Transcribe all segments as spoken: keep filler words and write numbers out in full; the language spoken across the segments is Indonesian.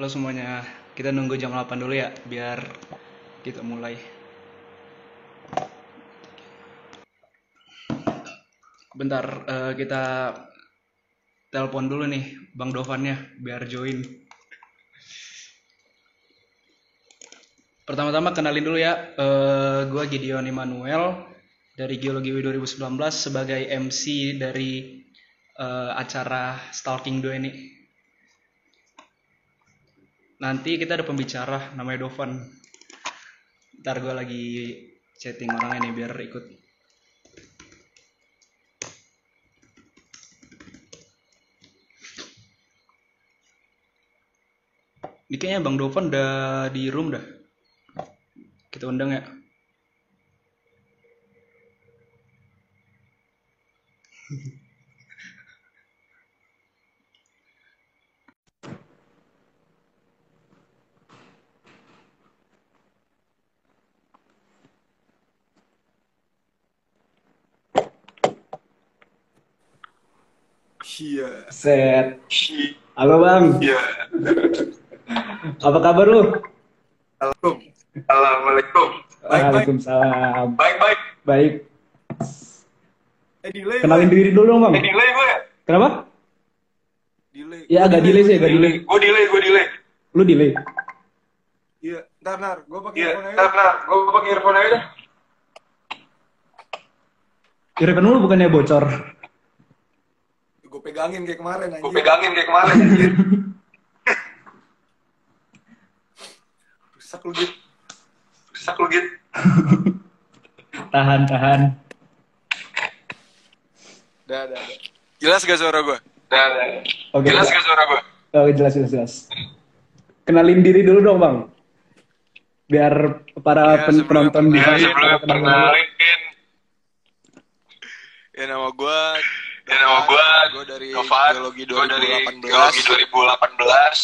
lo semuanya. Kita nunggu jam delapan dulu ya, biar kita mulai. Bentar, uh, kita telepon dulu nih Bang Dovannya biar join. Pertama-tama kenalin dulu ya, uh, gue Gideon Emmanuel dari Geologi U I dua ribu sembilan belas sebagai M C dari uh, acara STalking dua ini. Nanti kita ada pembicara namanya Dovan. Ntar gue lagi chatting orangnya nih biar ikut. Ini kayaknya Bang Dovan udah di room dah. Kita undang ya. Iya. Set. Halo Bang. Iya. Apa kabar lu? Assalamualaikum. Waalaikumsalam. Baik-baik. Baik. Eh, delay, kenalin bang. Diri dulu dong Bang. Eh, delay gue. Kenapa? Delay. Ya agak delay, delay sih, agak delay. Gue delay, gue delay. Lu delay? Iya, ntar ntar. Gue pakai earphone aja. Ntar ntar. Gue pakai earphone aja dah. Earphone lu bukannya bocor? Gue pegangin kayak kemarin anjir. Gue pegangin kayak kemarin anjir. Rusak lu Git. Rusak lu Git. Tahan, tahan. Dah, dah, dah. Jelas gak suara gue? Dah, dah. Okay, jelas dah. Gak suara gue? Oke, jelas, jelas, jelas. Kenalin diri dulu dong, Bang. Biar para ya, penonton di sini. Sebelumnya perkenalin. Ya, nama gue... Ya, nama gue, gue dari Dovan, Geologi dua ribu delapan belas. Geologi dua ribu delapan belas.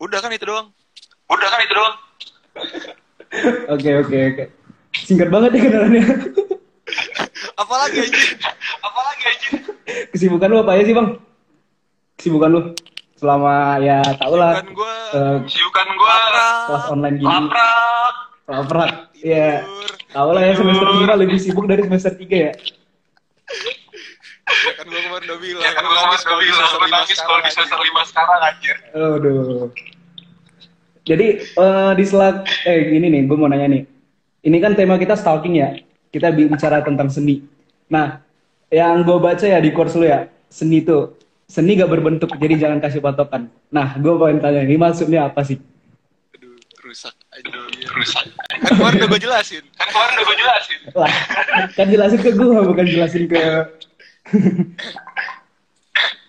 Udah kan itu doang? Udah kan itu doang? Oke, oke, oke. Singkat banget ya kenalannya. Apalagi aja? Apalagi aja? Kesibukan lu apa aja sih, Bang? Kesibukan lu? Selama, ya tau lah. Kesibukan gue. Uh, Kesibukan gue. Kelas online gini. Laprak. Laprak, iya. Tau lah ya, semester lima lebih sibuk dari semester tiga ya. Ya kan gue kemarin udah bilang. Ya kan gue kemarin udah bilang, gue nangis kalau di semester lima sekarang anjir. Aduh. Jadi uh, di selak eh gini nih, gue mau nanya nih. Ini kan tema kita stalking ya. Kita bicara tentang seni. Nah, yang gue baca ya di course lu ya, seni tuh seni gak berbentuk, jadi jangan kasih patokan. Nah, gue pengen tanya ini maksudnya apa sih? Aduh, rusak. Aduh, rusak. Kan kemarin udah gue jelasin. Kan kemarin udah gue jelasin. Lah, kan jelasin ke gue, bukan jelasin ke.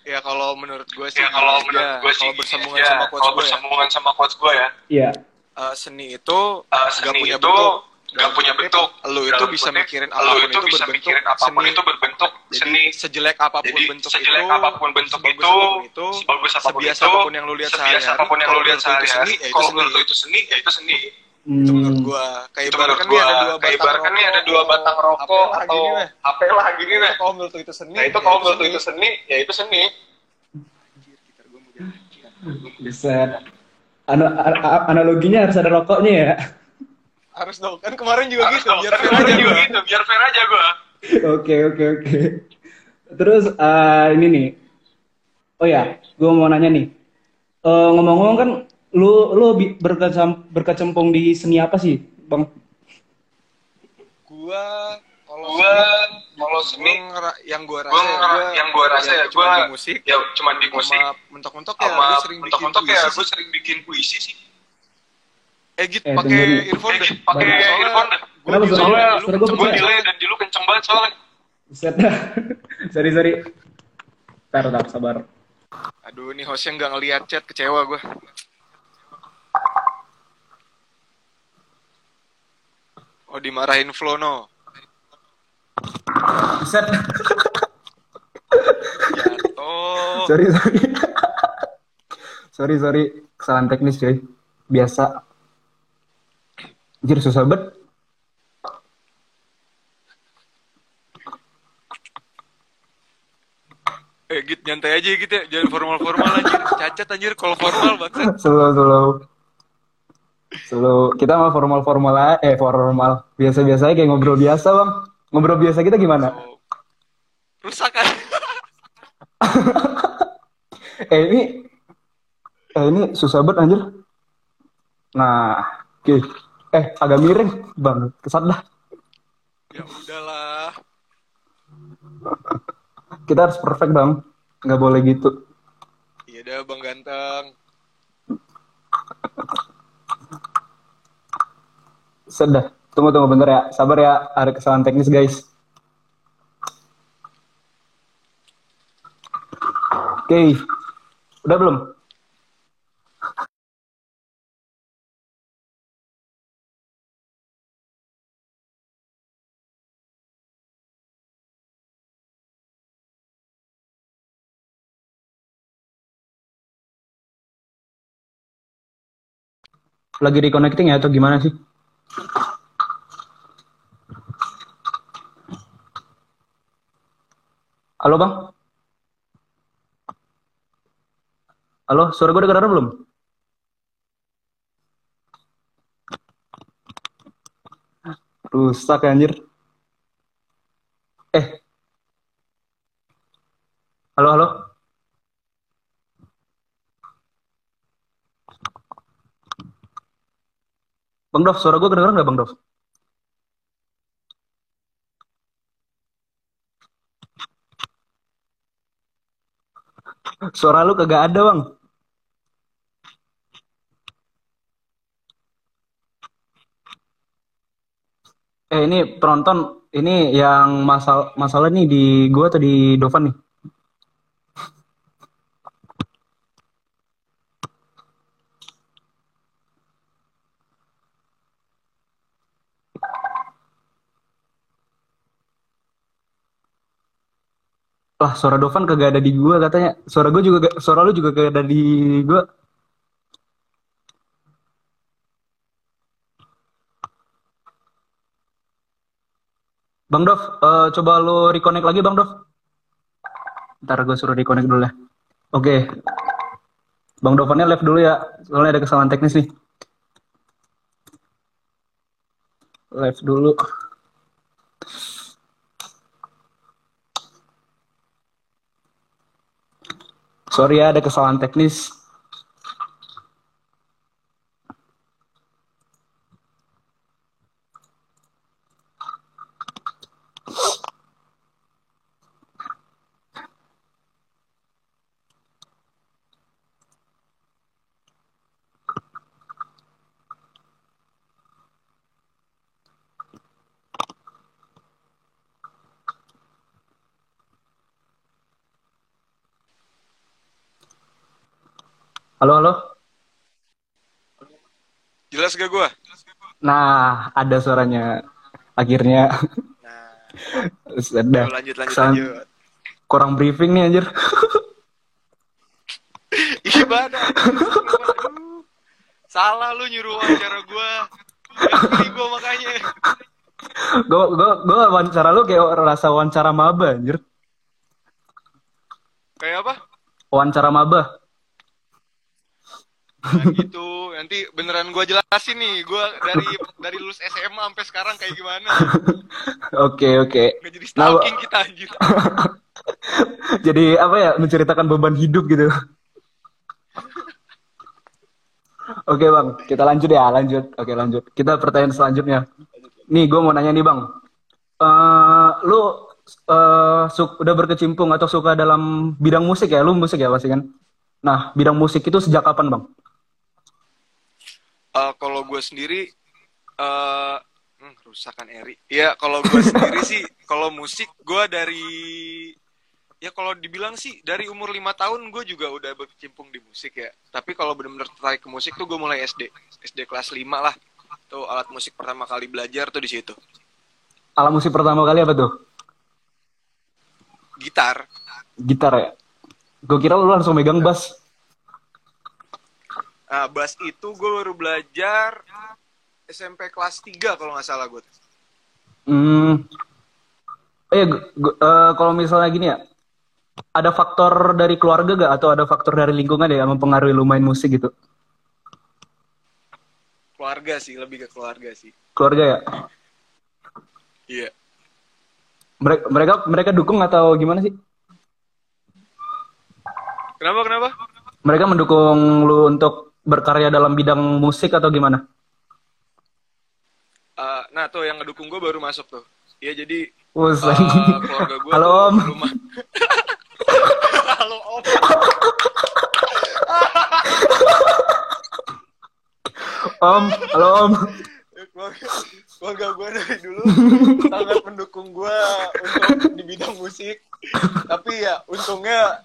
Ya kalau menurut gue sih, ya, kalau menurut gue sih, kalau bersambungan ya, sama coach gue ya. Sama coach gue ya. Iya. Uh, seni itu uh, seni gak punya itu bentuk, gak punya bentuk. Lu itu bisa mikirin apapun itu bisa berbentuk. Mikirin apapun seni. Itu berbentuk. Seni jadi, sejelek apapun jadi, bentuk sejelek itu, apapun bentuk itu, itu sebagus apapun itu, apapun yang lu lihat sehari-hari, apapun yang lu lihat sehari-hari, kalau menurut itu seni, ya itu seni. Hmm. Itu menurut gue. Kayak ibarat kan nih ada dua batang rokok atau apa lah gini nih. Kalau menurut itu seni, nah itu kalau menurut itu seni, ya itu seni. Anjir, gitar gue mau jatuh. Bisa. Analoginya harus ada rokoknya ya. Harus dong, kan kemarin juga harus gitu. Dong. Biar fair aja juga gitu, biar fair aja gue. Oke, oke, oke. Terus uh, ini nih. Oh ya, gue mau nanya nih. Uh, ngomong-ngomong kan. Lu lu berkecempung di seni apa sih, Bang? Gua kalau gua kalau seni yang gua rasa gua, gua, yang gua rasa ya gua ya, di musik, ya cuman di musik. Mentok-mentok ya gua sering mentok-mentok bikin mentok-mentok ya, gua sering bikin puisi sih. Eh git eh, pakai earphone deh. Pakai earphone deh. Gua soalnya gua delay dan di lu kenceng banget soalnya. Buset dah. Sorry, sorry. Entar, entar sabar. Aduh, ini hostnya enggak ngelihat chat, kecewa gua. Oh, dimarahin Flono. Set. Jatuh. Sorry, sorry. sorry, sorry. Kesalahan teknis, cuy. Biasa. Anjir, susah banget. Eh, Git, nyantai aja gitu ya, jangan formal-formal anjir, cacat anjir kalau formal banget. Slow, slow. Slow. Kita mah formal-formal aja, eh formal. Biasa-biasa aja kayak ngobrol biasa, Bang. Ngobrol biasa kita gimana? So, rusak kan. eh ini eh ini susah banget anjir. Nah, oke. Okay. Eh, agak miring, Bang. Kesat dah. Ya udahlah. Kita harus perfect, Bang. Nggak boleh gitu. Iya dah, Bang Ganteng. Sudah. Tunggu-tunggu bentar ya. Sabar ya. Ada kesalahan teknis, guys. Oke. Okay. Udah belum? Lagi reconnecting ya atau gimana sih? Halo Bang? Halo, suara gue dengar belum? Rusak ya anjir. Eh. Halo, halo. Bang Dov, suara gue kedengeran nggak Bang Dov? Suara lu kagak ada Bang. Eh ini penonton, ini yang masalah masalah nih di gue atau di Dovan nih? Wah, suara Dovan kagak ada di gua katanya. Suara gua juga, suara lu juga kagak ada di gua. Bang Dov, uh, coba lu reconnect lagi Bang Dov. Ntar gua suruh reconnect dulu ya. Oke. Okay. Bang Dovannya live dulu ya. Soalnya ada kesalahan teknis nih. Live dulu. Sorry ya, ada kesalahan teknis. Halo, halo. Jelas gak gue? Nah, ada suaranya. Akhirnya. Nah. Sudah. Lanjut, lanjut, Kesan... lanjut. Kurang briefing nih, anjir. Gimana? Salah lu nyuruh wawancara gue. Pilih gue makanya. Gue, gue, gue wawancara lu kayak rasa wawancara maba, anjir. Kayak apa? Wawancara maba. Nah, gitu, nanti beneran gue jelasin nih, gue dari dari lulus S M A sampai sekarang kayak gimana. Oke, oke. Nggak jadi stalking nah, kita anjir. Jadi apa ya, menceritakan beban hidup gitu. Oke Bang, kita lanjut ya, lanjut. Oke lanjut, kita pertanyaan selanjutnya. Nih gue mau nanya nih Bang, uh, lu uh, su- udah berkecimpung atau suka dalam bidang musik ya, lu musik ya pasti kan? Nah, bidang musik itu sejak kapan Bang? Uh, kalau gue sendiri, uh, hmm, rusakan Eri. Ya kalau gue sendiri sih, kalau musik gue dari, ya kalau dibilang sih dari umur lima tahun gue juga udah berkecimpung di musik ya. Tapi kalau benar-benar tertarik ke musik tuh gue mulai S D, S D kelas lima lah. Tuh alat musik pertama kali belajar tuh di situ. Alat musik pertama kali apa tuh? Gitar. Gitar ya. Gue kira lu langsung megang bass. Nah, bass itu gue baru belajar S M P kelas tiga kalau nggak salah gue. Hmm. Eh, uh, kalau misalnya gini ya, ada faktor dari keluarga gak? Atau ada faktor dari lingkungan ya yang mempengaruhi lu main musik gitu? Keluarga sih, lebih ke keluarga sih. Keluarga ya? Iya. Yeah. Mereka, mereka mereka dukung atau gimana sih? Kenapa, kenapa? Mereka mendukung lu untuk berkarya dalam bidang musik atau gimana? Uh, nah tuh, yang ngedukung gue baru masuk tuh. Iya, jadi uh, keluarga gue. Halo Om. Halo Om. Om, halo Om. Keluarga gue dari dulu sangat mendukung gue untuk di bidang musik. Tapi ya untungnya,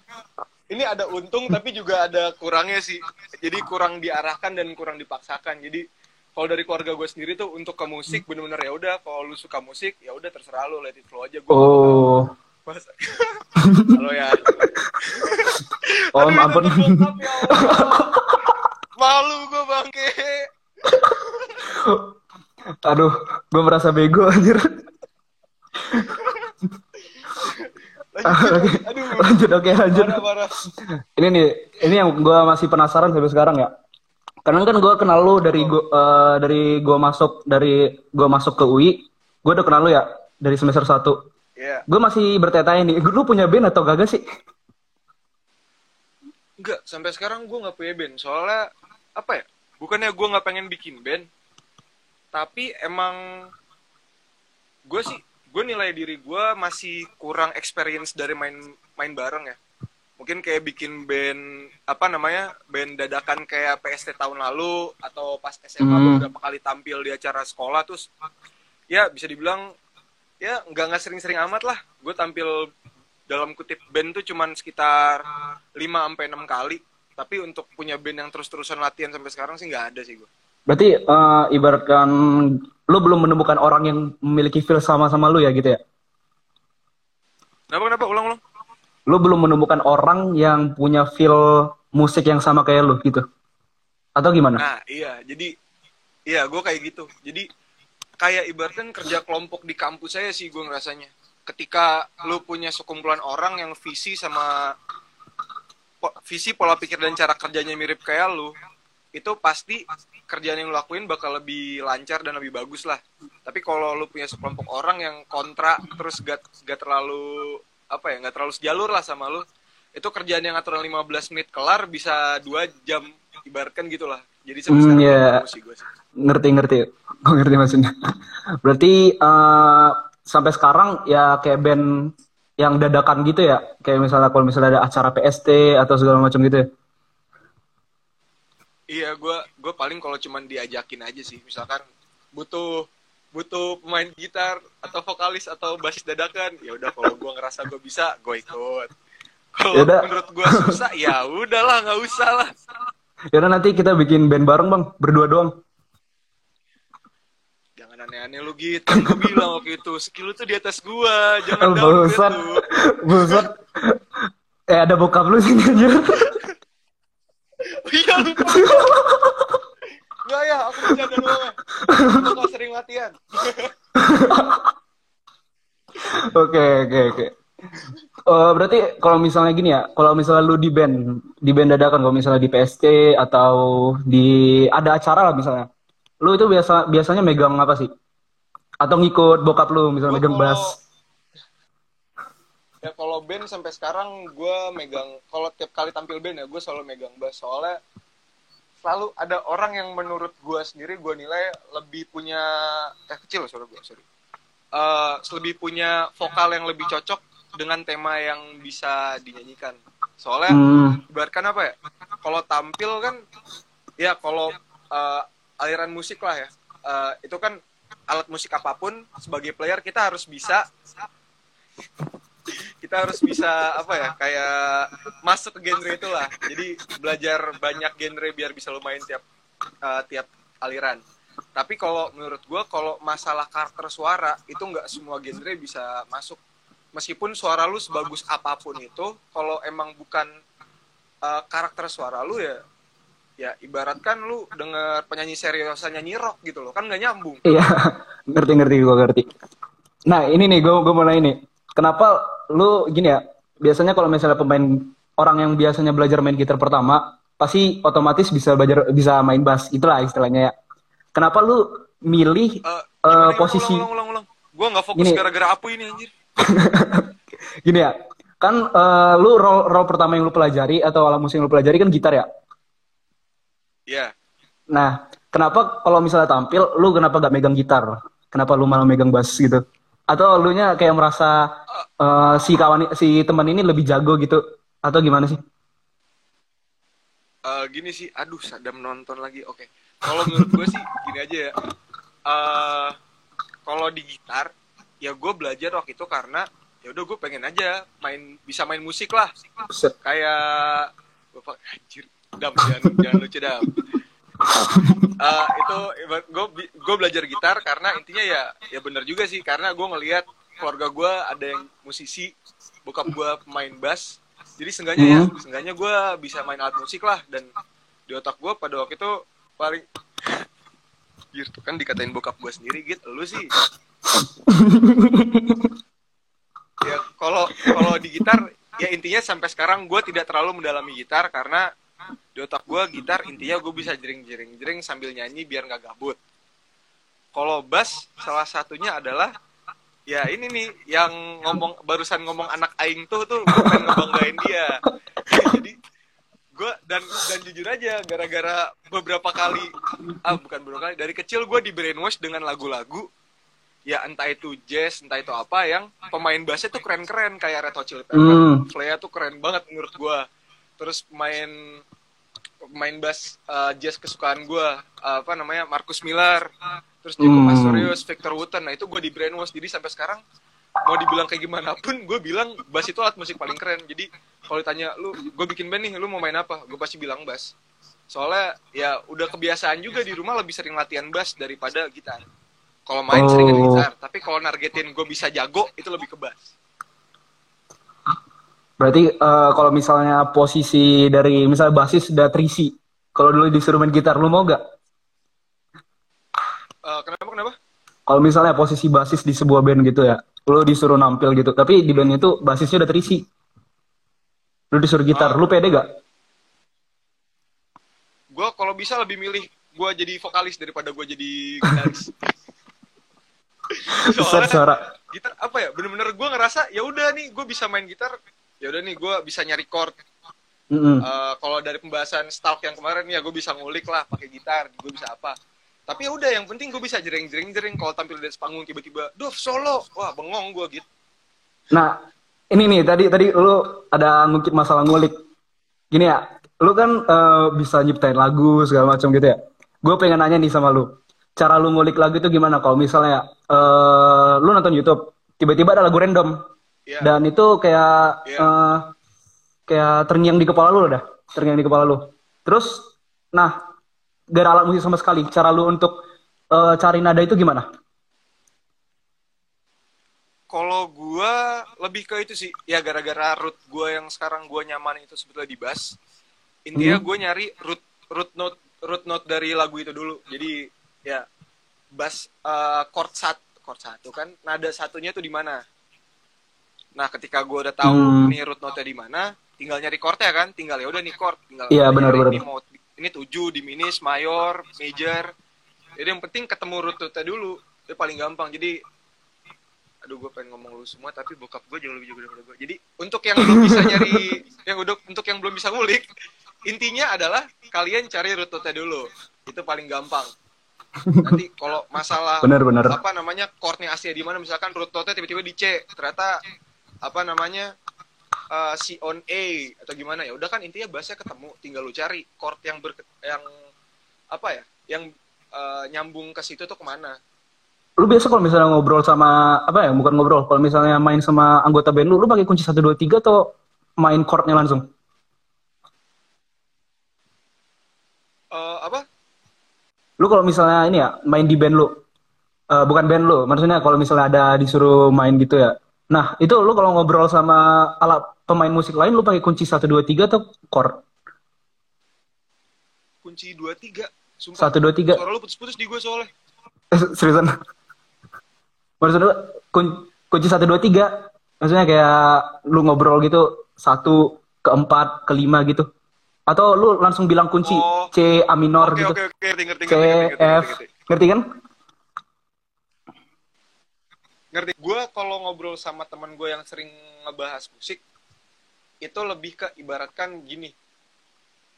ini ada untung tapi juga ada kurangnya sih. Jadi kurang diarahkan dan kurang dipaksakan. Jadi kalau dari keluarga gue sendiri tuh untuk ke musik benar-benar ya udah, kalau lu suka musik ya udah terserah lu, let it flow aja. Gue oh. Halo ya. Om ampun. Malu gue bangke. Aduh, gue merasa bego anjir. Lanjut, aduh. Lanjut, oke, okay, lanjut. Marah, marah. Ini nih, ini yang gue masih penasaran sampai sekarang ya. Karena kan gue kenal lu dari gue uh, dari gue masuk dari gue masuk ke U I, gue udah kenal lu ya dari semester satu. Yeah. Gue masih bertanya-tanya nih, lu punya band atau kagak sih? Enggak, sampai sekarang gue nggak punya band. Soalnya apa ya? Bukannya gue nggak pengen bikin band, tapi emang gue sih gue nilai diri gue masih kurang experience dari main main bareng ya. Mungkin kayak bikin band apa namanya band dadakan kayak P S T tahun lalu atau pas S M A hmm. beberapa kali tampil di acara sekolah, terus ya bisa dibilang ya nggak nggak sering-sering amat lah. Gue tampil dalam kutip band tuh cuman sekitar lima sampai enam kali. Tapi untuk punya band yang terus-terusan latihan sampai sekarang sih nggak ada sih gue. Berarti uh, ibaratkan lo belum menemukan orang yang memiliki feel sama-sama lo ya gitu ya? Kenapa, kenapa? Ulang, ulang. Lo belum menemukan orang yang punya feel musik yang sama kayak lo gitu? Atau gimana? Nah iya, jadi iya gue kayak gitu. Jadi kayak ibaratkan kerja kelompok di kampus saya sih gue ngerasanya. Ketika lo punya sekumpulan orang yang visi sama... visi, pola pikir, dan cara kerjanya mirip kayak lu, itu pasti kerjaan yang lu lakuin bakal lebih lancar dan lebih bagus lah. Tapi kalau lu punya sekelompok orang yang kontra, terus gak, gak terlalu apa ya, gak terlalu sejalur lah sama lu, itu kerjaan yang aturan lima belas menit kelar bisa dua jam, ibaratkan gitu lah. Jadi sampai sekarang mm, yeah. Emosi gue sih. Ngerti, ngerti. Gue ngerti maksudnya. Berarti uh, sampai sekarang ya kayak band yang dadakan gitu ya, kayak misalnya kalau misalnya ada acara P S T atau segala macam gitu ya? Iya, gue gue paling kalau cuman diajakin aja sih, misalkan butuh butuh pemain gitar atau vokalis atau basis dadakan, ya udah kalau gue ngerasa gue bisa, gue ikut. Kalau menurut gue susah, ya udahlah nggak usah lah. Yaudah nanti kita bikin band bareng bang, berdua doang. Aneh-aneh lu gitu, gue bilang waktu itu skill lu tuh di atas gua, jangan down gitu. Buset, eh ada bokap lu sini anjir. Iya lupa. Enggak ya, aku bercanda doang. Aku kok sering latihan. Oke, oke, oke. Berarti kalau misalnya gini ya, kalau misalnya lu di band, di band dadakan, kalau misalnya di P S T atau di ada acara lah misalnya, lu itu biasa biasanya megang apa sih? Atau ngikut bokap lu misalnya gua megang bass? Ya kalau band sampai sekarang gue megang, kalau tiap kali tampil band ya gue selalu megang bass, soalnya selalu ada orang yang menurut gue sendiri gue nilai lebih punya eh kecil loh suara gue, sorry. Uh, lebih punya vokal yang lebih cocok dengan tema yang bisa dinyanyikan. Soalnya hmm. ibaratkan apa ya? Kalau tampil kan ya kalau uh, aliran musik lah ya, uh, itu kan alat musik apapun, sebagai player kita harus bisa, kita harus bisa apa ya, kayak masuk ke genre itulah. Jadi belajar banyak genre biar bisa lo main tiap uh, tiap aliran. Tapi kalau menurut gue, kalau masalah karakter suara itu nggak semua genre bisa masuk. Meskipun suara lu sebagus apapun itu, kalau emang bukan uh, karakter suara lu ya. Ya, ibaratkan lu denger penyanyi serius nyanyi rock gitu loh, kan gak nyambung. Iya, ngerti-ngerti, gue ngerti. Nah, ini nih, gue gue mulai ini. Kenapa lu, gini ya, biasanya kalau misalnya pemain, orang yang biasanya belajar main gitar pertama, pasti otomatis bisa belajar, bisa main bass. Itulah istilahnya ya. Kenapa lu milih uh, uh, posisi? Ulang, ulang, ulang, ulang. Gua nggak fokus gara-gara apa ini anjir. Gini ya, kan uh, lu role, role pertama yang lu pelajari atau alat musik yang lu pelajari kan gitar ya? Iya. Yeah. Nah, kenapa kalau misalnya tampil, lu kenapa gak megang gitar? Kenapa lu malah megang bass gitu? Atau lu nya kayak merasa uh, si kawan, si teman ini lebih jago gitu? Atau gimana sih? Uh, gini sih, aduh sadam nonton lagi. Oke, okay. Kalau menurut gue sih gini aja ya. Uh, kalau di gitar, ya gue belajar waktu itu karena ya udah gue pengen aja main, bisa main musik lah. Set. Kayak bapak anjir, dam jangan, jangan lucu dam. Uh, itu gue gue belajar gitar karena intinya ya ya benar juga sih, karena gue ngelihat keluarga gue ada yang musisi, bokap gue pemain bass. Jadi seenggaknya hmm. ya, seenggaknya gue bisa main alat musik lah. Dan di otak gue pada waktu itu paling... Gir, tuh kan dikatain bokap gue sendiri, Git, lu sih. Ya, kalau kalau di gitar, ya intinya sampai sekarang gue tidak terlalu mendalami gitar. Karena di otak gue gitar, intinya gue bisa jering-jering-jering sambil nyanyi biar gak gabut. Kalau bass, salah satunya adalah... Ya ini nih, yang ngomong barusan ngomong anak aing tuh tuh gue pengen ngebanggain dia. Jadi gue dan dan jujur aja, gara-gara beberapa kali ah bukan beberapa kali dari kecil gue di brainwash dengan lagu-lagu ya, entah itu jazz, entah itu apa, yang pemain bassnya tuh keren-keren kayak Red Hot Chili Peppers, mm. Flea tuh keren banget menurut gue. Terus main main bass uh, jazz kesukaan gue uh, apa namanya Marcus Miller. Terus juga hmm. Mas Suryo, Victor Wooten. Nah itu gue di brainwash. Jadi sampai sekarang mau dibilang kayak gimana pun, gue bilang bass itu alat musik paling keren. Jadi kalau ditanya, lu gue bikin band nih, lu mau main apa? Gue pasti bilang bass. Soalnya ya udah kebiasaan juga di rumah lebih sering latihan bass daripada gitar. Kalau main oh. sering gitar. Tapi kalau nargetin gue bisa jago, itu lebih ke bass. Berarti uh, kalau misalnya posisi dari misalnya bassis udah terisi, kalau dulu disuruh main gitar, lu mau gak? Uh, kenapa kenapa? Kalau misalnya posisi basis di sebuah band gitu ya, lu disuruh nampil gitu, tapi di bandnya tuh basisnya udah terisi, lu disuruh gitar, uh, lu pede gak? Gue kalau bisa lebih milih gue jadi vokalis daripada gue jadi gitaris. Soalnya gitar apa ya? Bener-bener gue ngerasa ya udah nih gue bisa main gitar, ya udah nih gue bisa nyari chord. Mm-hmm. Uh, kalau dari pembahasan stalk yang kemarin ya gue bisa ngulik lah pakai gitar, gue bisa apa? Tapi ya udah, yang penting gue bisa jering-jering-jering. Kalau tampil di panggung tiba-tiba, duh solo, wah bengong gue gitu. Nah, ini nih tadi tadi lu ada ngungkit masalah ngulik. Gini ya, lu kan uh, bisa nyiptain lagu segala macam gitu ya. Gue pengen nanya nih sama lu, cara lu ngulik lagu itu gimana? Kalau misalnya uh, lu nonton YouTube, tiba-tiba ada lagu random, yeah. dan itu kayak yeah. uh, kayak terngiang di kepala lu dah, terngiang di kepala lu. Terus, nah. Gak ada alat musik sama sekali. Cara lu untuk uh, cari nada itu gimana? Kalau gue lebih ke itu sih. Ya gara-gara root gue yang sekarang gue nyaman itu sebetulnya di bass. Intinya hmm. gue nyari root root note root note dari lagu itu dulu. Jadi ya bass uh, chord satu chord satu kan nada satunya tuh di mana. Nah ketika gue udah tahu hmm. nih root note-nya di mana, tinggal nyari chord-nya kan. Tinggal ya udah nih chord. Iya benar-benar. Ini tujuh, diminis, mayor, major. Jadi yang penting ketemu root-rootnya dulu. Itu paling gampang. Jadi, aduh gue pengen ngomong lu semua, tapi bokap gue jauh lebih jago daripada gue. Jadi untuk yang belum bisa nyari, yang udah, untuk yang belum bisa ngulik, intinya adalah kalian cari root-rootnya dulu. Itu paling gampang. Nanti kalau masalah bener, bener. apa namanya chord-nya aslinya di mana, misalkan root-rootnya tiba-tiba di C, ternyata apa namanya? Uh, C on A atau gimana, ya udah kan intinya bassnya ketemu, tinggal lu cari chord yang ber yang apa ya yang uh, nyambung ke situ tuh kemana. Lu biasa kalau misalnya ngobrol sama apa ya bukan ngobrol kalau misalnya main sama anggota band lu, lu pakai kunci satu dua tiga atau main chordnya langsung? Uh, apa? Lu kalau misalnya ini ya main di band lu uh, bukan band lu maksudnya kalau misalnya ada disuruh main gitu ya. Nah, itu lu kalau ngobrol sama alat pemain musik lain, lu pakai kunci satu dua tiga atau chord? Kunci dua tiga. Sumpah. satu dua tiga. Suara lu putus-putus di gue soalnya. Eh, seriusan. Maksudnya kun- kunci satu dua tiga. Maksudnya kayak lu ngobrol gitu, satu keempat kelima gitu? Atau lu langsung bilang kunci oh, C A minor okay, gitu? Oke okay, oke okay. Ngerti, ngerti, ngerti, C F ngerti, ngerti. Ngerti kan? Ngerti. Gue kalau ngobrol sama teman gue yang sering ngebahas musik itu lebih ke ibaratkan gini.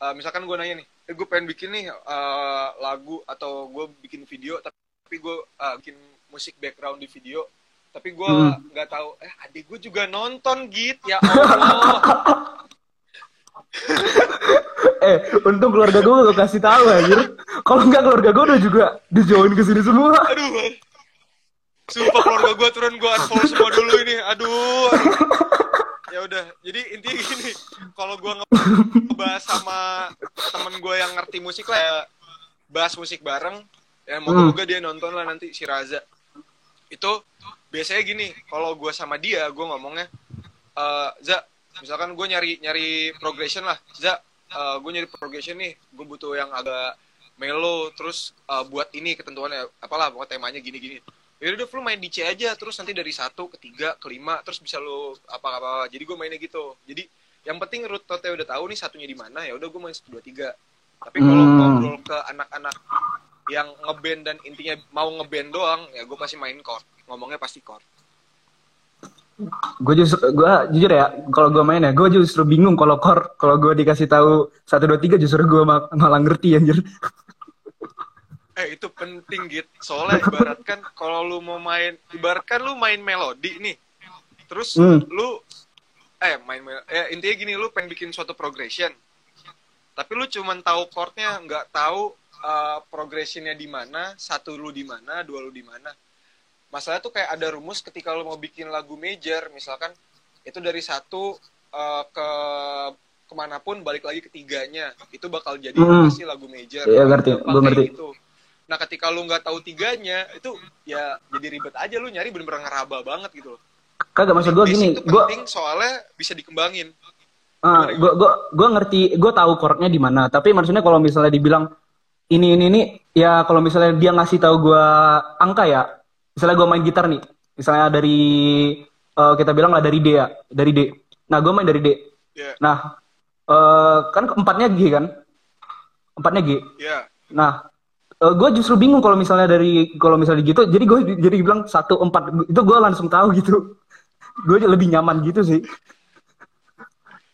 Uh, misalkan gue nanya nih, eh, gue pengen bikin nih uh, lagu atau gue bikin video, tapi gue uh, bikin musik background di video, tapi gue hmm. gak tahu. Eh, adik gue juga nonton git, ya Allah. eh, untung keluarga gue gak kasih tahu anjir. Kalau enggak keluarga gue udah juga dijauhin ke sini semua. Aduh, sumpah keluarga gue turun gue unfollow semua dulu ini. Aduh. aduh. Ya udah, jadi intinya gini, kalau gue ngebahas sama temen gue yang ngerti musik lah, bahas musik bareng, ya moga-moga dia nonton lah nanti si Raza. Itu biasanya gini, kalau gue sama dia, gue ngomongnya, uh, Za, misalkan gue nyari nyari progression lah, Za, uh, gue nyari progression nih, gue butuh yang agak mellow, terus uh, buat ini ketentuannya, apalah, pokoknya temanya gini-gini. Yaudah lu main di C aja, terus nanti dari satu ke tiga ke lima, terus bisa lu apa-apa. Jadi gue mainnya gitu. Jadi yang penting root tote udah tahu nih satunya di mana, ya udah gue main satu dua tiga. Tapi kalau hmm. ngobrol ke anak-anak yang ngeband dan intinya mau ngeband doang, ya gue pasti main chord. Ngomongnya pasti chord. Gue justru gue jujur ya, kalau gue main ya, gue justru bingung kalau chord. Kalau gue dikasih tahu satu dua tiga justru gue malah ngerti anjir. Eh, itu penting gitu, soalnya ibaratkan kalau lu mau main, ibaratkan lu main melodi nih, terus mm. lu eh main mel- eh, intinya gini, lu pengen bikin suatu progression, tapi lu cuman tahu chordnya, nggak tahu uh, progressionnya di mana, satu lu di mana, dua lu di mana. Masalah tuh kayak ada rumus ketika lu mau bikin lagu major, misalkan itu dari satu uh, ke kemanapun balik lagi ketiganya, itu bakal jadi mm. pasti lagu major. Iya ngerti, gue ngerti. Gitu. Nah ketika lu nggak tahu tiganya itu ya jadi ribet aja, lu nyari bener-bener ngeraba banget gitu loh. Kagak, maksud gue gini, itu penting gua, soalnya bisa dikembangin. Uh, gue gue gue ngerti, gue tahu chordnya di mana. Tapi maksudnya kalau misalnya dibilang ini ini ini, ya kalau misalnya dia ngasih tahu gue angka ya, misalnya gue main gitar nih, misalnya dari uh, kita bilang lah dari D ya, dari D. Nah gue main dari D. Yeah. Nah uh, kan empatnya G kan, empatnya G. Yeah. Nah Uh, gue justru bingung kalau misalnya dari kalau misalnya gitu, jadi gue jadi bilang satu empat itu gue langsung tahu gitu. Gue lebih nyaman gitu sih.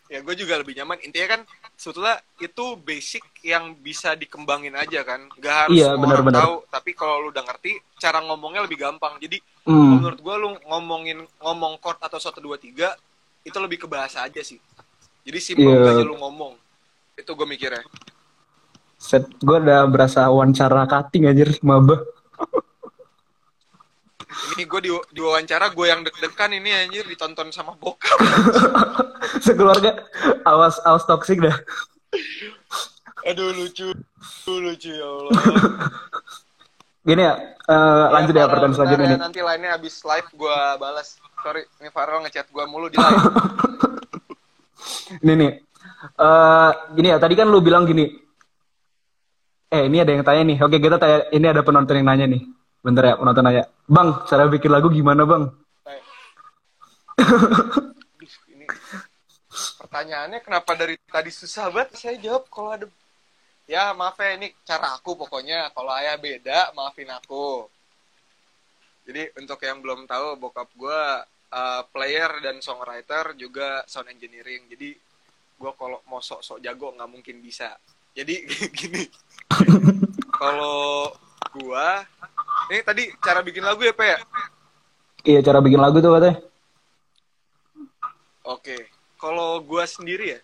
Ya gue juga lebih nyaman. Intinya kan sebetulnya itu basic yang bisa dikembangin aja kan. Gak harus iya, bener, orang bener. Tahu. Tapi kalau lu udah ngerti, cara ngomongnya lebih gampang. Jadi hmm. menurut gue lu ngomongin ngomong chord atau satu dua tiga itu lebih ke bahasa aja sih. Jadi simpel yeah. aja lu ngomong. Itu gue mikirnya. Set, gue udah berasa wawancara cutting anjir, mabah. Ini gue di, di wawancara, gue yang deg-degan ini anjir, ditonton sama bokap. Sekeluarga, awas, awas toksik dah. Aduh lucu, aduh lucu ya Allah. Gini ya, uh, lanjut ya, ya pertanyaan selanjutnya nih. Nanti lainnya abis live gue balas. Sorry, ini Farel ngechat gue mulu di live. Ini nih, uh, gini ya, tadi kan lu bilang gini. Eh ini ada yang tanya nih, oke kita tanya, ini ada penonton yang nanya nih. Bentar ya penonton nanya, Bang cara bikin lagu gimana Bang? Ini pertanyaannya kenapa dari tadi susah banget, saya jawab kalau ada. Ya maaf ya ini cara aku pokoknya, kalau ayah beda maafin aku. Jadi untuk yang belum tahu bokap gue uh, player dan songwriter juga sound engineering. Jadi gue kalau mau sok-sok jago gak mungkin bisa. Jadi gini, kalau gua, ini tadi cara bikin lagu ya, Pak ya? Iya, cara bikin lagu tuh katanya. Oke, kalau gua sendiri ya,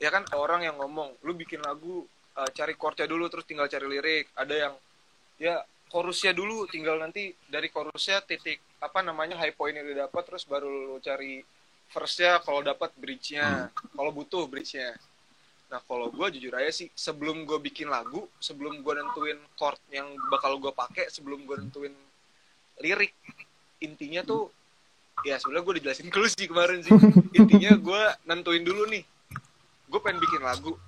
ya kan orang yang ngomong, lu bikin lagu uh, cari chordnya dulu, terus tinggal cari lirik. Ada yang, ya chorusnya dulu, tinggal nanti dari chorusnya titik apa namanya high point-nya udah dapat, terus baru lu cari verse-nya, kalau dapat bridge-nya, kalau butuh bridge-nya. Nah kalau gue jujur aja sih, sebelum gue bikin lagu, sebelum gue nentuin chord yang bakal gue pakai, sebelum gue nentuin lirik, intinya tuh, ya sebenarnya gue dijelasin dulu sih kemarin sih, intinya gue nentuin dulu nih, gue pengen bikin lagu,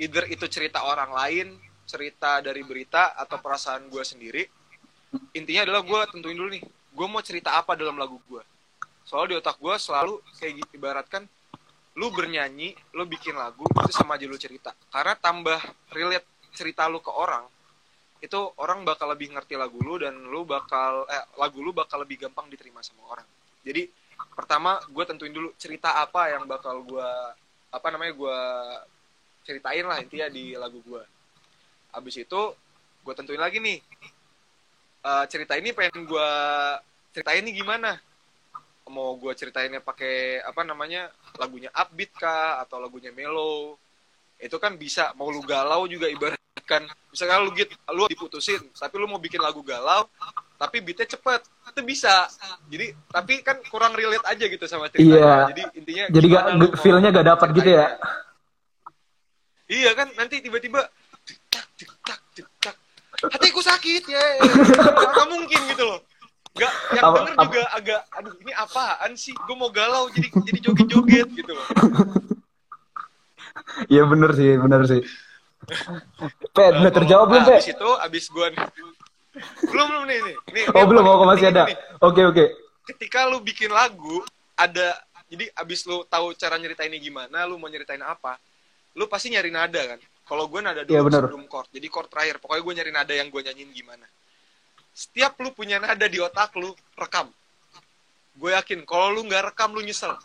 either itu cerita orang lain, cerita dari berita, atau perasaan gue sendiri, intinya adalah gue tentuin dulu nih, gue mau cerita apa dalam lagu gue, soalnya di otak gue selalu kayak ibaratkan, lu bernyanyi, lu bikin lagu, itu sama aja lu cerita. Karena tambah relate cerita lu ke orang, itu orang bakal lebih ngerti lagu lu dan lu bakal eh, lagu lu bakal lebih gampang diterima sama orang. Jadi pertama gue tentuin dulu cerita apa yang bakal gue apa namanya gue ceritain lah intinya di lagu gue. Abis itu gue tentuin lagi nih uh, cerita ini pengen gue ceritain nih gimana. Mau gue ceritainnya pakai apa namanya lagunya upbeat kah atau lagunya mellow, itu kan bisa. Mau lu galau juga ibaratkan misalkan lu git lu diputusin tapi lu mau bikin lagu galau tapi beatnya cepet, itu bisa. Jadi tapi kan kurang relate aja gitu sama ceritanya. Iya. Jadi intinya jadi gak feelnya gak dapet gitu ya. Iya kan nanti tiba-tiba tak tak tak tak hatiku sakit ya, nggak mungkin gitu loh. Gak, yang apa, denger apa, juga agak, aduh ini apaan sih, gue mau galau jadi jadi joget-joget gitu loh. Iya bener sih, bener sih. Pe, uh, udah terjawab belum, Pe? Abis itu, abis gue belum, belum nih, nih, nih oh belum, oh masih ada. Oke, oke. Ketika lu bikin lagu, ada, jadi abis lu tahu cara nyeritainnya gimana, lu mau nyeritain apa, lu pasti nyari nada kan. Kalau gue nada dulu ya, sebelum chord, jadi chord terakhir, pokoknya gue nyari nada yang gue nyanyiin gimana. Setiap lu punya nada di otak lu, rekam. Gue yakin, kalau lu nggak rekam, lu nyesel.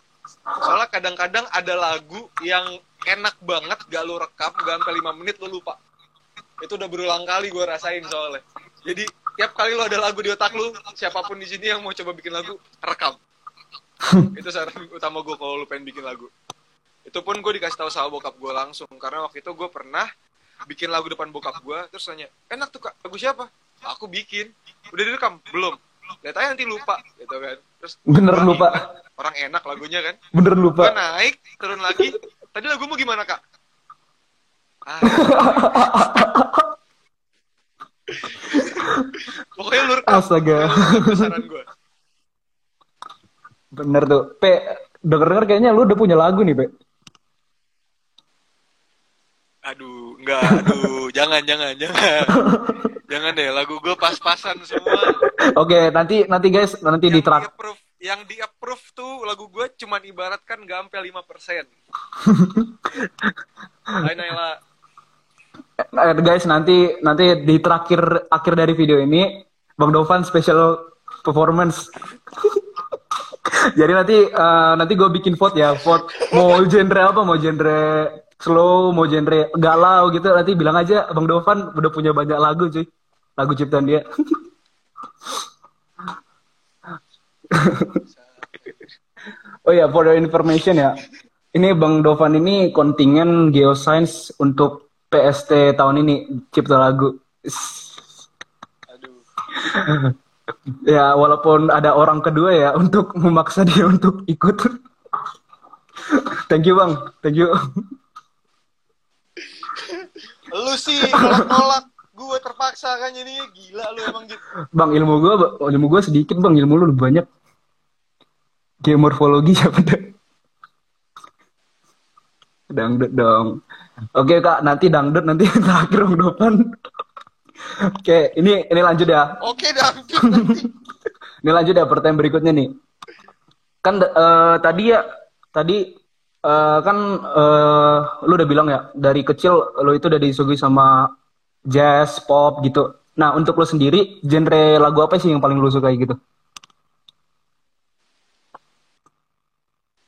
Soalnya kadang-kadang ada lagu yang enak banget, gak lu rekam, gak sampai lima menit, lu lupa. Itu udah berulang kali gue rasain soalnya. Jadi, tiap kali lu ada lagu di otak lu, siapapun di sini yang mau coba bikin lagu, rekam. Itu saran utama gue kalau lu pengen bikin lagu. Itu pun gue dikasih tahu sama bokap gue langsung. Karena waktu itu gue pernah bikin lagu depan bokap gue, terus nanya, enak tuh kak, lagu siapa? Aku bikin, udah direkam, belum. Lihat aja nanti lupa, gitu kan. Terus bener lupa. Kan? Orang enak lagunya kan. Bener lupa. Gua naik, turun lagi. Tadi lagumu gimana kak? Ah. Pokoknya lu rekam. Astaga. Saran gue. Bener tuh. Pe, denger-denger kayaknya lu udah punya lagu nih, Pe. Aduh, enggak, aduh, jangan, jangan, jangan. Jangan deh, lagu gue pas-pasan semua. Oke, okay, nanti nanti guys, nanti yang di track. Di-approve, yang di-approve tuh lagu gue cuman ibaratkan gak sampai lima persen. Hai Naila. Guys, nanti nanti di terakhir akhir dari video ini, Bang Dovan special performance. Jadi nanti uh, nanti gue bikin vote ya, vote mau genre apa, mau genre slow, mau genre galau gitu, nanti bilang aja Bang Dovan udah punya banyak lagu cuy. Lagu ciptaan dia. Oh ya, for your information ya, ini Bang Dovan ini kontingen Geosains untuk P S T tahun ini, cipta lagu. Aduh. Ya walaupun ada orang kedua ya, untuk memaksa dia untuk ikut. Thank you Bang, thank you. Lu sih nolak-nolak. Gue terpaksa kan jadinya, gila lu emang gitu. Bang, ilmu gue ilmu gue sedikit bang, ilmu lu banyak. Geomorfologi siapa dah? Dangdut dong. Oke kak, nanti dangdut nanti terakhir Bang Dovan. Oke, ini ini lanjut ya. Oke dangdut nanti. Ini lanjut ya pertanyaan berikutnya nih. Kan uh, tadi ya tadi uh, kan uh, lu udah bilang ya dari kecil lu itu udah disuguhi sama jazz, pop gitu. Nah, untuk lo sendiri, genre lagu apa sih yang paling lo sukai gitu?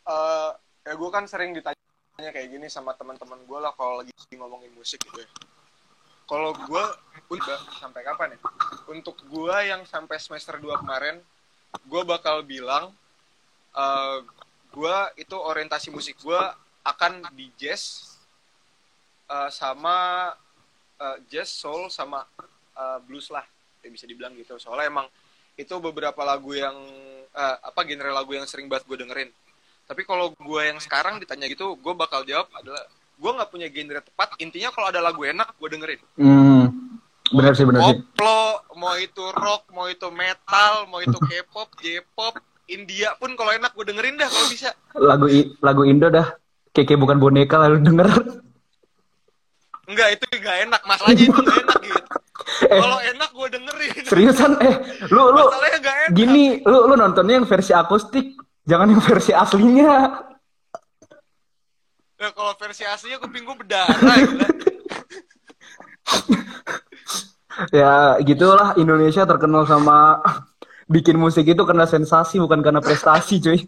Uh, ya gue kan sering ditanya kayak gini sama teman-teman gue lah kalau lagi ngomongin musik gitu ya. Kalau gue, udah sampai kapan ya? Untuk gue yang sampai semester dua kemarin, gue bakal bilang uh, gue itu orientasi musik gue akan di jazz uh, sama Uh, jazz, soul, sama uh, blues lah, ya, bisa dibilang gitu. Soalnya emang itu beberapa lagu yang uh, apa genre lagu yang sering banget gue dengerin. Tapi kalau gue yang sekarang ditanya gitu, gue bakal jawab adalah gue nggak punya genre tepat. Intinya kalau ada lagu enak, gue dengerin. Hmm, benar sih, benar sih. Poplo, mau itu rock, mau itu metal, mau itu K-pop, J-pop, India pun kalau enak gue dengerin dah kalau bisa. Lagu lagu Indo dah, Keke bukan boneka lalu denger. Enggak, itu enggak enak. Masalahnya itu enggak enak gitu. Eh, kalau enak gue dengerin. Seriusan eh lu lu masalahnya enggak enak. Gini, lu lu nontonnya yang versi akustik, jangan yang versi aslinya. Nah, kalau versi aslinya kuping gue berdarah. Ya gitulah, Indonesia terkenal sama bikin musik itu karena sensasi, bukan karena prestasi, cuy.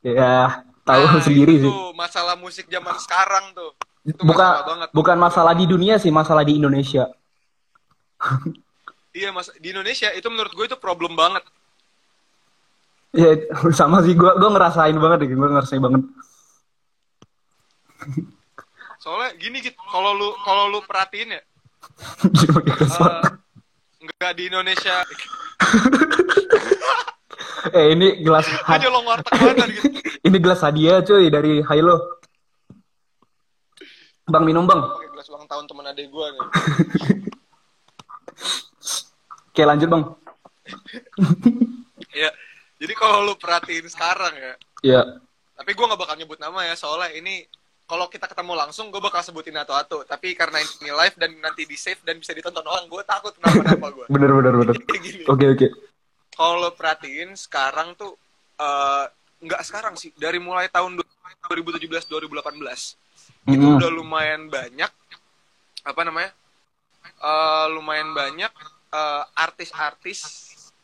Ya, tahu nah, sendiri itu, sih. Masalah musik zaman sekarang tuh. Itu bukan masalah bukan masalah di dunia sih, masalah di Indonesia. Iya, mas, di Indonesia itu menurut gue itu problem banget. Ya sama sih, gue gue ngerasain banget, gue ngerasain banget. Soalnya gini gitu, kalau lu kalau lu perhatiin ya, nggak uh, di Indonesia. Eh ini gelas ha- gitu. Ini gelas hadiah cuy dari Hilo. Bang minum bang. Oke, gelas ulang tahun teman adek gue nih. Oke lanjut bang. Ya jadi kalau lu perhatiin sekarang ya. Iya. Tapi gue nggak bakal nyebut nama ya, soalnya ini kalau kita ketemu langsung gue bakal sebutin satu-satu. Tapi karena ini live dan nanti di save dan bisa ditonton orang, gue takut kenapa-napa gue. Bener bener bener. Oke oke. Kalau perhatiin sekarang tuh uh, nggak sekarang sih, dari mulai tahun dua ribu tujuh belas dua ribu delapan belas itu udah lumayan banyak apa namanya uh, lumayan banyak uh, artis-artis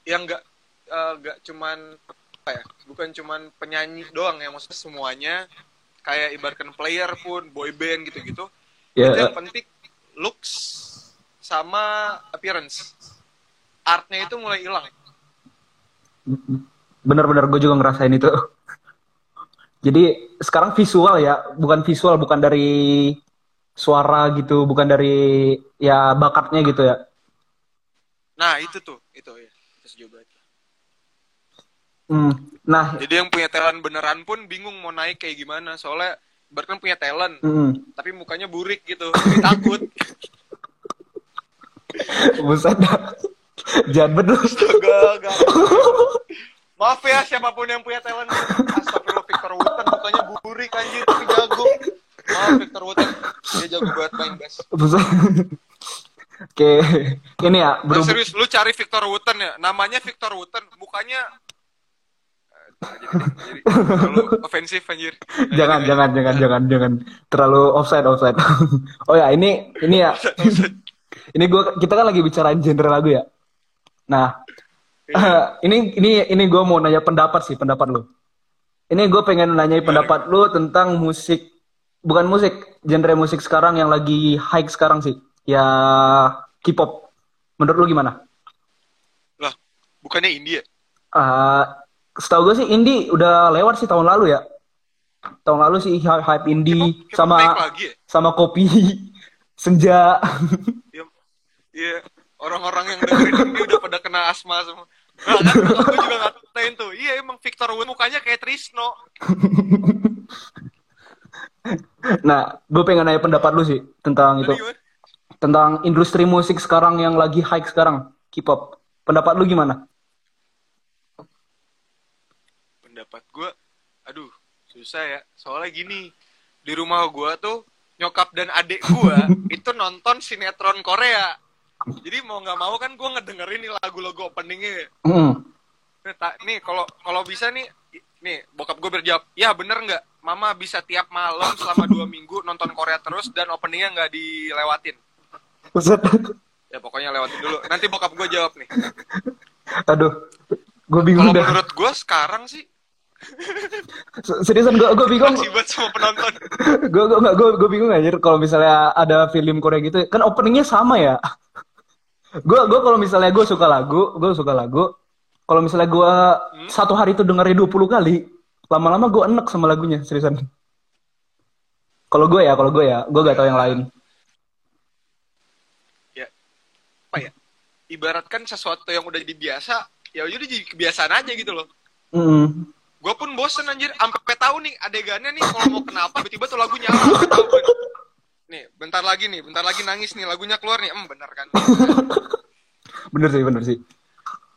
yang nggak uh, nggak cuman apa ya, bukan cuman penyanyi doang ya, maksudnya semuanya kayak ibaratkan player pun, boy band gitu-gitu. Yeah. Itu yang penting looks sama appearance, artnya itu mulai hilang. Bener-bener gue juga ngerasain itu. Jadi sekarang visual ya, bukan visual, bukan dari suara gitu, bukan dari ya bakatnya gitu ya. Nah itu tuh, itu ya, kita coba itu. Hmm, nah. Jadi yang punya talent beneran pun bingung mau naik kayak gimana, soalnya bahkan punya talent, mm. tapi mukanya burik gitu, takut. Buset dah. Jangan bener. Maaf ya siapapun yang punya talent. Astagfirullah, Victor Wooten mukanya burik anjir tapi jago. Maaf Victor Wooten, dia jago buat main bass. Oke, ini ya berub... nah, serius, lu cari Victor Wooten ya. Namanya Victor Wooten, mukanya jadi, jadi terlalu ofensif anjir. Jangan, jangan, jangan, jangan, jangan. Terlalu offside, offside. Oh ya, ini ini ya. Ini gua kita kan lagi bicarain genre lagu ya. Nah, uh, ini ini ini gue mau nanya pendapat sih, pendapat lo. Ini gue pengen nanya pendapat lo tentang musik, bukan musik, genre musik sekarang yang lagi high sekarang sih, ya K-pop. Menurut lo gimana? Lah, bukannya indie ya? Uh, setahu gue sih indie udah lewat sih tahun lalu ya. Tahun lalu sih hype indie K-pop, K-pop sama lagi ya? Sama kopi senja. Iya. Yeah. Orang-orang yang dengerin ini udah pada kena asma semua. Nah, kan aku juga ngatain tuh. Iya, emang Victor Wooten mukanya kayak Trisno. Nah, gue pengen nanya pendapat lu sih tentang itu. Tentang industri musik sekarang yang lagi high sekarang, K-pop. Pendapat lu gimana? Pendapat gue, aduh, susah ya. Soalnya gini, di rumah gue tuh nyokap dan adik gue itu nonton sinetron Korea. Jadi mau nggak mau kan gue ngedengerin nih lagu-lagu openingnya. Mm. Nih, ta- nih kalau kalau bisa nih, nih bokap gue berjawab, ya bener nggak, mama bisa tiap malam selama dua minggu nonton Korea terus dan openingnya nggak dilewatin. Ya pokoknya lewatin dulu. Nanti bokap gue jawab nih. Aduh, gue bingung kalo dah. Menurut gue sekarang sih. Seriusan gue gue bingung. Sibat semua penonton. Gue gue gue gue bingung anjir kalau misalnya ada film Korea gitu, kan openingnya sama ya. Gue gue kalau misalnya gue suka lagu, gue suka lagu. Kalau misalnya gue hmm? satu hari itu dengerin dua puluh kali, lama-lama gue enek sama lagunya, seriusan. Kalau gue ya, kalau gue ya, gue gak tau yang lain. Ya, apa ya? Ibaratkan sesuatu yang udah jadi biasa, ya udah jadi kebiasaan aja gitu loh. Mm. Gue pun bosen anjir, sampai tahu nih adegannya nih kalau mau kenapa, tiba-tiba tuh lagu nyala. Nih, bentar lagi nih, bentar lagi nangis nih, lagunya keluar nih, em, bener kan? Bener sih, bener sih.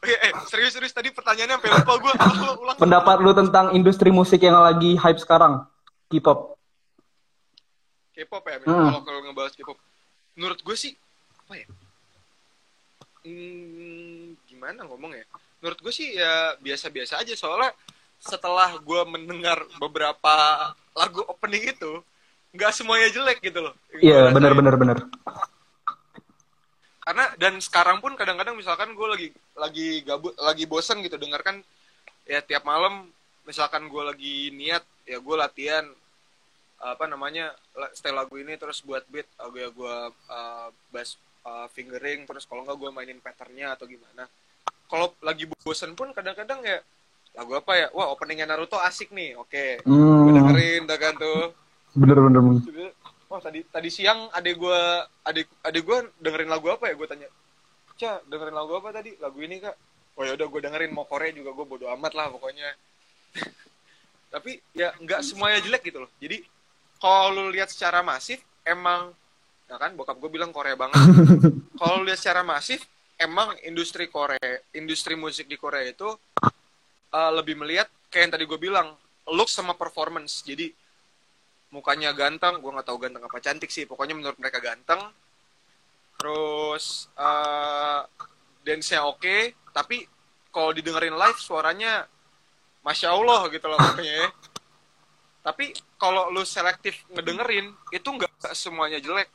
Eh, eh serius-serius, tadi pertanyaannya sampai lupa gue. Ulang. Pendapat lu tentang industri musik yang lagi hype sekarang, K-pop. K-pop ya, hmm. kalau ngebahas K-pop. Menurut gue sih, apa ya? Hmm, gimana ngomong ya? Menurut gue sih ya biasa-biasa aja, soalnya setelah gue mendengar beberapa lagu opening itu, nggak semuanya jelek gitu loh. Iya, yeah, benar-benar benar. Karena dan sekarang pun kadang-kadang misalkan gue lagi lagi gabut, lagi bosen gitu, dengarkan ya tiap malam. Misalkan gue lagi niat ya gue latihan apa namanya setel lagu ini terus buat beat, gue gue uh, bass uh, fingering, terus kalau nggak gue mainin patternnya atau gimana. Kalau lagi bosen pun kadang-kadang ya lagu apa ya, wah openingnya Naruto asik nih, oke okay. hmm. gue dengerin dah kan tuh. Bener-bener. Wah tadi tadi siang adek gue adek adek gue dengerin lagu apa ya, gue tanya, Ca dengerin lagu apa tadi, lagu ini Kak, oh ya udah gue dengerin, mau Korea juga gue bodo amat lah pokoknya. Tapi ya nggak semuanya jelek gitu loh. Jadi kalau lu lihat secara masif emang, ya kan bokap gue bilang Korea banget. Kalau lihat secara masif emang industri Korea, industri musik di Korea itu uh, lebih melihat kayak yang tadi gue bilang, look sama performance. Jadi mukanya ganteng, gue nggak tahu ganteng apa cantik sih, pokoknya menurut mereka ganteng. Terus uh, dance-nya oke, okay, tapi kalau didengerin live suaranya Masya Allah gitu loh pokoknya ya. Tapi kalau lu selektif ngedengerin, itu nggak semuanya jelek.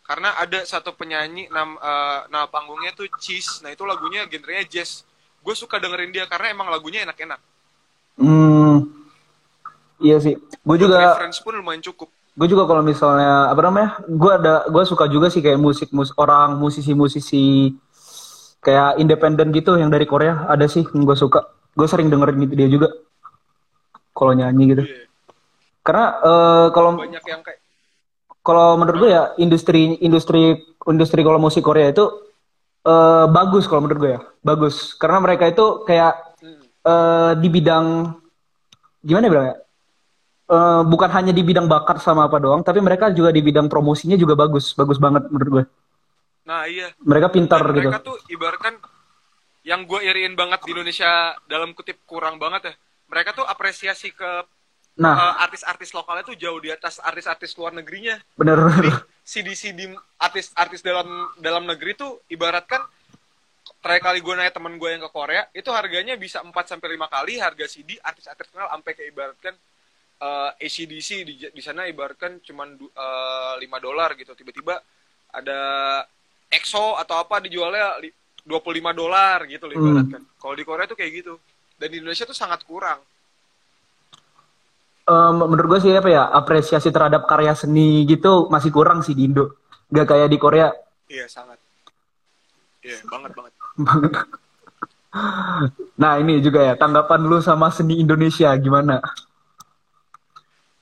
Karena ada satu penyanyi, nam, uh, nama panggungnya tuh Cheese. Nah itu lagunya genrenya jazz. Gue suka dengerin dia karena emang lagunya enak-enak. Hmm, iya sih. Gue juga. Reference pun lumayan cukup. Gue juga kalau misalnya apa namanya, gue ada, gue suka juga sih kayak musik, musik orang musisi-musisi kayak independen gitu yang dari Korea ada sih yang gue suka. Gue sering dengerin itu dia juga kalau nyanyi gitu. Yeah. Karena uh, kalau banyak yang kayak kalau menurut gue ya industri industri industri kalau musik Korea itu uh, bagus kalau menurut gue ya. Bagus karena mereka itu kayak uh, di bidang gimana bilang ya? Uh, bukan hanya di bidang bakat sama apa doang, tapi mereka juga di bidang promosinya juga bagus. Bagus banget menurut gue. Nah, iya. Mereka pintar mereka gitu. Mereka tuh ibaratkan yang gue iriin banget di Indonesia dalam kutip kurang banget ya, mereka tuh apresiasi ke nah. uh, artis-artis lokalnya tuh jauh di atas artis-artis luar negerinya. Bener. Jadi C D C D artis-artis dalam dalam negeri tuh ibaratkan terakhir kali gue nanya temen gue yang ke Korea itu harganya bisa empat sampai lima kali harga C D artis-artis kenal, sampai kayak ibaratkan uh, A C D C di, di sana ibaratkan cuman uh, lima dolar gitu, tiba-tiba ada EXO atau apa dijualnya li- dua puluh lima dolar gitu loh ibaratkan. Hmm. Kalau di Korea tuh kayak gitu. Dan di Indonesia tuh sangat kurang. Um, menurut gue sih apa ya, apresiasi terhadap karya seni gitu masih kurang sih di Indo. Gak kayak di Korea. Iya, sangat. Iya, banget banget. Nah, ini juga ya, tanggapan lu sama seni Indonesia gimana?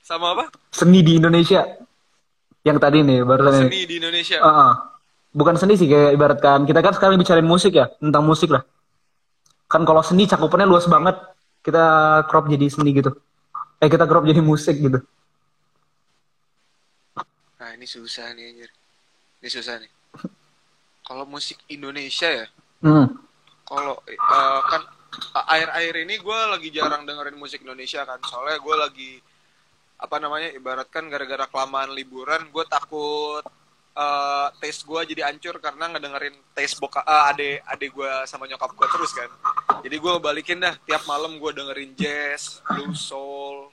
Sama apa? Seni di Indonesia. Yang tadi nih baru seni nih. Di Indonesia. Heeh. Uh-uh. Bukan seni sih, kayak ibaratkan kita kan sekarang bicarain musik ya, tentang musik lah. Kan kalau seni cakupannya luas banget, kita crop jadi seni gitu. Eh kita crop jadi musik gitu. Nah ini susah nih anjir. Ini susah nih. Kalau musik Indonesia ya, hmm. kalau uh, kan akhir-akhir ini gue lagi jarang dengerin musik Indonesia kan. Soalnya gue lagi apa namanya, ibaratkan gara-gara kelamaan liburan, gue takut Uh, taste gue jadi hancur karena ngedengerin taste boka uh, ade ade gue sama nyokap gue terus kan, jadi gue balikin dah tiap malam gue dengerin jazz, blues, soul,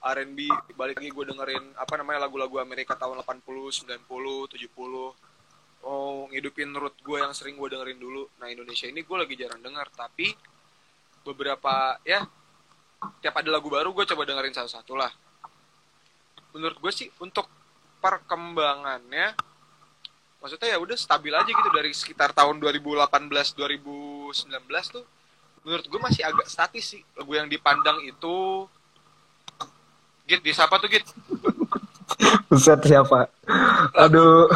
R and B, balik lagi gue dengerin apa namanya lagu-lagu Amerika tahun delapan puluh, sembilan puluh, tujuh puluh. Oh ngidupin root gue yang sering gue dengerin dulu. Nah Indonesia ini gue lagi jarang denger, tapi beberapa ya tiap ada lagu baru gue coba dengerin satu-satu lah. Menurut gue sih untuk perkembangannya maksudnya ya udah stabil aja gitu dari sekitar tahun dua ribu delapan belas dua ribu sembilan belas tuh menurut gue masih agak statis sih. Lagu yang dipandang itu Git, disapa tuh Git? Buset siapa? Aduh.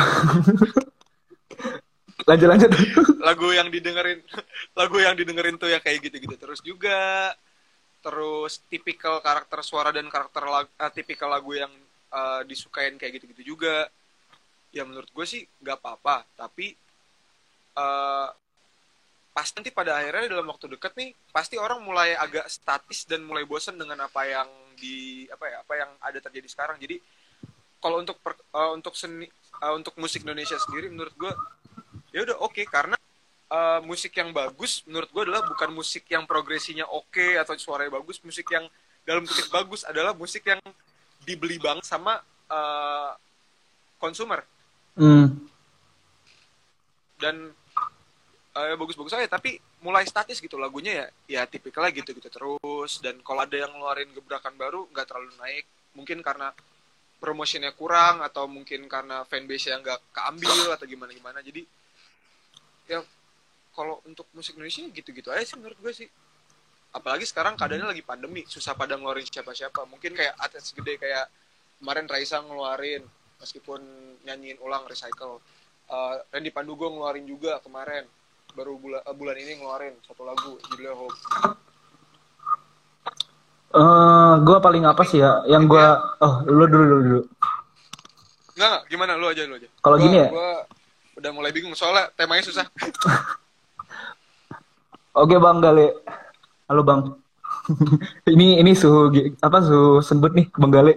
Lanjut-lanjut. Lagu yang didengerin lagu yang didengerin tuh ya kayak gitu-gitu terus juga. Terus tipikal karakter suara dan karakter lagu, uh, tipikal lagu yang Uh, disukain kayak gitu-gitu juga. Ya menurut gue sih gak apa-apa. Tapi uh, pasti nanti pada akhirnya dalam waktu dekat nih pasti orang mulai agak statis dan mulai bosen dengan apa yang di apa ya apa yang ada terjadi sekarang. Jadi kalau untuk per, uh, untuk seni uh, untuk musik Indonesia sendiri menurut gue ya udah oke okay, karena uh, musik yang bagus menurut gue adalah bukan musik yang progresinya oke okay, atau suaranya bagus. Musik yang dalam kutip bagus adalah musik yang dibeli banget sama uh, consumer. Mm. Dan uh, bagus-bagus aja, tapi mulai statis gitu lagunya, ya ya tipikalnya gitu-gitu terus. Dan kalau ada yang ngeluarin gebrakan baru nggak terlalu naik, mungkin karena promotionnya kurang atau mungkin karena fanbase-nya nggak keambil atau gimana-gimana. Jadi ya kalau untuk musik Indonesia gitu-gitu aja sih menurut gue sih. Apalagi sekarang keadaannya lagi pandemi, susah pada ngeluarin siapa-siapa. Mungkin kayak artis gede kayak kemarin Raisa ngeluarin meskipun nyanyiin ulang recycle. Uh, Randy Pandugo ngeluarin juga kemarin, baru bulan, bulan ini ngeluarin satu lagu judulnya Hope. Uh, gue paling apa sih ya? Yang gue, oh lu dulu dulu dulu. Nggak, gimana lu aja lu aja. Kalau gini ya? Gue udah mulai bingung soalnya temanya susah. Oke Bang Gale, halo Bang. ini ini suhu apa suhu sembut nih Bang Gale.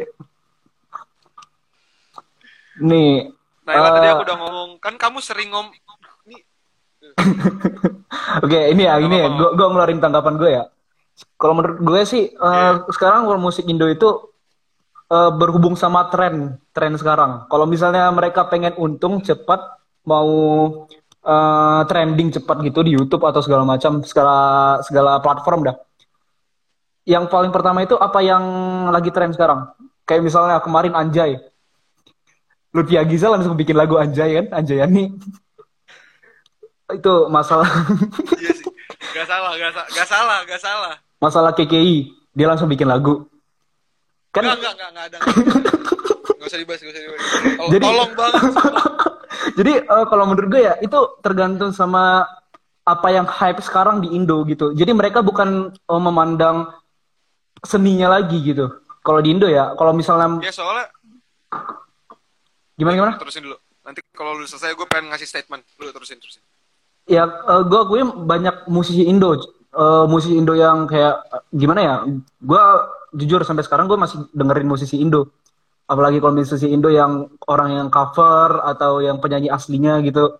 Nih. Naila uh, tadi aku udah ngomong kan kamu sering ngomong. Oke, okay, ini ya, ini ya. Gue gue ngeluarin tanggapan gue ya. Kalau menurut gue sih yeah. uh, sekarang world musik Indo itu uh, berhubung sama tren, tren sekarang. Kalau misalnya mereka pengen untung cepat, mau uh, trending cepat gitu di YouTube atau segala macam, segala segala platform dah. Yang paling pertama itu apa yang lagi tren sekarang? Kayak misalnya kemarin Anjay, Lutfi Aghiza langsung bikin lagu Anjay kan, Anjayani. Itu masalah. Iya sih, gak salah, gak, sa- gak salah, gak salah. Masalah K K I, dia langsung bikin lagu. Kan? Gak, gak, gak, gak ada. Gak usah dibahas, gak usah dibahas. Tol- Jadi, tolong banget. Jadi uh, kalau menurut gue ya, itu tergantung sama apa yang hype sekarang di Indo gitu. Jadi mereka bukan uh, memandang seninya lagi gitu. Kalau di Indo ya, kalau misalnya... Ya soalnya... Gimana, gimana? Terusin dulu. Nanti kalau lu selesai, gue pengen ngasih statement. Lu terusin, terusin. Ya, uh, gue akuin banyak musisi Indo. Uh, musisi Indo yang kayak uh, gimana ya, gue jujur sampai sekarang gue masih dengerin musisi Indo, apalagi kalau musisi Indo yang orang yang cover atau yang penyanyi aslinya gitu.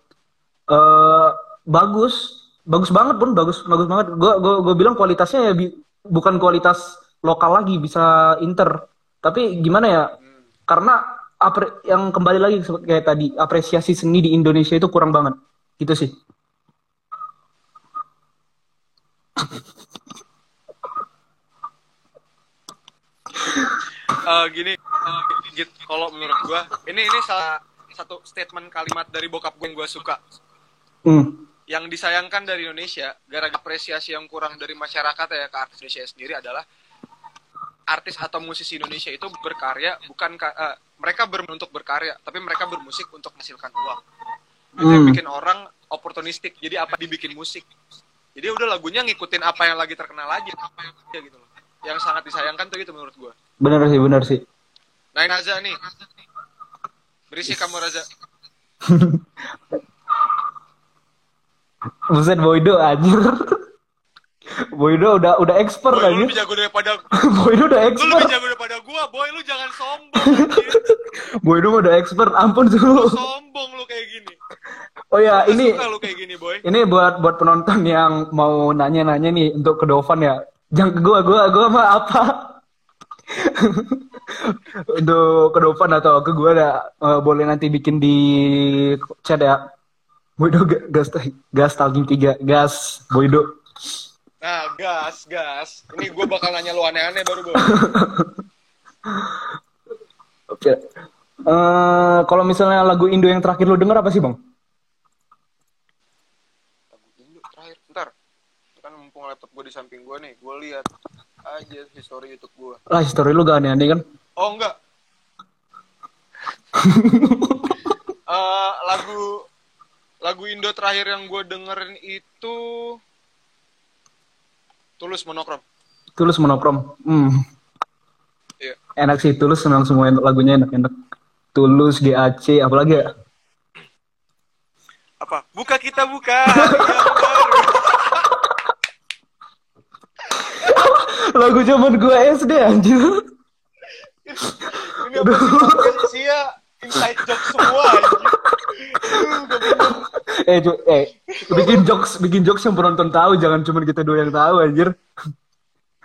uh, bagus bagus banget pun bagus bagus banget gue gue bilang kualitasnya ya bi- bukan kualitas lokal lagi, bisa inter, tapi gimana ya, hmm. karena apre- yang kembali lagi kayak tadi, apresiasi seni di Indonesia itu kurang banget gitu sih. Uh, gini, uh, gitu. Kalau menurut gue, ini ini salah satu statement kalimat dari bokap gue yang gue suka. Mm. Yang disayangkan dari Indonesia, gara-gara apresiasi yang kurang dari masyarakat ya ke artis Indonesia sendiri adalah artis atau musisi Indonesia itu berkarya bukan uh, mereka bermenuntut berkarya, tapi mereka bermusik untuk menghasilkan uang. Itu mm. yang bikin orang oportunistik. Jadi apa dibikin musik. Jadi udah lagunya ngikutin apa yang lagi terkenal aja, apa yang aja gitu loh. Yang sangat disayangkan tuh gitu menurut gue. Bener sih, bener sih. Naik Raza nih. Berisik kamu Raza. Buset Boydo anjir. Boydo udah udah expert aja. Boy lu jago daripada Boydo udah expert. Lu lebih jago daripada gua, Boy lu jangan sombong. Boydo udah expert, ampun tuh. Sombong lu kayak gini. Oh ya, aku ini gini, ini buat buat penonton yang mau nanya-nanya nih untuk ke Dovan ya, jangan ke gue, gue gue mah apa? Untuk ke Dovan atau ke gue ada uh, boleh nanti bikin di chat ya. Boydo gas gas stalking tiga gas Boydo. Nah gas gas, ini gue bakal nanya lu aneh-aneh baru Boy. Oke, okay. uh, kalau misalnya lagu Indo yang terakhir lu denger apa sih Bang? Laptop gue di samping gue nih, gue lihat aja history YouTube gue. Lah history lu gak aneh-aneh kan? Oh enggak. uh, lagu lagu Indo terakhir yang gue dengerin itu Tulus Monokrom. Tulus Monokrom. Hmm. Iya. Enak sih Tulus, memang semua lagunya enak-enak. Tulus, G A C, apalagi ya? Apa? Buka kita buka. Lagu zaman gue S D anjir. Ini apa sih? Sia inside joke semua anjir. eh, ju- eh bikin jokes, bikin jokes yang penonton tahu, jangan cuma kita doang yang tahu anjir.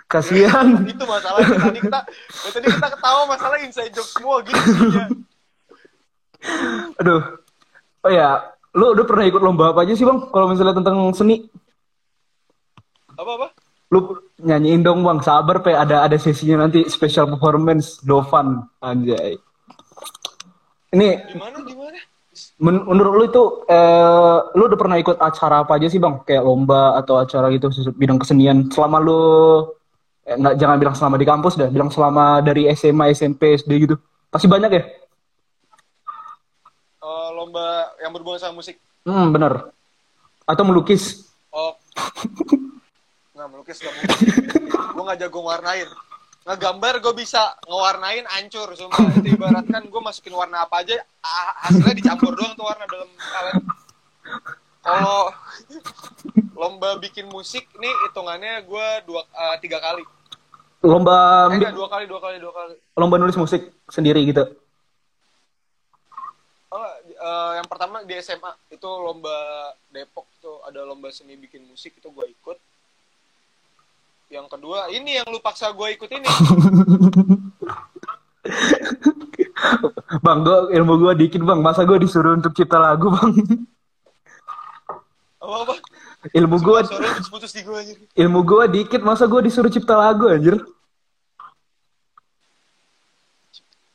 Kasihan. Itu masalahnya tadi kita tadi kita ketawa masalah inside joke semua gitu. Ya. Aduh. Oh ya, lu udah pernah ikut lomba apa aja sih, Bang? Kalau misalnya tentang seni. Apa-apa? Lu nyanyiin dong, Bang. Sabar, Pe. Ada ada sesinya nanti special performance Dovan, anjay. Ini gimana gimana? Men- menurut lu itu eh, lu udah pernah ikut acara apa aja sih, Bang? Kayak lomba atau acara gitu bidang kesenian selama lu eh, nggak jangan bilang selama di kampus dah, bilang selama dari S M A, S M P, S D gitu. Pasti banyak ya? Uh, lomba yang berhubungan sama musik. Hmm, bener. Atau melukis. Oh. Nggak melukis gak mungkin. Gua nggak jago warnain. Ngegambar gue bisa, ngewarnain hancur semua. Itu ibaratkan gue masukin warna apa aja, hasilnya dicampur doang tuh warna dalam kaleng. Kalau lomba bikin musik nih hitungannya gue dua uh, tiga kali. Lomba eh, enggak, dua kali dua kali dua kali. Lomba nulis musik sendiri gitu. Oh, uh, yang pertama di S M A itu lomba Depok tuh ada lomba seni bikin musik, itu gue ikut. Yang kedua, ini yang lu paksa gue ikut ini. Bang, gue, ilmu gue dikit, Bang. Masa gue disuruh untuk cipta lagu, Bang? Apa-apa? Ilmu gue putus di gue, anjir. Ilmu gue dikit, masa gue disuruh cipta lagu, anjir?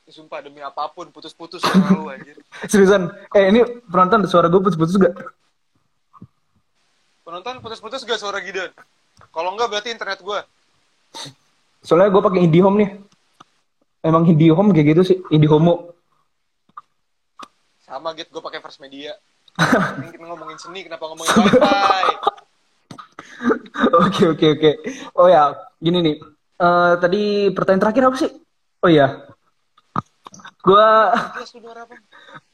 Sumpah, demi apapun, putus-putus sama lu, anjir. Seriusan, eh ini penonton, suara gue putus-putus gak? Penonton putus-putus gak suara Gideon? Kalau enggak berarti internet gue. Soalnya gue pakai IndiHome nih. Emang IndiHome kayak gitu sih, IndiHomo. Sama gitu, gue pakai First Media. Kita ngomongin seni, kenapa ngomongin wifi? Oke oke oke. Oh ya, gini nih. Uh, tadi pertanyaan terakhir apa sih? Oh ya, gue. Jelas lu dengar apa?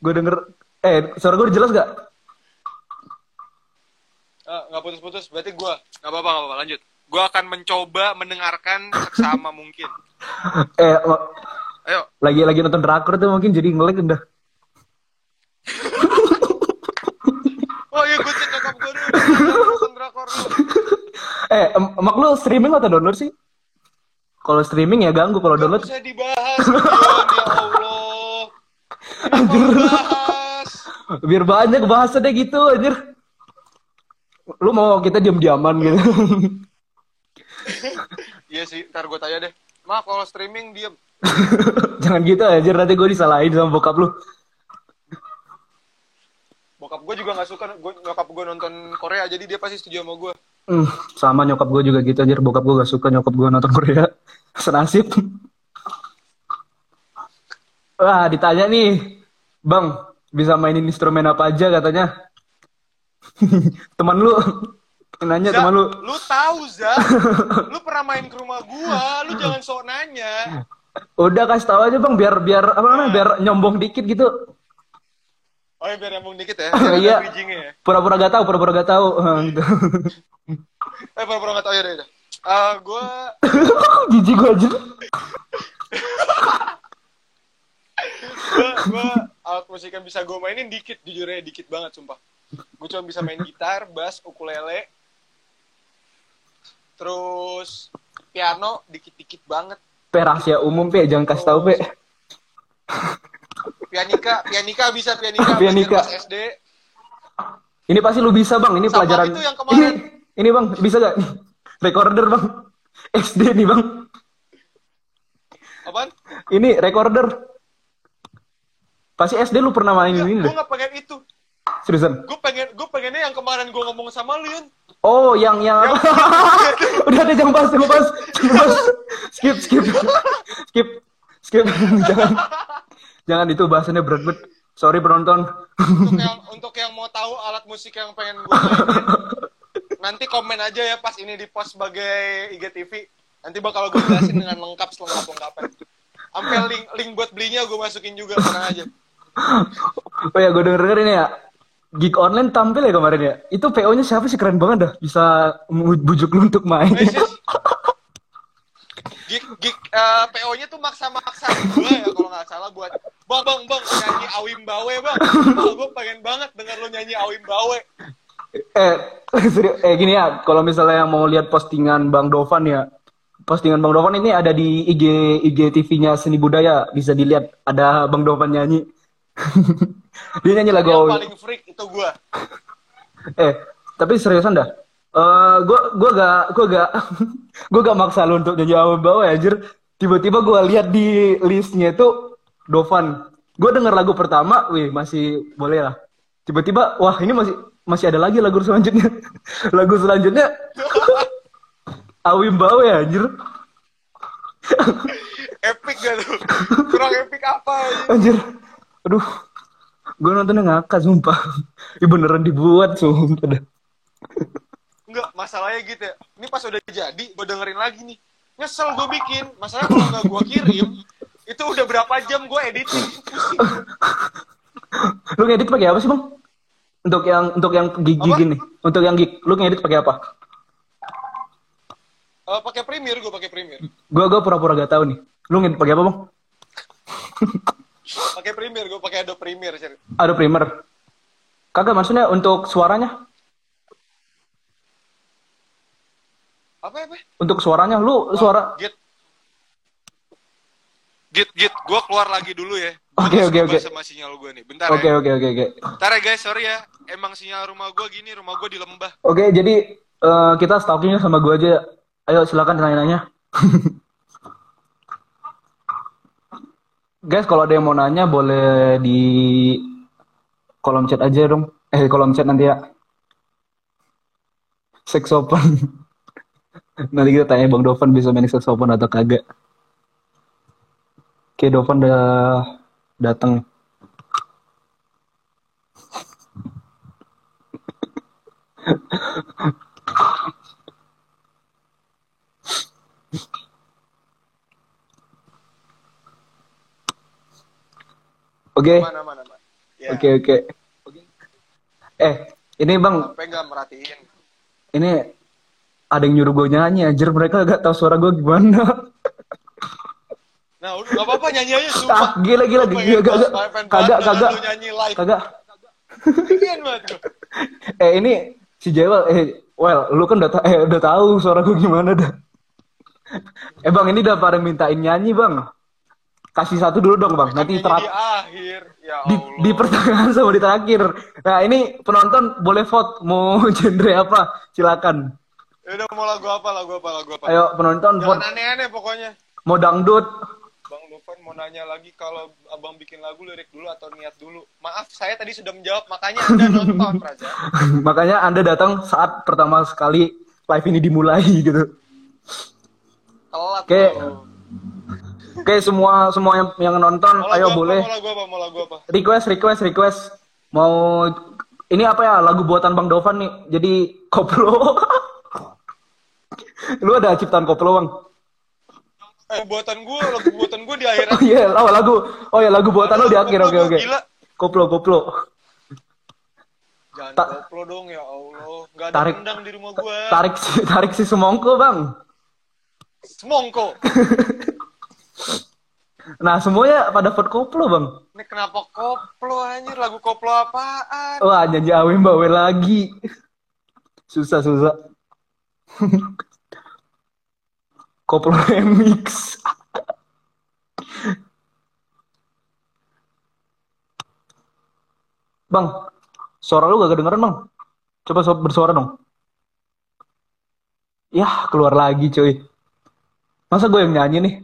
Gue denger. Eh, suara gue jelas gak? Nggak uh, putus-putus, berarti gue nggak apa-apa, nggak apa-apa, lanjut. Gue akan mencoba mendengarkan seksama mungkin. Eh, lo... ayo. Lagi-lagi nonton drakor tuh mungkin jadi ngelag udah. Oh iya, gue cek cakap gue dulu. Nonton drakor dulu. Eh, emak lu streaming atau download sih? Kalau streaming ya ganggu, kalau download. Bisa dibahas, ya Allah. Anjir. Biar banyak bahasa deh gitu, anjir. Lu mau kita diam-diaman gitu. Iya sih, ntar gue tanya deh. Ma, kalau streaming diam. Jangan gitu aja, nanti gue disalahin sama bokap lu. Bokap gue juga gak suka, gua, nyokap gue nonton Korea, jadi dia pasti setuju sama gue. Mm, sama nyokap gue juga gitu aja, bokap gue gak suka nyokap gue nonton Korea. Senasib. Wah, ditanya nih. Bang, bisa mainin instrumen apa aja katanya. Teman lu nanya, teman lu lu tahu za lu pernah main ke rumah gua, lu jangan sok nanya. Udah kasih tahu aja, Bang, biar biar apa namanya, biar nyombong dikit gitu. Oh iya, biar nyombong dikit ya. Oh, iya, pura-pura gak tahu, pura-pura gak tahu. eh pura-pura gak tahu ya udah. Uh, gua jijik gua aja. gua gua alat musik yang bisa gua mainin dikit, jujurnya dikit banget sumpah. Gue cuma bisa main gitar, bass, ukulele, terus piano dikit-dikit banget. Pe, rahasia umum, Pe, jangan kasih tahu, Pe. Pianika, pianika bisa, pianika. Pianika. Pas S D. Ini pasti lu bisa, Bang. Ini sama pelajaran. Ini, ini, Bang, bisa gak? Recorder, Bang. S D nih, Bang. Apaan? Ini recorder. Pasti S D lu pernah mainin ya, ini. Gue nggak pengen itu. Seriusan? Gue pengen, gue pengennya yang kemarin gue ngomong sama lu, Yun. Oh, yang yang. yang... Udah deh, jangan bahas, jangan bahas, skip, skip, skip, skip, jangan, jangan itu bahasannya berat berat. Sorry penonton. Untuk yang, untuk yang mau tahu alat musik yang pengen gue mainin, nanti komen aja ya pas ini di post sebagai I G T V. Nanti bakal gue jelasin dengan lengkap, selengkap lengkapnya. Sampai link link buat belinya gue masukin juga, tenang aja. Oh ya, gue denger ini ya. Gig online tampil ya kemarin ya. Itu P O-nya siapa sih, keren banget dah. Bisa bujuk lu untuk main. Gig, gig uh, P O-nya tuh maksa-maksa gue ya kalau enggak salah buat Bang, bang, bang nyanyi Awim Bawe, Bang. Kalau gue pengen banget denger lu nyanyi Awim Bawe. Eh, serius, eh gini ya, kalau misalnya yang mau lihat postingan Bang Dovan ya, Postingan Bang Dovan ini ada di I G I G T V-nya Seni Budaya, bisa dilihat ada Bang Dovan nyanyi. Dia nyanyi lagu yang paling freak itu gue. Eh, tapi seriusan dah. Uh, gue gue gak gue gak gue gak maksa lu untuk nyanyi awal bawah ya, anjir. Tiba-tiba gue lihat di listnya itu Dovan. Gue denger lagu pertama, wih masih boleh lah. Tiba-tiba, wah ini masih masih ada lagi lagu selanjutnya. Lagu selanjutnya. Awim bawe anjir. Epic gak tuh? Kurang epic apa anjir? Anjir. Aduh. Gue nontonnya ngakak sumpah. Ini beneran dibuat sumpah. Enggak, masalahnya gitu ya. Ini pas udah jadi, gue dengerin lagi nih. Nyesel gue bikin. Masalahnya kalau gak gue kirim, itu udah berapa jam gue editing. Lu ngedit pakai apa sih, Bang? Untuk yang untuk yang gigi gini. Untuk yang gig, lu ngedit pakai apa? Uh, pakai Premiere, gue pakai Premiere. Gue gue pura-pura gak tahu nih. Lu ngedit pakai apa, Bang? Pakai Premiere, gue pakai Adobe Premiere. Seri. Adobe Premiere. Kagak, maksudnya untuk suaranya? Apa apa? Untuk suaranya, lu oh, suara? Git, git, git. Gue keluar lagi dulu ya. Oke, oke, oke. Sama sinyal gue nih. Bentar. Oke, oke, oke, oke. Bentar ya guys, sorry ya. Emang sinyal rumah gue gini, rumah gue di lembah. Oke, okay, jadi uh, kita stalkingnya sama gue aja. Ayo silakan nanya-nanya. Guys, kalau ada yang mau nanya boleh di kolom chat aja dong. Eh, kolom chat nanti ya. Saxophone. Nanti kita tanya Bang Dovan bisa main saxophone atau kagak. Oke, Dovan udah datang. Oke, oke, oke. Eh, ini Bang. Ini ada yang nyuruh gue nyanyi, anjir mereka gak tahu suara gue gimana. Nah, udah gak apa-apa nyanyi aja, sumpah. Gila, gila, gila, gak, kagak, kagak, kagak. Eh, ini si Jewel, eh, well, lu kan udah, eh, udah tahu suara gue gimana dah. Eh, Bang, ini udah pada mintain nyanyi, Bang. Kasih satu dulu dong Bang, nanti terak- di akhir, ya Allah. Di, di pertengahan sama di terakhir. Nah ini penonton boleh vote mau genre apa, silakan. Udah mau lagu apa, lagu apa, lagu apa. Ayo penonton vote. Jangan aneh-aneh pokoknya. Mau dangdut. Bang Dovan mau nanya lagi, kalau abang bikin lagu lirik dulu atau niat dulu? Maaf, saya tadi sudah menjawab, makanya anda nonton Raja. Makanya anda datang saat pertama sekali live ini dimulai gitu. Telat. Oke. Oke, semua semua yang, yang nonton, mau ayo boleh apa, mau lagu apa, mau lagu apa? Request, request, request. Mau ini apa ya, lagu buatan Bang Dovan nih. Jadi koplo. Lu ada ciptaan koplo, Bang? Eh, buatan gue, lagu buatan gue di akhir. Oh iya, yeah, lagu. Oh ya, yeah, lagu buatan lu di akhir. Oke, oke. Koplo, koplo. Jangan Ta- koplo dong ya Allah. Enggak ada rendang di rumah gue. Tarik si, tarik si semongko, Bang. Semongko. Nah semuanya pada vote koplo, Bang. Ini kenapa koplo anjir, lagu koplo apaan? Wah, nyanyi awin bawe lagi. Susah-susah. Koplo remix. Bang, suara lu gak kedengeran, Bang. Coba bersuara dong. Yah, keluar lagi cuy. Masa gue yang nyanyi nih?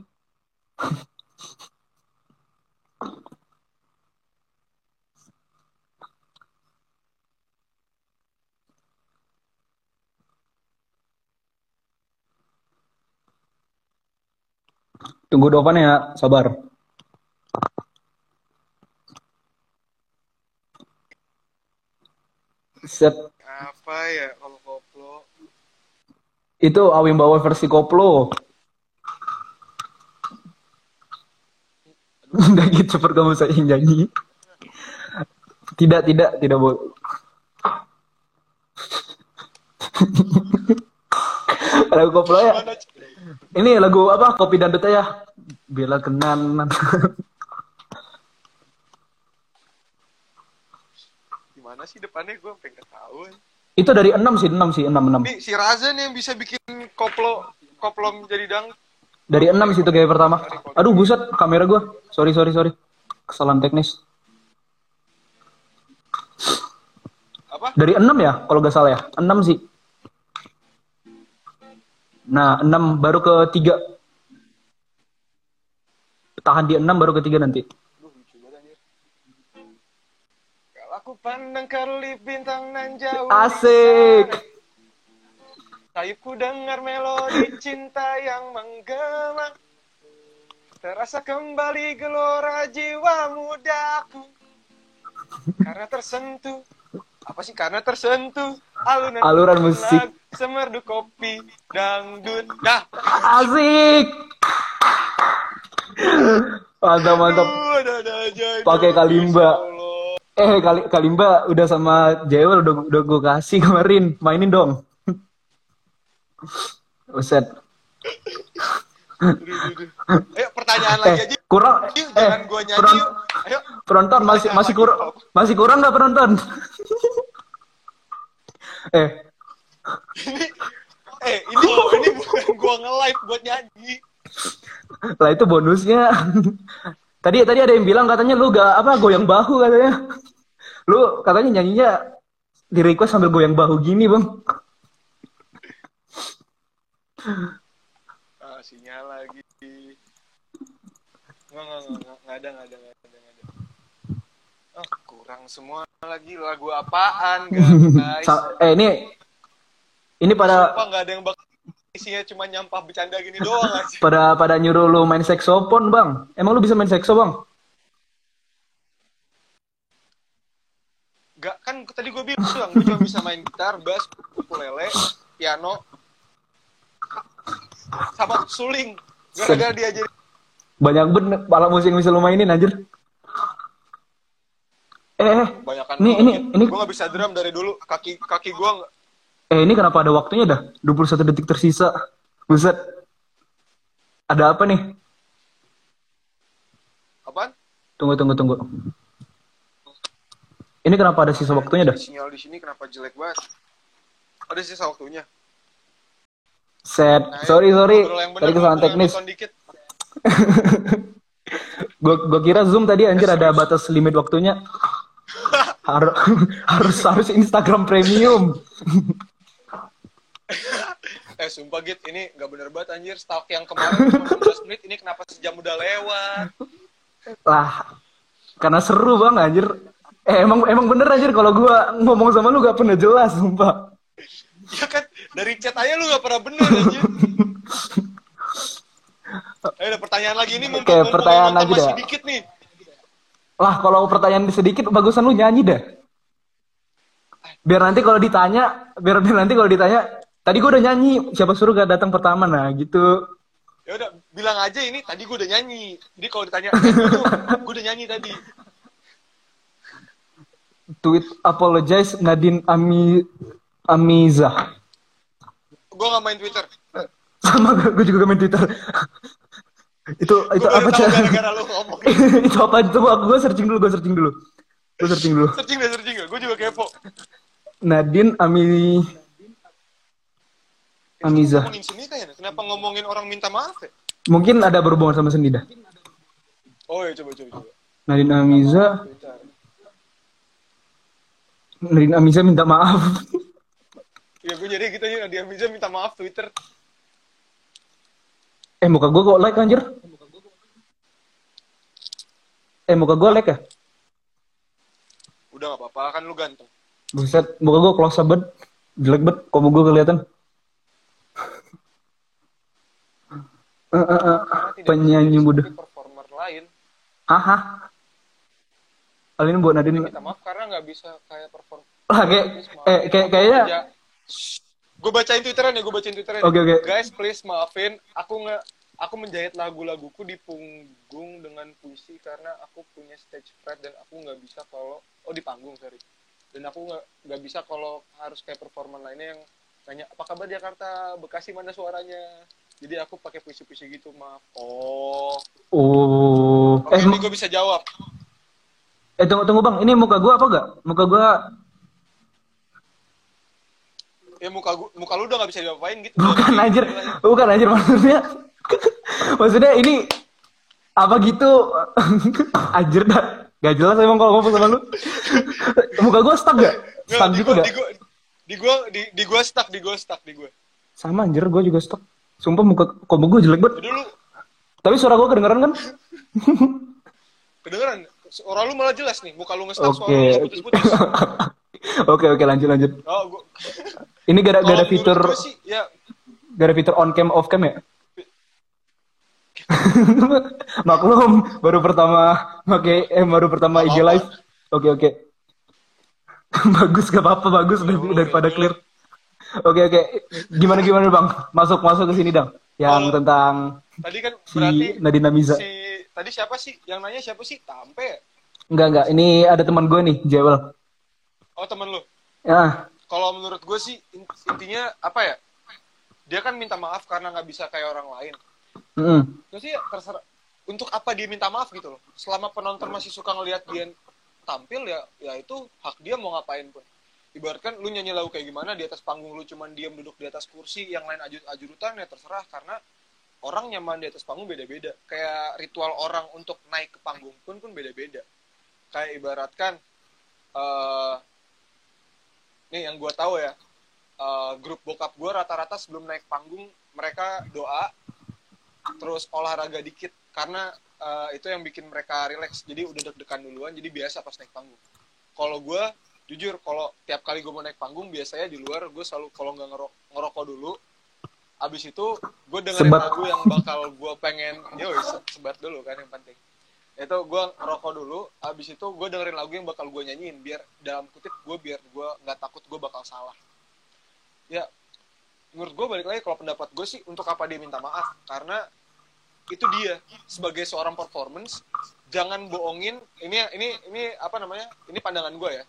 Tunggu Dovan ya, sabar. Set. Apa ya kalau koplo? Itu Awim Bawa versi koplo. Enggak gitu, seperti kamu saya nyanyi. Tidak, tidak, tidak boleh. Lagu koplo ya. Ini lagu apa? Kopi dan Dut ya. Bila kenan. Gimana sih depannya, gue pengen tahu. Itu dari enam sih, enam sih, enam enam. Si Raza nih yang bisa bikin koplo. kopplong jadi dangdut. Dari enam situ gaya pertama. Aduh buset kamera gue. Sorry sorry sorry. Kesalahan teknis. Apa? Dari enam ya kalau gak salah ya. Enam sih. Nah enam baru ke tiga. Tahan di enam baru ke tiga nanti. Kalau aku pandang kerlip bintang nan jauh. Asik. Tapi ku dengar melodi cinta yang menggema. Terasa kembali gelora jiwa mudaku. Karena tersentuh. Apa sih? Karena tersentuh alunan aluran musik. Semerdu kopi dangdut. Dah. Asik. Mantap, mantap. Pakai kalimba. Eh, kali, kalimba udah sama Jewel udah, udah gue kasih kemarin. Mainin dong. Uset. Ayo pertanyaan lagi eh, aja. Kurang. Yuk, eh, jangan gua nyanyi. Peron, ayo. Penonton masih masih kurang masih kurang nggak penonton? eh. Ini, eh ini ini bukan gua nge-live buat nyanyi. Lah itu bonusnya. Tadi tadi ada yang bilang katanya lu gak apa goyang bahu katanya. Lu katanya nyanyinya di request sambil goyang bahu gini bang. Ah, sinyal lagi. Nggak, nggak, nggak, nggak ada, nggak ada, nggak ada, nggak ada. Oh, kurang semua lagi lagu apaan, guys? eh, ini, ini pada. Sumpah, nggak ada yang bakal isinya cuma nyampah bercanda gini doang. pada, pada nyuruh lu main saxophone, bang. Emang lu bisa main saxo, bang? Gak kan? Tadi gue bilang, gue cuma bisa main gitar, bass, ukulele, piano. Sama suling gara-gara dia jadi banyak bener pala musik bisa lu mainin anjir. Eh banyakan ini ini ini gua nggak bisa drum dari dulu kaki kaki gua gak... eh ini kenapa ada waktunya dah dua puluh satu detik tersisa. Buset ada apa nih apaan tunggu tunggu tunggu ini kenapa ada sisa waktunya dah sinyal di sini kenapa jelek banget ada sisa waktunya. Set, nah, sorry sorry, tadi kesalahan teknis. Gue gue kira Zoom tadi anjir ada batas limit waktunya. Har harus harus Instagram Premium. eh sumpah Git, ini nggak bener banget anjir. Stalk yang kemarin lima belas menit, ini kenapa sejam udah lewat? Lah, karena seru bang anjir. Eh emang emang bener anjir kalau gue ngomong sama lu gak pernah jelas sumpah. Ya kan dari chat aja lu gak pernah bener aja. Ayo ada pertanyaan lagi ini mumpung okay, pertanyaan lagi masih dah. Dikit nih. Lah kalau pertanyaan sedikit bagusan lu nyanyi dah. Biar nanti kalau ditanya, biar, biar nanti kalau ditanya, tadi gua udah nyanyi, siapa suruh gak datang pertama nah gitu. Ya udah bilang aja ini tadi gua udah nyanyi. Jadi kalau ditanya, gua udah nyanyi tadi. Tweet apologize Nadine Ami Amizah. Gue gak main Twitter. Sama gue juga gak main Twitter. itu itu apa sih? itu apa itu? Gue searching dulu, gue searching dulu, gue searching dulu. searching deh, searching deh. Gue juga kepo. Nadine Ami Amizah. Kenapa ngomongin orang minta maaf? Ya? Mungkin ada berhubungan sama seni dah. Oh ya coba coba. coba. Nadine Amizah. Nadine Amizah minta maaf. Ya gue jadi kita gitu, dia bisa minta maaf Twitter. Eh muka gue kok like anjir? Eh muka gue like ya? Udah gak apa-apa kan lu ganteng. Buset muka gue close up banget. Jelek banget kok gue kelihatan. uh, uh, uh, penyanyi muda. Performer lain. Aha. Hal ini buat Nadine. Minta maaf karena gak bisa kayak perform. Lah kayak eh kayak kayaknya gue bacain twitteran ya, gue bacain twitteran. Oke okay, oke. Okay. Guys, please maafin, aku nge, aku menjahit lagu-laguku di punggung dengan puisi karena aku punya stage fright dan aku nggak bisa kalau oh di panggung sorry. Dan aku nggak nggak bisa kalau harus kayak performan lainnya yang tanya apa kabar Jakarta, Bekasi mana suaranya. Jadi aku pakai puisi-puisi gitu maaf. Oh. Oh. Oke, okay, eh, ini gue bisa jawab. Eh tunggu tunggu bang, ini muka gue apa gak? Muka gue ya muka gua, muka lu udah nggak bisa diapain gitu. Bukan anjir, bukan anjir maksudnya. Maksudnya ini apa gitu? Anjir dah. Gak jelas emang kalau ngomong sama lu. Muka gua stuck gak? Stuck gitu gak? Di gua di gua di, di gua stuck, di gua stuck, di gua. Sama anjir, gua juga stuck. Sumpah muka kombo gua jelek banget. Dulu. Tapi suara gua kedengeran kan? Kedengeran. Suara lu malah jelas nih, muka lu nge-stuck, okay. Suara lu putus-putus. Oke, oke, lanjut lanjut. Oh, gua... Ini gara gara fitur sih, ya. Gara fitur on cam off cam ya? Maklum, baru pertama pakai eh baru pertama I G live. Oke, oke. Bagus, gak apa-apa, bagus lebih daripada clear. Oke, oke. Gimana gimana, Bang? Masuk-masuk ke sini, Dang. Yang oh, tentang tadi kan berarti si Nadina Miza. Si tadi siapa sih? Yang nanya siapa sih? Tampe. Enggak, enggak. Ini ada teman gue nih, Jewel. Oh, teman lu. Ya. Kalau menurut gue sih intinya apa ya? Dia kan minta maaf karena nggak bisa kayak orang lain. Mm-hmm. Terus ya terserah. Untuk apa dia minta maaf gitu loh? Selama penonton masih suka ngelihat dia tampil ya, ya itu hak dia mau ngapain pun. Ibaratkan lu nyanyi lagu kayak gimana di atas panggung, lu cuman diam duduk di atas kursi, yang lain ajur-ajurutan ya terserah, karena orang nyaman di atas panggung beda-beda. Kayak ritual orang untuk naik ke panggung pun pun beda-beda. Kayak ibaratkan. Uh, Nih yang gue tahu ya, uh, grup bokap gue rata-rata sebelum naik panggung mereka doa, terus olahraga dikit karena uh, itu yang bikin mereka relax. Jadi udah deg-degan duluan, jadi biasa pas naik panggung. Kalau gue jujur, kalau tiap kali gue mau naik panggung biasanya di luar gue selalu kalau nggak ngerok- ngerokok dulu, abis itu gue dengerin sebat. Lagu yang bakal gue pengen, ya sebat dulu kan yang penting. Itu gue ngerokok dulu, abis itu gue dengerin lagu yang bakal gue nyanyiin, biar dalam kutip gue biar gue nggak takut gue bakal salah. Ya, menurut gue balik lagi kalau pendapat gue sih untuk apa dia minta maaf, karena itu dia sebagai seorang performance, jangan bohongin. Ini ini ini apa namanya? Ini pandangan gue ya.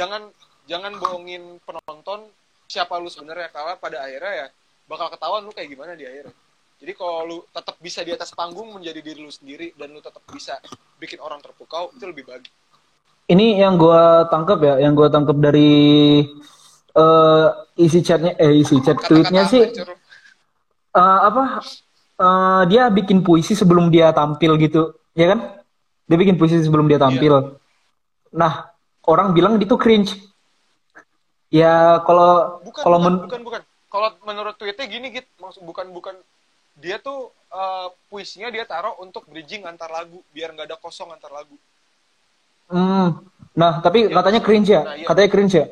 Jangan jangan bohongin penonton siapa lu sebenarnya, karena pada akhirnya ya bakal ketahuan lu kayak gimana di akhirnya. Jadi kalau lu tetap bisa di atas panggung menjadi diri lu sendiri dan lu tetap bisa bikin orang terpukau, itu lebih bagus. Ini yang gue tangkap ya, yang gue tangkap dari uh, isi chatnya, eh isi chat kata-kata tweetnya sih, uh, apa? Uh, dia bikin puisi sebelum dia tampil gitu, ya kan? Dia bikin puisi sebelum dia tampil. Iya. Nah, orang bilang itu cringe. Ya kalau kalau men- bukan bukan. Kalau menurut tweetnya gini gitu, maksud bukan bukan. Dia tuh uh, puisinya dia taruh untuk bridging antar lagu biar nggak ada kosong antar lagu. Hmm. Nah, tapi ya, katanya cringe ya. Nah, iya. Katanya cringe ya.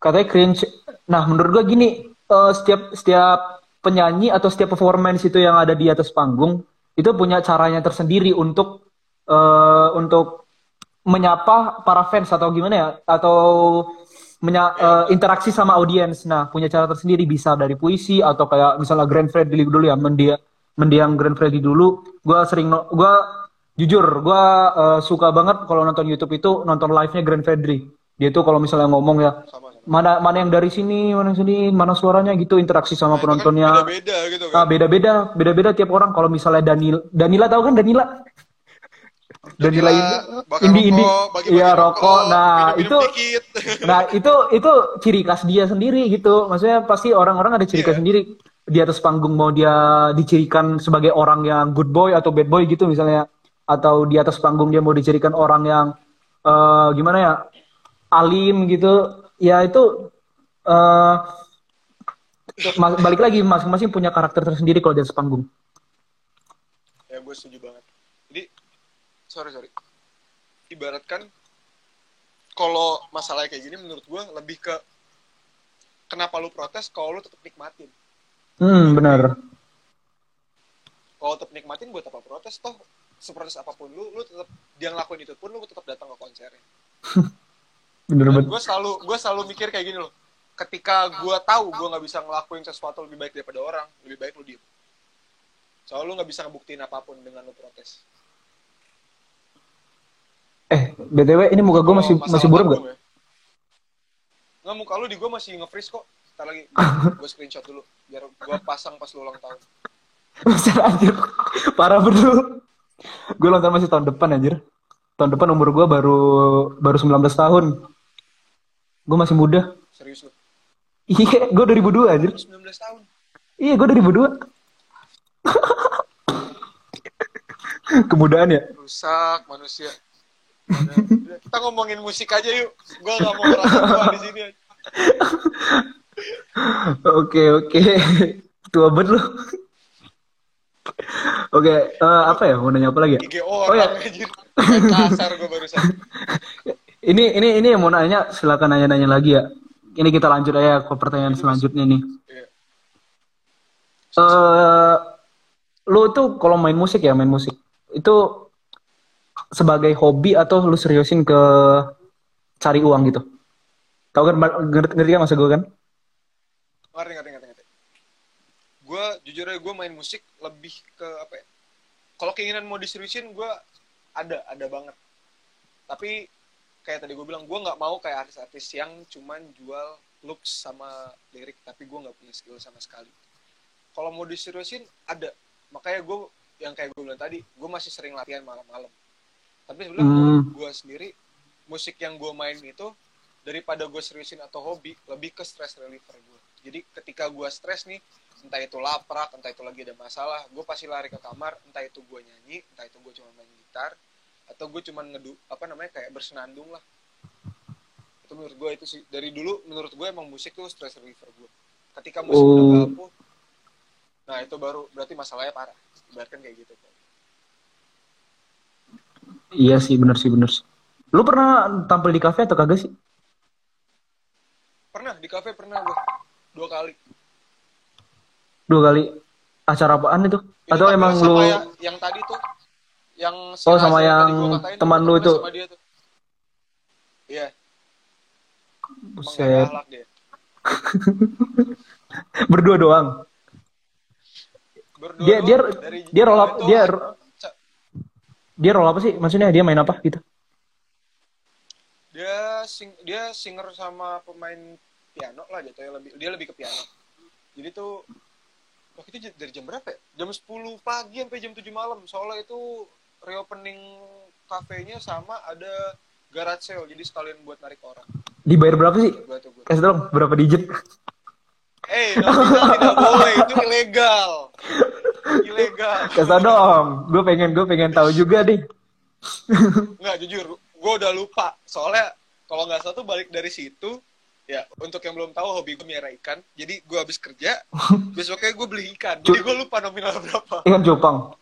Katanya cringe. Nah, menurut gua gini, uh, setiap setiap penyanyi atau setiap performance itu yang ada di atas panggung itu punya caranya tersendiri untuk uh, untuk menyapa para fans atau gimana ya, atau Menya, uh, interaksi sama audiens. Nah, punya cara tersendiri, bisa dari puisi atau kayak misalnya Grand Freddy dulu ya, mendiang mendiang Grand Freddy dulu. Gue sering, no, gue jujur, gue uh, suka banget kalau nonton YouTube itu nonton live-nya Grand Freddy. Dia tuh kalau misalnya ngomong ya, sama, sama. mana mana yang dari sini, mana yang sini, mana suaranya gitu, interaksi sama nah, penontonnya. Kan beda-beda gitu kan? Nah, beda-beda, beda-beda tiap orang. Kalau misalnya Danila, Danila tahu kan Danila? Danila indi-indi ya rokok, nah minum, minum itu nah itu itu ciri khas dia sendiri gitu, maksudnya pasti orang-orang ada ciri khas yeah. sendiri di atas panggung, mau dia dicirikan sebagai orang yang good boy atau bad boy gitu misalnya, atau di atas panggung dia mau dicirikan orang yang uh, gimana ya, alim gitu ya, itu uh, balik lagi masing-masing punya karakter tersendiri kalau di atas panggung ya. Gue setuju banget. Sorry, sorry. Ibaratkan kalau masalahnya kayak gini menurut gue lebih ke kenapa lu protes kalau lu tetap nikmatin. Hmm, benar. Kalau tetap nikmatin buat apa protes, toh seprotes apapun lu, lu tetap dia ngelakuin itu pun lu tetap datang ke konsernya. Bener banget. Gue selalu gue selalu mikir kayak gini loh. Ketika gue tahu gue nggak bisa ngelakuin sesuatu lebih baik daripada orang, lebih baik lu diem. Soalnya lu nggak bisa ngebuktiin apapun dengan lu protes. Eh, B T W ini muka gue masih oh, masih buram gak? Ya? Nggak, muka lu di gue masih nge-freeze kok. Ntar lagi, gue screenshot dulu. Biar gue pasang pas lu ulang tahun. Masih anjir, parah berdua. Gue ulang tahun masih tahun depan anjir. Tahun depan umur gue baru baru sembilan belas tahun. Gue masih muda. Serius lu? Iya, gue dua ribu dua anjir. sembilan belas tahun. Iya, gue dua ribu dua. Kemudahan ya? Rusak manusia. Kita ngomongin musik aja yuk. Gue gak mau ngerasa tua di sini. Oke, oke. Tua banget lu. Oke, okay, uh, apa ya? Mau nanya apa lagi? Orang, oh ya, kasar gue barusan. Ini, ini, ini yang mau nanya, silakan nanya-nanya lagi ya. Ini kita lanjut aja ke pertanyaan ini selanjutnya nih. Iya. Uh, lu tuh kalau main musik ya, main musik itu sebagai hobi atau lu seriusin ke cari uang gitu? Tahu kan? Ngerti kan maksud gue kan? Ngerti, ngerti, ngerti. Gue jujur aja gue main musik lebih ke apa ya, kalau keinginan mau diseriusin gue ada ada banget, tapi kayak tadi gue bilang gue nggak mau kayak artis-artis yang cuman jual looks sama lirik tapi gue nggak punya skill sama sekali. Kalau mau diseriusin ada, makanya gue yang kayak gue bilang tadi gue masih sering latihan malam-malam, tapi sebenarnya hmm. gue sendiri musik yang gue main itu daripada gue seriusin atau hobi lebih ke stress reliever gue. Jadi ketika gue stres nih, entah itu laprak, entah itu lagi ada masalah, gue pasti lari ke kamar, entah itu gue nyanyi, entah itu gue cuma main gitar, atau gue cuma ngedu, apa namanya, kayak bersenandung lah. Itu menurut gue itu sih, dari dulu menurut gue emang musik tuh stress reliever gue. Ketika musik oh. udah gapuh, nah itu baru, berarti masalahnya parah. Ibaratkan kayak gitu. Iya sih, bener sih, bener sih. Lu pernah tampil di kafe atau kagak sih? Pernah, di kafe pernah gue. Dua kali. Dua kali acara apaan itu? Itu atau emang lu ya, yang tadi tuh yang oh sama yang katain, teman lu itu? Iya. Buset. Berdua doang. Berdua dia dia dia roll up, dia dia roll apa sih? Maksudnya dia main apa gitu? Dia sing, dia singer sama pemain piano lah jatuhnya, lebih dia lebih ke piano. Jadi tuh waktu itu dari jam berapa ya? jam sepuluh pagi sampai jam tujuh malam. Soalnya itu reopening kafenya sama ada garage sale. Jadi sekalian buat narik orang. Dibayar berapa sih? Kasih dong, berapa digit? Eh, hey, tidak boleh. Itu ilegal. Ilegal. Kasih dong. Gue pengen, gue pengen tahu juga deh. Nggak, jujur. Gue udah lupa. Soalnya kalau nggak salah tuh balik dari situ. Ya, untuk yang belum tahu, hobi gue miara ikan. Jadi gue habis kerja, besoknya gue beli ikan. Jadi gue lupa nominal berapa. Ikan cupang.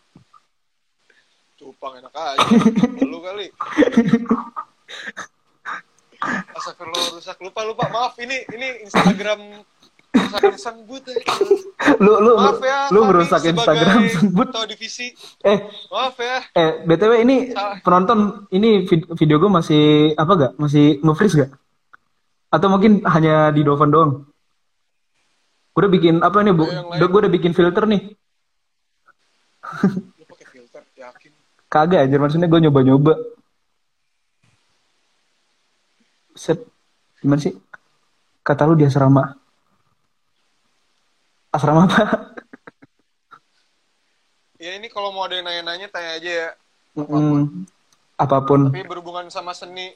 Cupang enak aja. Lu kali. Astagfirullah, rusak. Lupa, lupa. Maaf, ini ini Instagram rusak sanggut. Ya. Lu, lu, maaf ya, lu merusak Instagram sanggut. Atau divisi. Eh, maaf ya. Eh, B T W ini salah. Penonton, ini video gue masih apa gak? Masih nge-freeze gak? Atau mungkin hanya di Dovan doang. Gue udah bikin apa nih, Bu? Gue udah bikin filter nih. Lu pakai filter, yakin? Kagak anjir, maksudnya gue nyoba-nyoba. Set. Gimana sih? Kata lu di asrama. Asrama apa? Ya ini kalau mau ada yang nanya-nanya tanya aja ya. Apapun. Mm, apapun. Tapi berhubungan sama seni.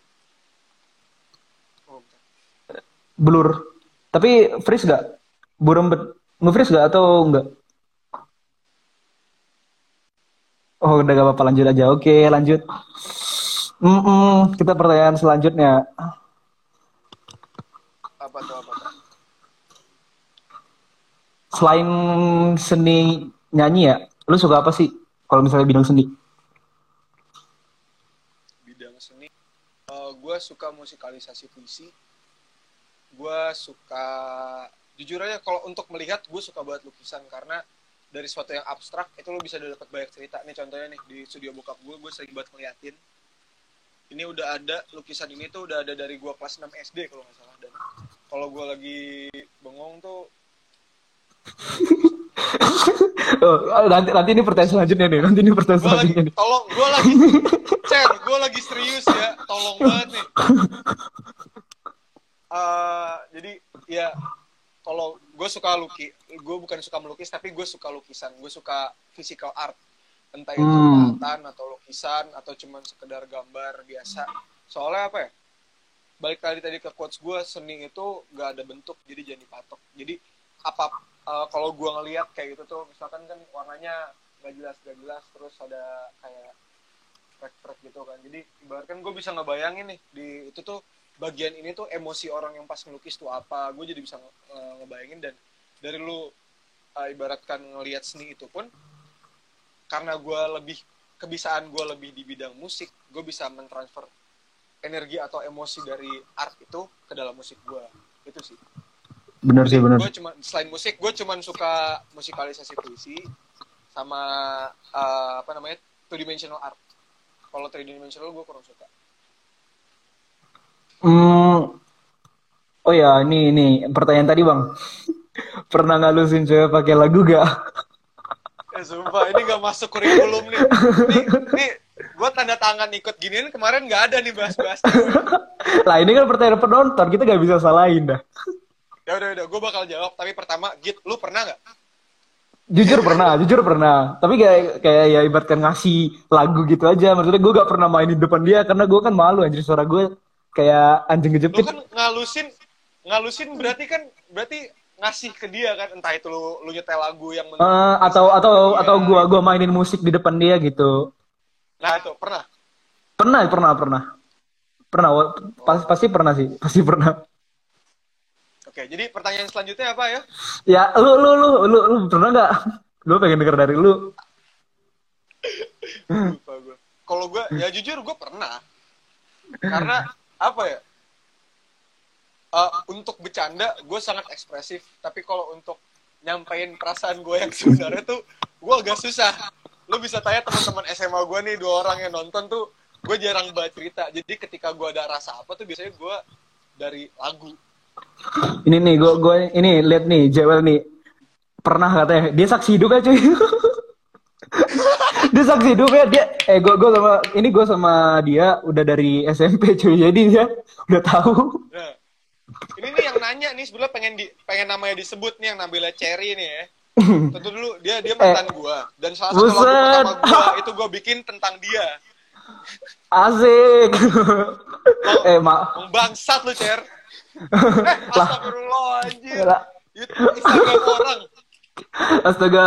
Blur. Tapi freeze gak? Burembet. Nge-freeze gak atau enggak? Oh udah gak apa-apa, lanjut aja. Oke lanjut. Mm-mm, kita pertanyaan selanjutnya. Apa tuh, apa tuh? Selain seni nyanyi ya, lu suka apa sih? Kalau misalnya bidang seni. Bidang seni. Uh, gue suka musikalisasi puisi. Gue suka, jujur aja kalau untuk melihat gue suka banget lukisan, karena dari sesuatu yang abstrak itu lo bisa dapat banyak cerita. Nih contohnya nih di studio bokap gue, gue sering banget ngeliatin. Ini udah ada, lukisan ini tuh udah ada dari gue kelas enam S D kalau nggak salah. Dan kalau gue lagi bengong tuh oh, nanti nanti ini pertanyaan selanjutnya nih, nanti ini pertanyaan gua selanjutnya lagi, nih. Tolong, gue lagi share, gue lagi serius ya, tolong banget nih. Uh, jadi ya kalau gue suka lukis, gue bukan suka melukis tapi gue suka lukisan, gue suka physical art, entah itu pelihatan atau lukisan atau cuman sekedar gambar biasa. Soalnya apa ya, balik lagi tadi ke quotes gue, seni itu gak ada bentuk, jadi jangan dipatok. Jadi apa uh, kalau gue ngelihat kayak gitu tuh, misalkan kan warnanya gak jelas gak jelas, terus ada kayak track-track gitu kan. Jadi ibaratkan gue bisa ngebayangin nih di itu tuh bagian ini tuh emosi orang yang pas ngelukis tuh apa, gue jadi bisa uh, ngebayangin. Dan dari lu uh, ibaratkan ngelihat seni itu pun, karena gue lebih kebisaan gue lebih di bidang musik, gue bisa mentransfer energi atau emosi dari art itu ke dalam musik gue. Itu sih. Benar sih, benar. Gue cuma selain musik, gue cuma suka musikalisasi puisi sama uh, apa namanya two dimensional art. Kalau three dimensional gue kurang suka. Hmm. Oh ya, ini ini pertanyaan tadi bang. Pernah ngalusin cewek pakai lagu gak? Eh, sumpah, ini gak masuk kurikulum nih. Nih, nih gue tanda tangan ikut giniin kemarin gak ada nih bahas-bahas. Lah ini kan pertanyaan penonton, kita gak bisa salahin dah. Ya udah, udah, gue bakal jawab. Tapi pertama, Git, lu pernah gak? Jujur pernah, jujur pernah. Tapi kayak kayak ya ibaratkan ngasih lagu gitu aja. Maksudnya gue gak pernah main di depan dia karena gue kan malu, anjir, suara gue kayak anjing kejepit. Lu kan ngalusin, ngalusin berarti kan berarti ngasih ke dia kan, entah itu lu, lu nyetel lagu yang menurut uh, atau atau dia, atau gua gua mainin musik di depan dia gitu. Nah itu pernah pernah pernah pernah pernah pas, pasti pernah sih pasti pernah. Oke, jadi pertanyaan selanjutnya apa ya? Ya lu lu lu lu, lu pernah nggak? Lu pengen denger dari lu. Lupa gua. Kalau gua ya jujur gua pernah, karena apa ya? Uh, untuk bercanda, gue sangat ekspresif. Tapi kalau untuk nyampein perasaan gue yang sebenarnya tuh, gue agak susah. Lo bisa tanya teman-teman S M A gue nih, dua orang yang nonton tuh, gue jarang banget cerita. Jadi ketika gue ada rasa apa tuh, biasanya gue dari lagu. Ini nih, gue gue ini lihat nih, Jewel nih pernah katanya dia saksi hidup aja. Dia saksi hidup ya dia. Eh gue gue sama ini gue sama dia udah dari S M P cuy. Jadi dia udah tahu. Nah. Ini nih yang nanya nih sebenernya pengen di, pengen namanya disebut nih, yang Nabila Cherry nih ya. Tentu dulu dia dia mantan eh, gua, dan salah satu lagu pertama gua itu gua bikin tentang dia. Asik. Lo, eh mak. Bangsat lu Cher. Eh, astagfirullah anjir. YouTube Instagram orang. Astaga,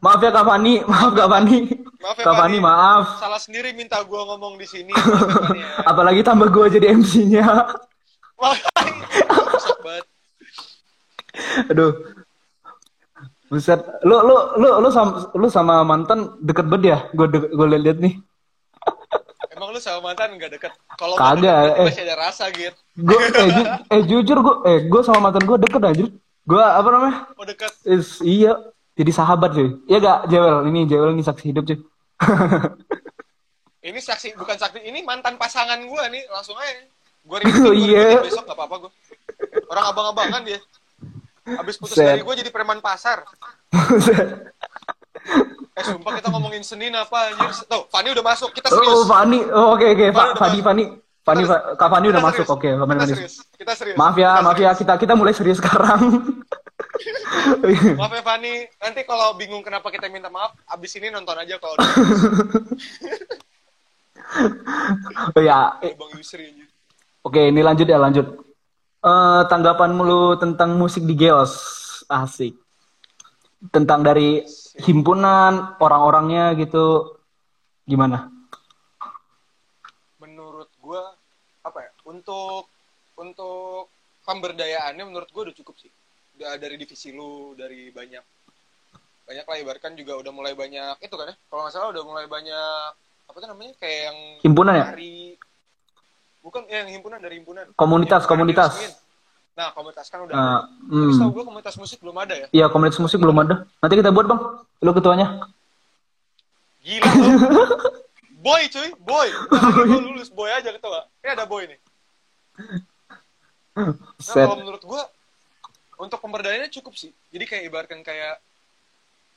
maaf ya Kak Vani, maaf Kak Vani. Maaf ya Kak Vani, maaf. Salah sendiri minta gua ngomong di sini. Ya. Apalagi tambah gua jadi M C-nya. Aduh, buset. Lu lu lu lu sama lu sama mantan deket banget ya? Gue gue lihat nih. Emang lu sama mantan nggak deket? Kalau kagak, eh, masih ada rasa gitu. Gue eh, ju, eh jujur gue eh gue sama mantan gue deket aja. Gue apa namanya? Oh deket. Is, iya, jadi sahabat cuy. Iya gak Jewel, ini Jewel ini saksi hidup cuy. Ini saksi bukan saksi, ini mantan pasangan gue nih, langsung aja. Gue ribut, yeah. Besok gak apa-apa gue. Orang abang-abangan dia. Abis putus Set. Dari gue jadi preman pasar. Eh sumpah kita ngomongin seni apa anjir. Tuh, Fani udah masuk, kita serius. Oh, Fani, oh, oke, oke, Fani, Fani Fani, Kak Fani udah masuk, oke. Kita serius. Maaf ya, maaf ya, kita kita mulai serius sekarang. Maaf ya Fani, nanti kalau bingung kenapa kita minta maaf, abis ini nonton aja kalau udah. Oh ya. Bang Yusri anjir. Oke, ini lanjut ya, lanjut. Uh, tanggapan mulu tentang musik di Geos. Asik. Tentang dari himpunan, orang-orangnya gitu. Gimana? Menurut gue, apa ya, untuk untuk pemberdayaannya menurut gue udah cukup sih. Dari divisi lu, dari banyak. Banyak lah, ibaratkan juga udah mulai banyak. Itu kan ya, kalau nggak salah udah mulai banyak, apa tuh namanya, kayak yang... Himpunan ya? Hari, bukan yang himpunan dari himpunan komunitas ya, komunitas nah komunitas kan udah uh, hmm. Bisa gue komunitas musik belum ada ya. Iya komunitas musik belum ada, nanti kita buat bang, lo ketuanya gila lo. Boy cuy, boy lo lulus boy aja ketua, ini ada boy nih. Nah kalau menurut gue untuk pemberdayaannya cukup sih, jadi kayak ibaratkan kayak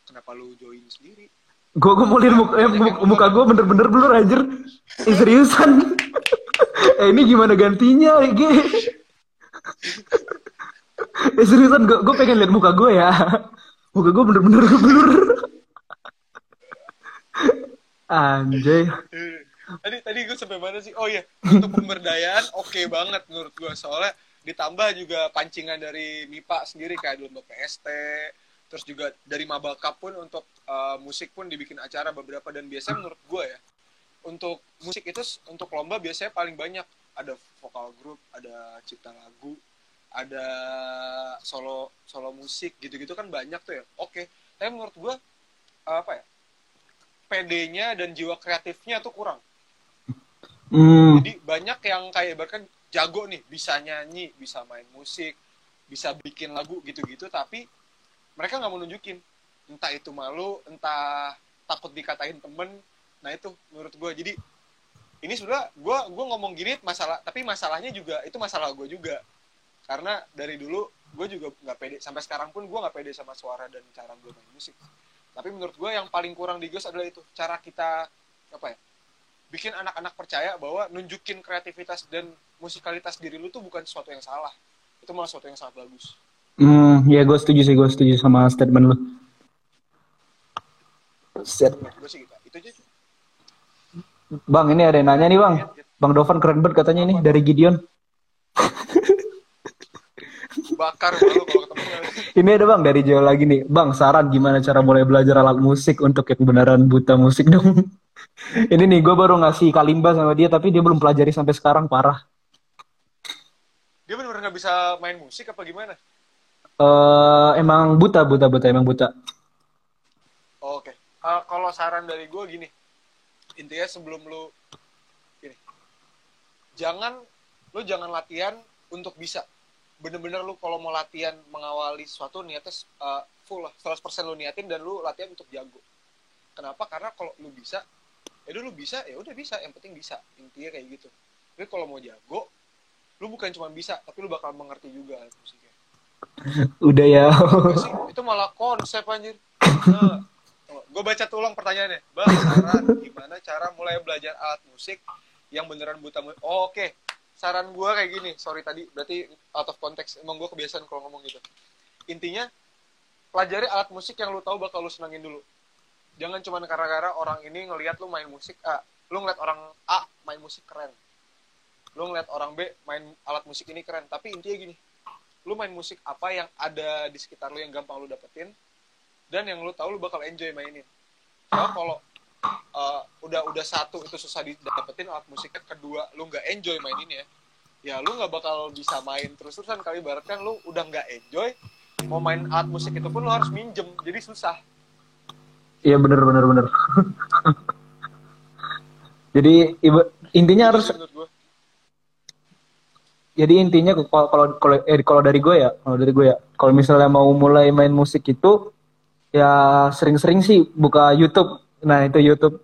kenapa lo join sendiri. Gue gue mau lihat muka, eh, muka gue bener-bener blur anjir, eh, seriusan. Eh ini gimana gantinya, G? Eh seriusan, gue pengen lihat muka gue ya. Muka gue bener-bener blur. Anjay. Tadi tadi gue sampai mana sih? Oh iya, untuk pemberdayaan oke okay banget menurut gue. Soalnya ditambah juga pancingan dari MIPA sendiri kayak di lomba P S T. Terus juga dari Maba Cup pun untuk uh, musik pun dibikin acara beberapa. Dan biasanya menurut gue ya, untuk musik itu, untuk lomba biasanya paling banyak. Ada vokal grup, ada cipta lagu, ada solo solo musik, gitu-gitu kan banyak tuh ya. Oke, okay. Tapi menurut gue, apa ya, P D-nya dan jiwa kreatifnya tuh kurang. Mm. Jadi banyak yang kayak bahkan jago nih, bisa nyanyi, bisa main musik, bisa bikin lagu gitu-gitu, tapi mereka nggak mau nunjukin. Entah itu malu, entah takut dikatain temen. Nah itu menurut gue. Jadi ini sebenarnya gue gue ngomong gini masalah, tapi masalahnya juga itu masalah gue juga. Karena dari dulu gue juga nggak pede, sampai sekarang pun gue nggak pede sama suara dan cara gue main musik. Tapi menurut gue yang paling kurang di G O S adalah itu, cara kita apa ya, bikin anak-anak percaya bahwa nunjukin kreativitas dan musikalitas diri lu tuh bukan sesuatu yang salah, itu malah sesuatu yang sangat bagus. Hmm, ya gue setuju sih, gue setuju sama statement lu. Set. Gue sih gitu, itu aja. Bang, ini ada yang nanya nih bang, Bang Dovan keren banget katanya nih dari Gideon. Bakar dulu kalau ketemu. Ini ada bang dari Jewel lagi nih, bang saran gimana cara mulai belajar alat musik untuk yang beneran buta musik dong. Ini nih gue baru ngasih kalimba sama dia tapi dia belum pelajari sampai sekarang, parah. Dia bener-bener nggak bisa main musik apa gimana? Uh, emang buta buta buta emang buta. Oh, Oke, okay. uh, kalau saran dari gue gini, intinya sebelum lu gini, jangan lu jangan latihan untuk bisa. Bener-bener lu kalau mau latihan mengawali sesuatu niatnya uh, full lah, seratus persen lu niatin dan lu latihan untuk jago. Kenapa? Karena kalau lu bisa, ya udah lu bisa, ya udah bisa, yang penting bisa. Intinya kayak gitu. Tapi kalau mau jago, lu bukan cuma bisa, tapi lu bakal mengerti juga musiknya. Udah ya. Itu malah konsep anjir. Nah, gue baca tuh ulang pertanyaannya. Bang, saran gimana cara mulai belajar alat musik yang beneran buta musik? Oh, oke. Okay. Saran gue kayak gini, sorry tadi, berarti out of context, emang gue kebiasaan kalau ngomong gitu. Intinya, pelajari alat musik yang lu tahu bakal lu senangin dulu. Jangan cuma gara-gara orang ini ngelihat lu main musik, ah, lu ngeliat orang A main musik keren, lu ngeliat orang B main alat musik ini keren, tapi intinya gini, lu main musik apa yang ada di sekitar lu yang gampang lu dapetin, dan yang lu tahu lu bakal enjoy mainin. Soalnya kalau Uh, udah udah satu itu susah didapetin alat musiknya, kedua lu nggak enjoy mainin ya, ya lu nggak bakal bisa main terus-terusan kali. Ibaratnya lu udah nggak enjoy mau main alat musik itu pun lu harus minjem, jadi susah. Iya bener bener bener. Jadi ibu, intinya harus. Jadi intinya kalau kalau kalau, eh, kalau dari gue ya, kalau dari gue ya, kalau misalnya mau mulai main musik itu ya sering-sering sih buka YouTube. Nah itu YouTube,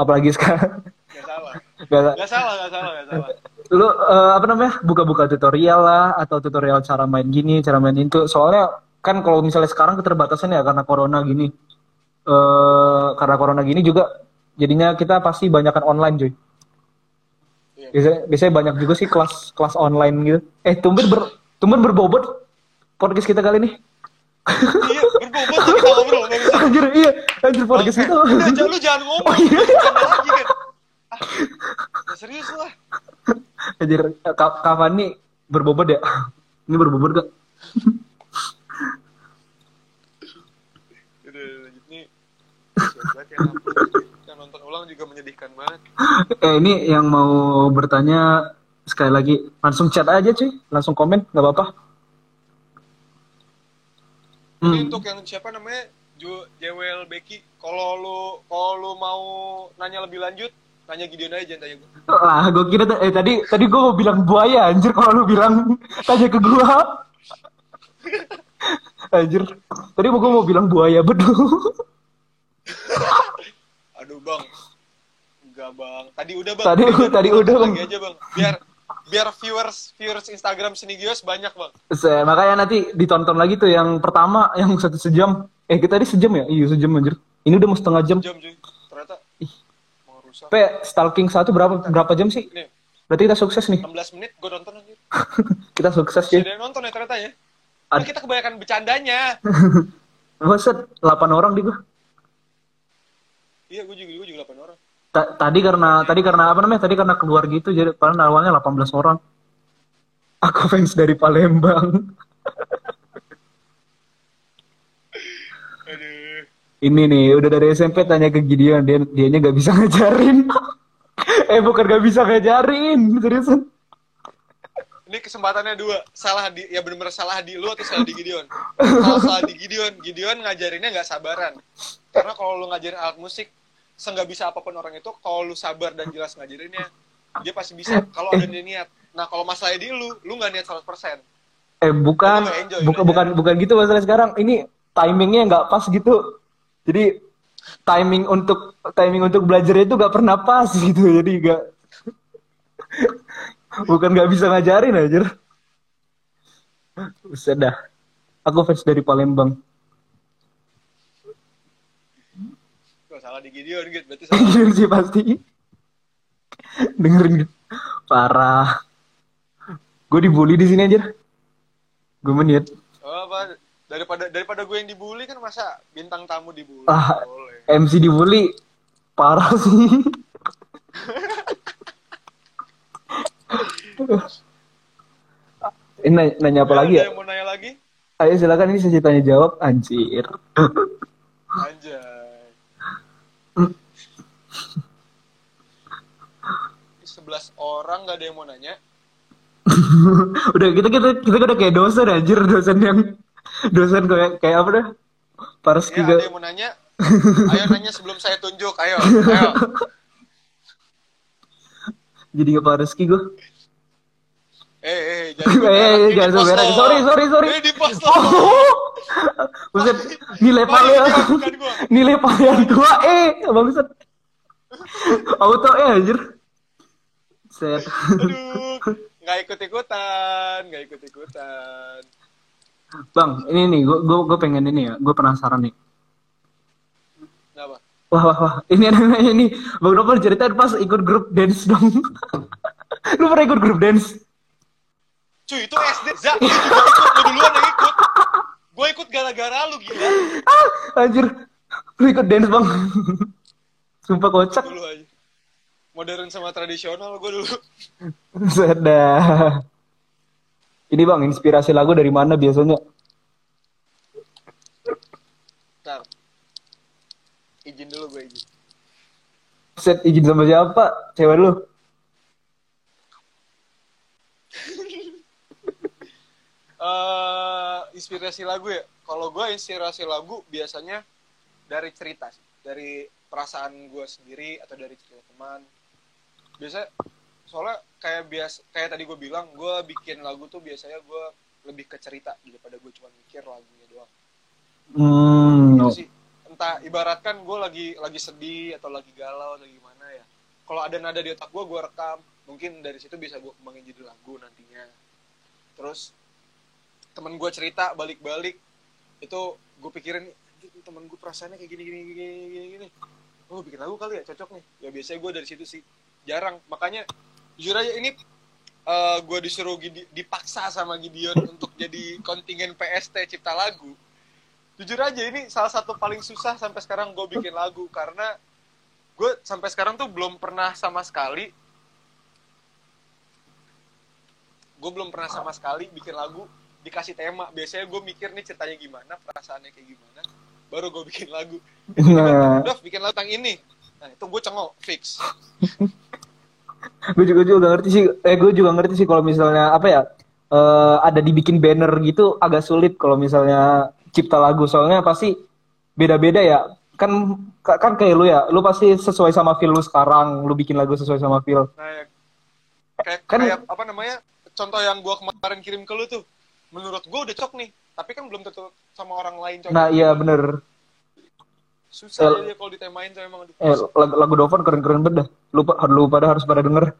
apalagi sekarang. Gak salah, gak salah, gak salah, gak salah. Lu uh, apa namanya, buka-buka tutorial lah, atau tutorial cara main gini, cara main itu. Soalnya kan kalau misalnya sekarang keterbatasan ya karena corona gini, uh, karena corona gini juga, jadinya kita pasti banyakan online cuy. Biasanya, biasanya banyak juga sih kelas kelas online gitu. Eh tumben ber tumben berbobot podcast kita kali ini. Iya, berbobot sih kita ngobrol. Anjir, iya. Anjir, podcast kita. Udah, lu jangan ngomong. Oh, iya. Jangan lagi, kan. Ah, ya serius lah. Anjir, Kak Vani berbobot ya? Ini berbobot gak? Udah, lanjut nih. Yang nonton ulang juga menyedihkan banget. Eh, ini yang mau bertanya, sekali lagi, langsung chat aja cuy. Langsung komen, gak apa-apa. Ini hmm. untuk yang siapa namanya Jewel Becky, kalau lu kalau lu mau nanya lebih lanjut, nanya Gideon aja, jangan tanya gue. Lah, gue kira eh tadi tadi gue mau bilang buaya anjir kalau lu bilang tanya ke gue. Anjir. Tadi gue mau bilang buaya betul. Aduh, Bang. Enggak, Bang. Tadi udah, Bang. Tadi, tadi, tadi udah, Bang. Lagi aja, Bang. Biar biar viewers viewers Instagram Sinigios banyak bang. Se, makanya nanti ditonton lagi tuh yang pertama yang satu sejam. Eh kita tadi sejam ya? Iya sejam anjir. Ini udah mau setengah jam. Jam cuy. Ternyata ih. P stalking satu berapa berapa jam sih? Nih. Berarti kita sukses nih. enam belas menit gue nonton anjir. Kita sukses sih. Sudah nonton ya ternyata ya. Nah, kita kebanyakan bercandanya. Buset, delapan orang di gua. Iya, gue juga gue juga delapan orang. tadi karena tadi karena apa namanya tadi karena keluar gitu, jadi paling awalnya delapan belas orang. Aku fans dari Palembang. Aduh. Ini nih udah dari S M P tanya ke Gideon, dia dianya nggak bisa ngajarin. eh bukan nggak bisa ngajarin, seriusan. Ini kesempatannya dua, salah di, ya benar-benar salah di lu atau salah di Gideon? Salah, salah di Gideon, Gideon ngajarinnya nggak sabaran. Karena kalau lu ngajarin alat musik, nggak bisa apapun orang itu, kalau lu sabar dan jelas ngajarinnya, dia pasti bisa. Kalau ada niat. Nah, kalau masalah di lu, lu nggak niat seratus persen. Eh, bukan, enjoy, buka, bukan, bukan gitu masalahnya sekarang. Ini timingnya nggak pas gitu. Jadi timing untuk timing untuk belajarnya itu nggak pernah pas gitu. Jadi nggak, bukan nggak bisa ngajarin aja. Usah dah. Aku fans dari Palembang. Kok salah di Gideon gitu? Berarti salah. Gideon sih pasti. Dengerin gitu. Parah. Gue dibully di sini aja. Gue meniat. Oh, apa? Daripada daripada gue yang dibully kan, masa bintang tamu dibully. Ah, M C dibully parah sih. Ini nanya, nanya apa ya, lagi ya? Mau nanya lagi? Ayo silakan, ini sesi tanya jawab anjir. Anjay. sebelas orang nggak ada yang mau nanya. udah kita kita kita udah kayak dosen anjir, dosen yang dosen kayak kayak apa dah? Paras ya, juga. Ada yang mau nanya? Ayo nanya sebelum saya tunjuk, ayo. ayo. Jadi nggak pareski gue. Eh eh jangan eh, jangan soberan. Sorry sorry sorry. Eh, di post lo. Oh. Buset, nilai palian. Nilai palian gua eh bangsat. Auto eh anjir. Set. Aduh, nggak ikut-ikutan, nggak ikut-ikutan. Bang, ini nih, gue gue pengen ini ya, gue penasaran nih. Kenapa? Wah wah wah, ini ada nanya nih, Bang Novel cerita pas ikut grup dance dong. Lu pernah ikut grup dance? Cuy, itu S D, Zak, lu juga ikut, lu duluan yang ikut. Gue ikut gara-gara lu, gila. Ah, anjir, lu ikut dance bang. Sumpah kocak. Dulu aja. Modern sama tradisional gue dulu. Sudah. Ini bang, inspirasi lagu dari mana biasanya? Bentar. Izin dulu gue izin. Set, izin sama siapa? Cewek dulu. uh, inspirasi lagu ya? Kalau gue inspirasi lagu biasanya dari cerita sih. Dari perasaan gue sendiri atau dari cerita teman. Biasanya, soalnya kayak bias, kayak tadi gue bilang, gue bikin lagu tuh biasanya gue lebih ke cerita daripada gue cuma mikir lagunya doang. Hmm. Jadi, entah ibaratkan gue lagi lagi sedih atau lagi galau atau gimana ya. Kalau ada nada di otak gue, gue rekam. Mungkin dari situ bisa gue kembangin jadi lagu nantinya. Terus temen gue cerita balik-balik, itu gue pikirin temen gue perasaannya kayak gini gini gini gini gini. Oh, bikin lagu kali ya, cocok nih. Ya biasanya gue dari situ sih. Jarang, makanya jujur aja ini uh, gue disuruh Gide- dipaksa sama Gideon untuk jadi kontingen P S T cipta lagu. Jujur aja ini salah satu paling susah sampai sekarang gue bikin lagu, karena gue sampai sekarang tuh belum pernah sama sekali gue belum pernah sama sekali bikin lagu dikasih tema. Biasanya gue mikir nih ceritanya gimana, perasaannya kayak gimana, baru gue bikin lagu. Nah, udah bikin lagu tentang ini. Nah, itu gue cengok fix. gue juga juga ngerti sih. Eh, gue juga ngerti sih kalau misalnya apa ya? Uh, ada dibikin banner gitu agak sulit kalau misalnya cipta lagu, soalnya pasti beda-beda ya. Kan kan kayak lu ya, lu pasti sesuai sama feel lu sekarang, lu bikin lagu sesuai sama feel. Nah, kayak kan, kayak apa namanya? Contoh yang gue kemarin kirim ke lu tuh, menurut gue udah cocok nih, tapi kan belum tentu sama orang lain cocok. Nah, iya bener. Susah El, ya kalau ditemain tuh emang. Eh, lagu, lagu Dovan keren-keren banget dah. Lu, lu pada harus pada denger.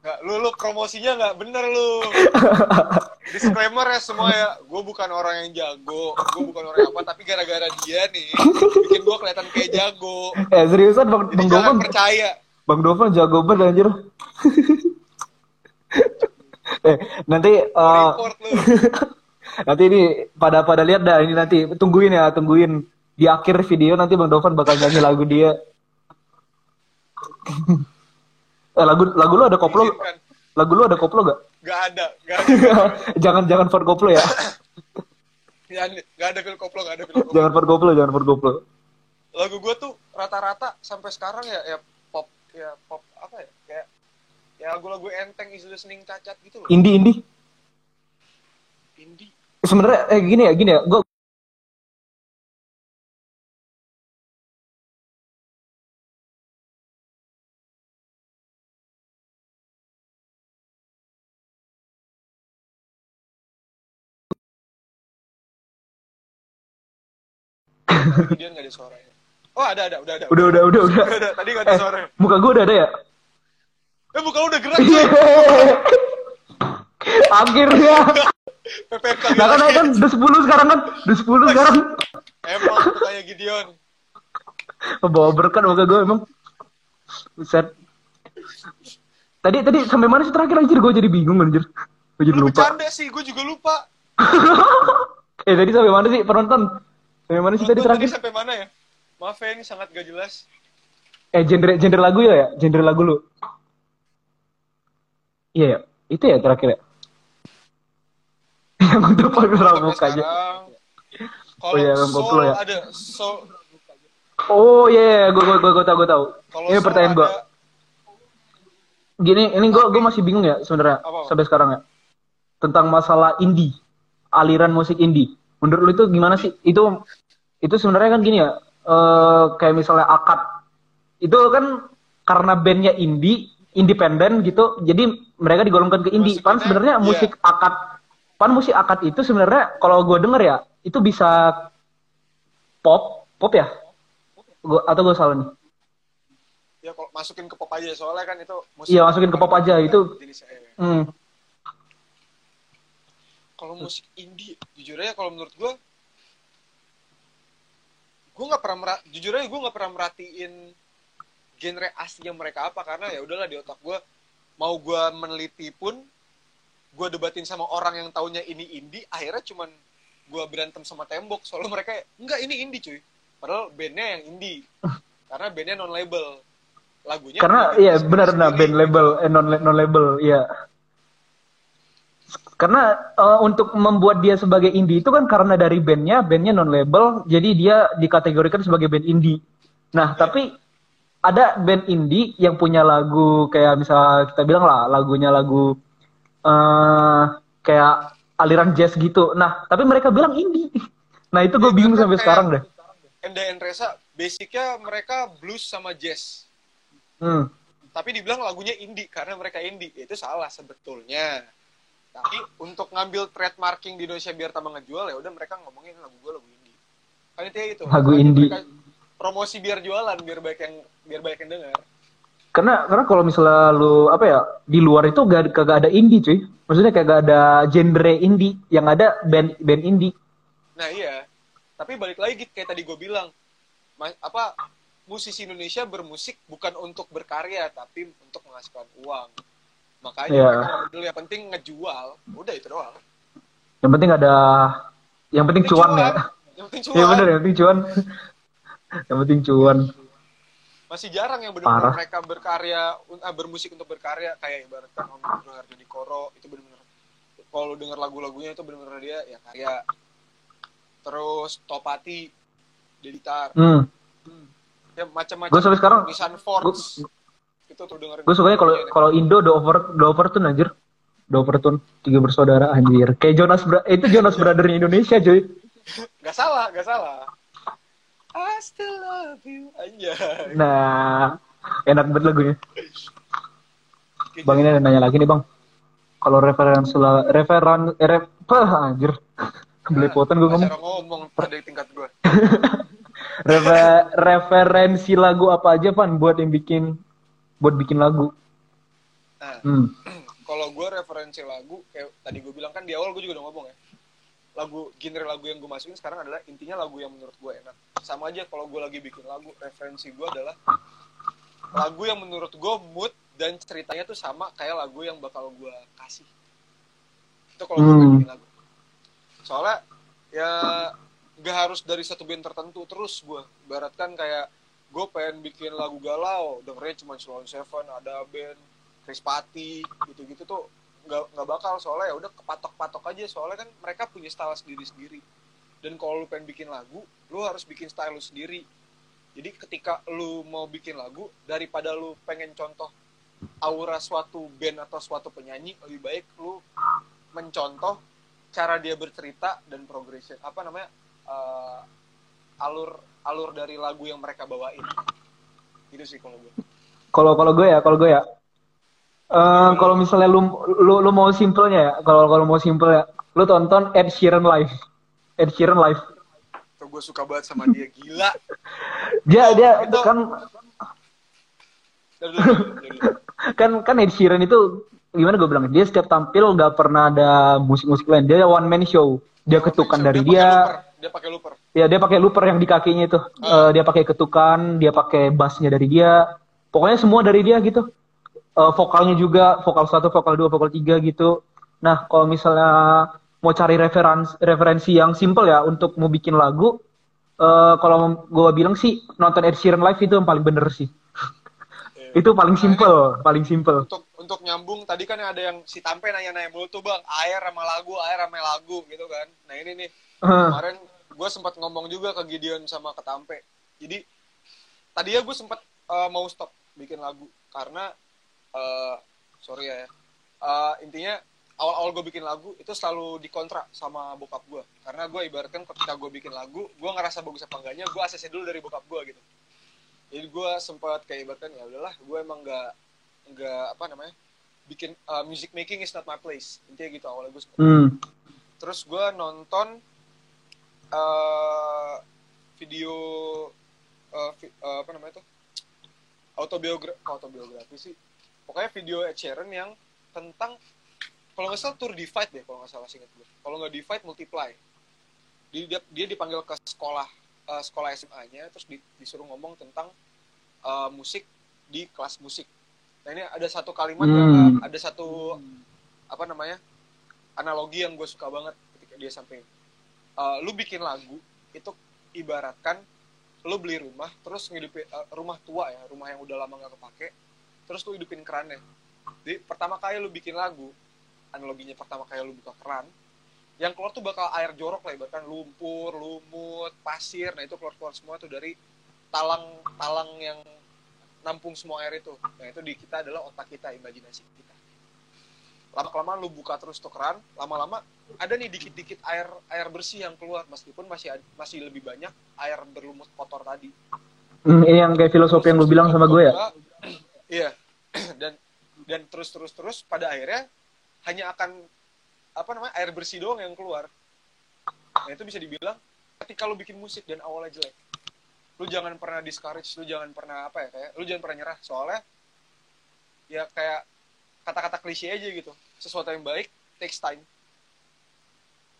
Nggak, lu, lu promosinya nggak bener lu. Disclaimer ya semua ya. Gue bukan orang yang jago. Gue bukan orang yang apa. Tapi gara-gara dia nih, bikin gue kelihatan kayak jago. Eh seriusan Bang, Bang Dovan percaya. Bang Dovan jago banget anjir. eh nanti. Uh, Report lu. Nanti ini pada pada lihat dah ini nanti. Tungguin ya, tungguin. Di akhir video nanti Bang Dovan bakal nyanyi lagu dia. Eh lagu lagu lu ada koplo? Lagu lu ada koplo gak? Gak ada, gak ada. Jangan jangan for koplo ya. Jangan, gak ada film koplo, gak ada film koplo. Jangan for koplo, jangan for koplo. Lagu gue tuh rata-rata sampai sekarang ya, ya pop, ya pop apa ya? Kayak ya lagu-lagu enteng, is listening cacat gitu loh. Indie, indie. Indie. Sebenarnya eh gini ya, gini ya. Gue Gideon nggak ada suaranya. Oh ada ada udah ada. Udah udah udah udah. udah. Tadi nggak ada eh, suaranya. Muka gue udah ada ya? Eh muka udah gerak. Akhirnya. P P K. Nah kan kan udah sepuluh sekarang kan, udah sepuluh sekarang. Emang kayak Gideon. Bawa berkat muka gue emang. Buset. Tadi tadi sampai mana sih terakhir anjir? Gue jadi bingung anjir. Gue jadi lupa. Bercanda sih, gue juga lupa. Eh tadi sampai mana sih penonton? Sampai mana sih tadi terakhir? Sampai mana ya? Maaf ya, ini sangat gak jelas. Eh, genre genre lagu ya, ya? Genre lagu lu. Iya, ya. Itu ya terakhir ya? Yang udah pada rambut aja. Oh iya, yang koplo ya. Ada soul. Oh iya, yeah. gue gue gue gue tahu gue tahu. Kalo ini pertanyaan ada... gue. Gini, ini gue gue masih bingung ya sebenarnya sampai sekarang ya. Tentang masalah indie, aliran musik indie. Menurut lu itu gimana sih? Itu itu sebenarnya kan gini ya, uh, kayak misalnya Akad itu kan karena bandnya indie, independen gitu, jadi mereka digolongkan ke indie. Pan sebenarnya musik yeah. Akad, pan musik Akad itu sebenarnya kalau gue denger ya, itu bisa pop, pop ya? Gua, atau gue salah nih? Ya kalau masukin ke pop aja soalnya kan itu. Iya masukin ke pop aja itu. Hmm. Kalau musik indie, jujur aja kalau menurut gue, gue nggak pernah merati, jujur aja gue nggak pernah merhatiin genre aslinya mereka apa karena ya udahlah di otak gue, mau gue meneliti pun, gue debatin sama orang yang taunya ini indie, akhirnya cuman gue berantem sama tembok soalnya mereka enggak ini indie cuy, padahal bandnya yang indie, karena bandnya non label, lagunya. Karena iya benar benar band label, eh, non non label, iya. Karena uh, untuk membuat dia sebagai indie itu kan karena dari bandnya, bandnya non-label, jadi dia dikategorikan sebagai band indie. Nah, tapi ada band indie yang punya lagu kayak misalnya kita bilang lah, lagunya lagu uh, kayak aliran jazz gitu. Nah, tapi mereka bilang indie. Nah, itu gue bingung sampai sekarang deh. N D N Reza, basicnya mereka blues sama jazz. Hmm. Tapi dibilang lagunya indie karena mereka indie. Itu salah sebetulnya. Tapi untuk ngambil trademarking di Indonesia biar tambah ngejual ya udah mereka ngomongin lagu gue lagu indie. Kan itu ya itu. Lagu indie. Promosi biar jualan, biar banyak yang biar banyak yang dengar. Karena karena kalau misalnya lu apa ya, di luar itu gak, gak ada indie cuy. Maksudnya kayak gak ada genre indie, yang ada band band indie. Nah, iya. Tapi balik lagi gitu kayak tadi gue bilang, apa musisi Indonesia bermusik bukan untuk berkarya tapi untuk menghasilkan uang. Makanya yeah. mereka yang penting ngejual, udah itu doang. Yang penting ada, yang penting cuan ya. Yang penting cuan. Iya benar, yang penting cuan. Yang penting cuan. Masih jarang yang benar-benar mereka berkarya, bermusik untuk berkarya kayak ibaratkan Om Nur di Koro itu benar-benar. Kalau denger lagu-lagunya itu benar-benar dia ya karya. Terus Topati, Deditar. Hmm. Ya macam-macam. Gue sampai sekarang Nissan Force. Gua... Gue sukanya kalau kalau Indo The Over The Overtune anjir. The Overtune tiga bersaudara anjir. Kayak Jonas Bra- itu Jonas Brother-nya Indonesia, cuy. Gak salah, gak salah. I still love you anjay. Nah, enak banget lagunya. Bang ini ada nanya lagi nih, Bang. Kalau referensi referan eh, refer anjir. Kebelepotan gue ngomong. Cara ngomong pada tingkat gue. Refer, referensi lagu apa aja, Pan, buat yang bikin buat bikin lagu. Nah, hmm. kalau gue referensi lagu, kayak tadi gue bilang kan di awal gue juga udah ngomong ya, lagu genre lagu yang gue masukin sekarang adalah intinya lagu yang menurut gue enak. Sama aja kalau gue lagi bikin lagu, referensi gue adalah lagu yang menurut gue mood dan ceritanya tuh sama kayak lagu yang bakal gue kasih. Itu kalau hmm. gue bikin lagu. Soalnya ya gak harus dari satu band tertentu terus gue. Ibaratkan kayak gue pengen bikin lagu galau, dengerin cuma Slow Seven, ada band Krispati, gitu-gitu tuh nggak nggak bakal, soalnya ya udah kepatok-patok aja, soalnya kan mereka punya style sendiri-sendiri. Dan kalau lu pengen bikin lagu, lu harus bikin style lu sendiri. Jadi ketika lu mau bikin lagu, daripada lu pengen contoh aura suatu band atau suatu penyanyi, lebih baik lu mencontoh cara dia bercerita dan progression, apa namanya, uh, alur alur dari lagu yang mereka bawain. Itu sih kalau gue. Kalau kalau gue ya, kalau gue ya. Uh, kalau misalnya lu, lu lu mau simpelnya ya, kalau kalau mau simpel ya, lu tonton Ed Sheeran live. Ed Sheeran live. Tuh gue suka banget sama dia, gila. dia dia itu, kan dari, dari. kan kan Ed Sheeran itu gimana gue bilang, dia setiap tampil gak pernah ada musik-musik lain, dia one man show, dia one ketukan show. Dari dia dia pakai looper, ya dia pakai looper yang di kakinya itu, uh. Uh, dia pakai ketukan, dia pakai bassnya dari dia, pokoknya semua dari dia gitu, uh, vokalnya juga, vokal satu, vokal dua, vokal tiga gitu. Nah kalau misalnya mau cari referensi referensi yang simple ya untuk mau bikin lagu, uh, kalau gue bilang sih nonton Ed Sheeran live itu yang paling bener sih. Itu paling simple, paling simple. Untuk, untuk nyambung, tadi kan ada yang si Tampe nanya-nanya mulu tuh bang, air sama lagu, air sama lagu gitu kan. Nah ini nih, uh. kemarin gue sempat ngomong juga ke Gideon sama ke Tampe. Jadi, tadinya gue sempat uh, mau stop bikin lagu. Karena, uh, sorry ya, uh, intinya awal-awal gue bikin lagu itu selalu dikontrak sama bokap gue. Karena gue ibaratkan ketika gue bikin lagu, gue ngerasa bagus apa enggaknya, gue A C C dulu dari bokap gue gitu. Jadi gue sempat kayak ibaratkan ya udahlah, gue emang nggak nggak apa namanya bikin uh, music making is not my place, intinya gitu awalnya gue. Mm. Terus gue nonton uh, video uh, vi, uh, apa namanya tuh autobiografi autobiografi sih, pokoknya video Ed Sheeran yang tentang kalau nggak salah tour divide deh, kalau nggak salah singkat gue, kalau nggak divide multiply. Dia dia dipanggil ke sekolah. Uh, sekolah S M A-nya, terus di, disuruh ngomong tentang uh, musik di kelas musik. Nah ini ada satu kalimat, hmm. yang, ada satu apa namanya analogi yang gue suka banget ketika dia sampai uh, lu bikin lagu itu ibaratkan lu beli rumah, terus ngidupin uh, rumah tua ya, rumah yang udah lama gak kepake, terus lu hidupin kerannya. Jadi pertama kali lu bikin lagu, analoginya pertama kali lu buka keran, yang keluar tuh bakal air jorok lah, bahkan lumpur, lumut, pasir. Nah itu keluar-keluar semua tuh dari talang-talang yang nampung semua air itu. Nah itu di kita adalah otak kita, imajinasi kita. Lama-kelamaan lu buka terus tuh keran, lama-lama ada nih dikit-dikit air air bersih yang keluar, meskipun masih masih lebih banyak air berlumut kotor tadi. Hmm, ini yang kayak filosofi yang lu bilang sama gue ya? Iya. Dan dan terus-terus-terus pada akhirnya hanya akan apa namanya air bersih doang yang keluar. Nah itu bisa dibilang ketika lu bikin musik dan awalnya jelek, lu jangan pernah discourage, lu jangan pernah apa ya kayak lu jangan pernah nyerah, soalnya ya kayak kata-kata klise aja gitu, sesuatu yang baik takes time.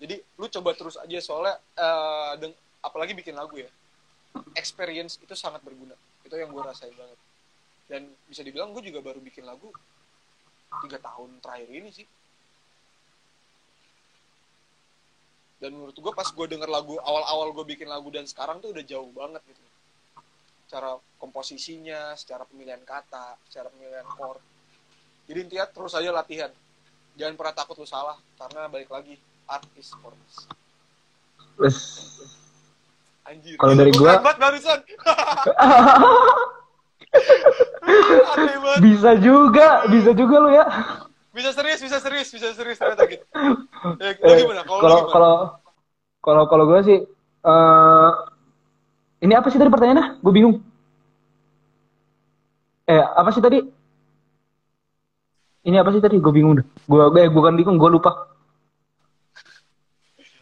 Jadi lu coba terus aja, soalnya uh, deng- apalagi bikin lagu ya, experience itu sangat berguna. Itu yang gue rasain banget. Dan bisa dibilang gue juga baru bikin lagu tiga tahun terakhir ini sih. Dan menurut gue pas gue denger lagu, awal-awal gue bikin lagu dan sekarang tuh udah jauh banget gitu. Cara komposisinya, secara pemilihan kata, secara pemilihan chord. Jadi intinya terus aja latihan. Jangan pernah takut lu salah, karena balik lagi, art is for us. Wes. Anjir. Kalau dari gue barusan. Bisa juga, bisa juga lu ya. Bisa serius, bisa serius, bisa serius ternyata gitu. Ya, eh, gimana? Kalau kalau kalau kalau gue sih, uh, ini apa sih tadi pertanyaannya? Gue bingung. Eh apa sih tadi? Ini apa sih tadi? Gue bingung deh. Gue eh, bukan bingung, gue lupa.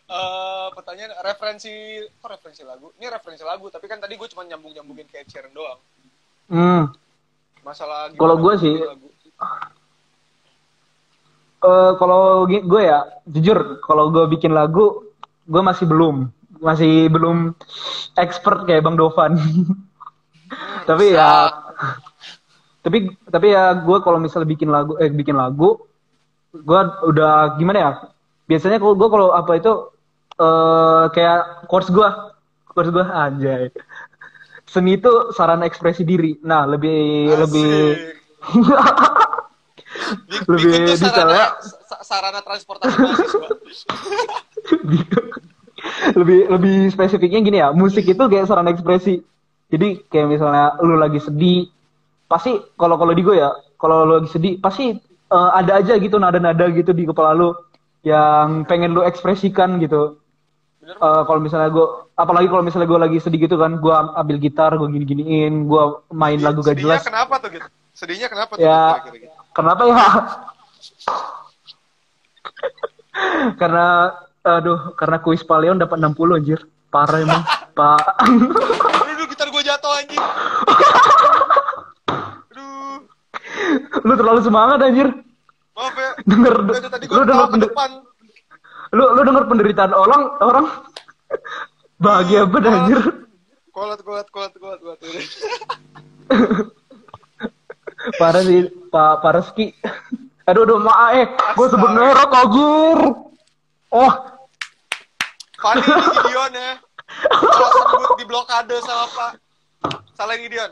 Uh, pertanyaan referensi, kok referensi lagu? Ini referensi lagu, tapi kan tadi gue cuma nyambung nyambungin kayak Sharon doang. Hmm. Masalah. Kalau gue sih. Lagu? Uh, kalau gue ya jujur, kalau gue bikin lagu gue masih belum masih belum expert kayak Bang Dovan. tapi ya tapi tapi ya gue kalau misalnya bikin lagu eh bikin lagu gue udah gimana ya, biasanya kalau gue kalau apa itu uh, kayak course gue course gue anjay seni itu sarana ekspresi diri. Nah, lebih Asik. lebih lebih itu sarana, sarana transportasi mahasiswa. lebih lebih spesifiknya gini ya, musik itu kayak sarana ekspresi. Jadi kayak misalnya lu lagi sedih, pasti kalau kalau di gue ya, kalau lu lagi sedih pasti uh, ada aja gitu nada-nada gitu di kepala lu yang pengen lu ekspresikan gitu. Uh, kalau misalnya gue, apalagi kalau misalnya gue lagi sedih gitu kan, gue ambil gitar, gue gini-giniin, gue main sedih, lagu gak jelas. Sedihnya kenapa tuh gitu? Sedihnya kenapa tuh? Ya, gitu? Kenapa ya? Karena, aduh, karena kuis Paleon dapat enam puluh anjir. Parah emang, Pak. Aduh, gitar gue jatuh anjir. Aduh. Lu terlalu semangat anjir. Maaf ya. Denger, ya, tadi gue ketawa ke depan. Lu lu denger penderitaan orang orang bahagia banget anjir. Kuat kuat kuat kuat kuat. Parah sih Pak Paraski. Aduh aduh maaf eh gua sebut merek anjir. Oh. Fani ini Gideon ya. Salah sebut di blokade sama Pak. Salah Gideon.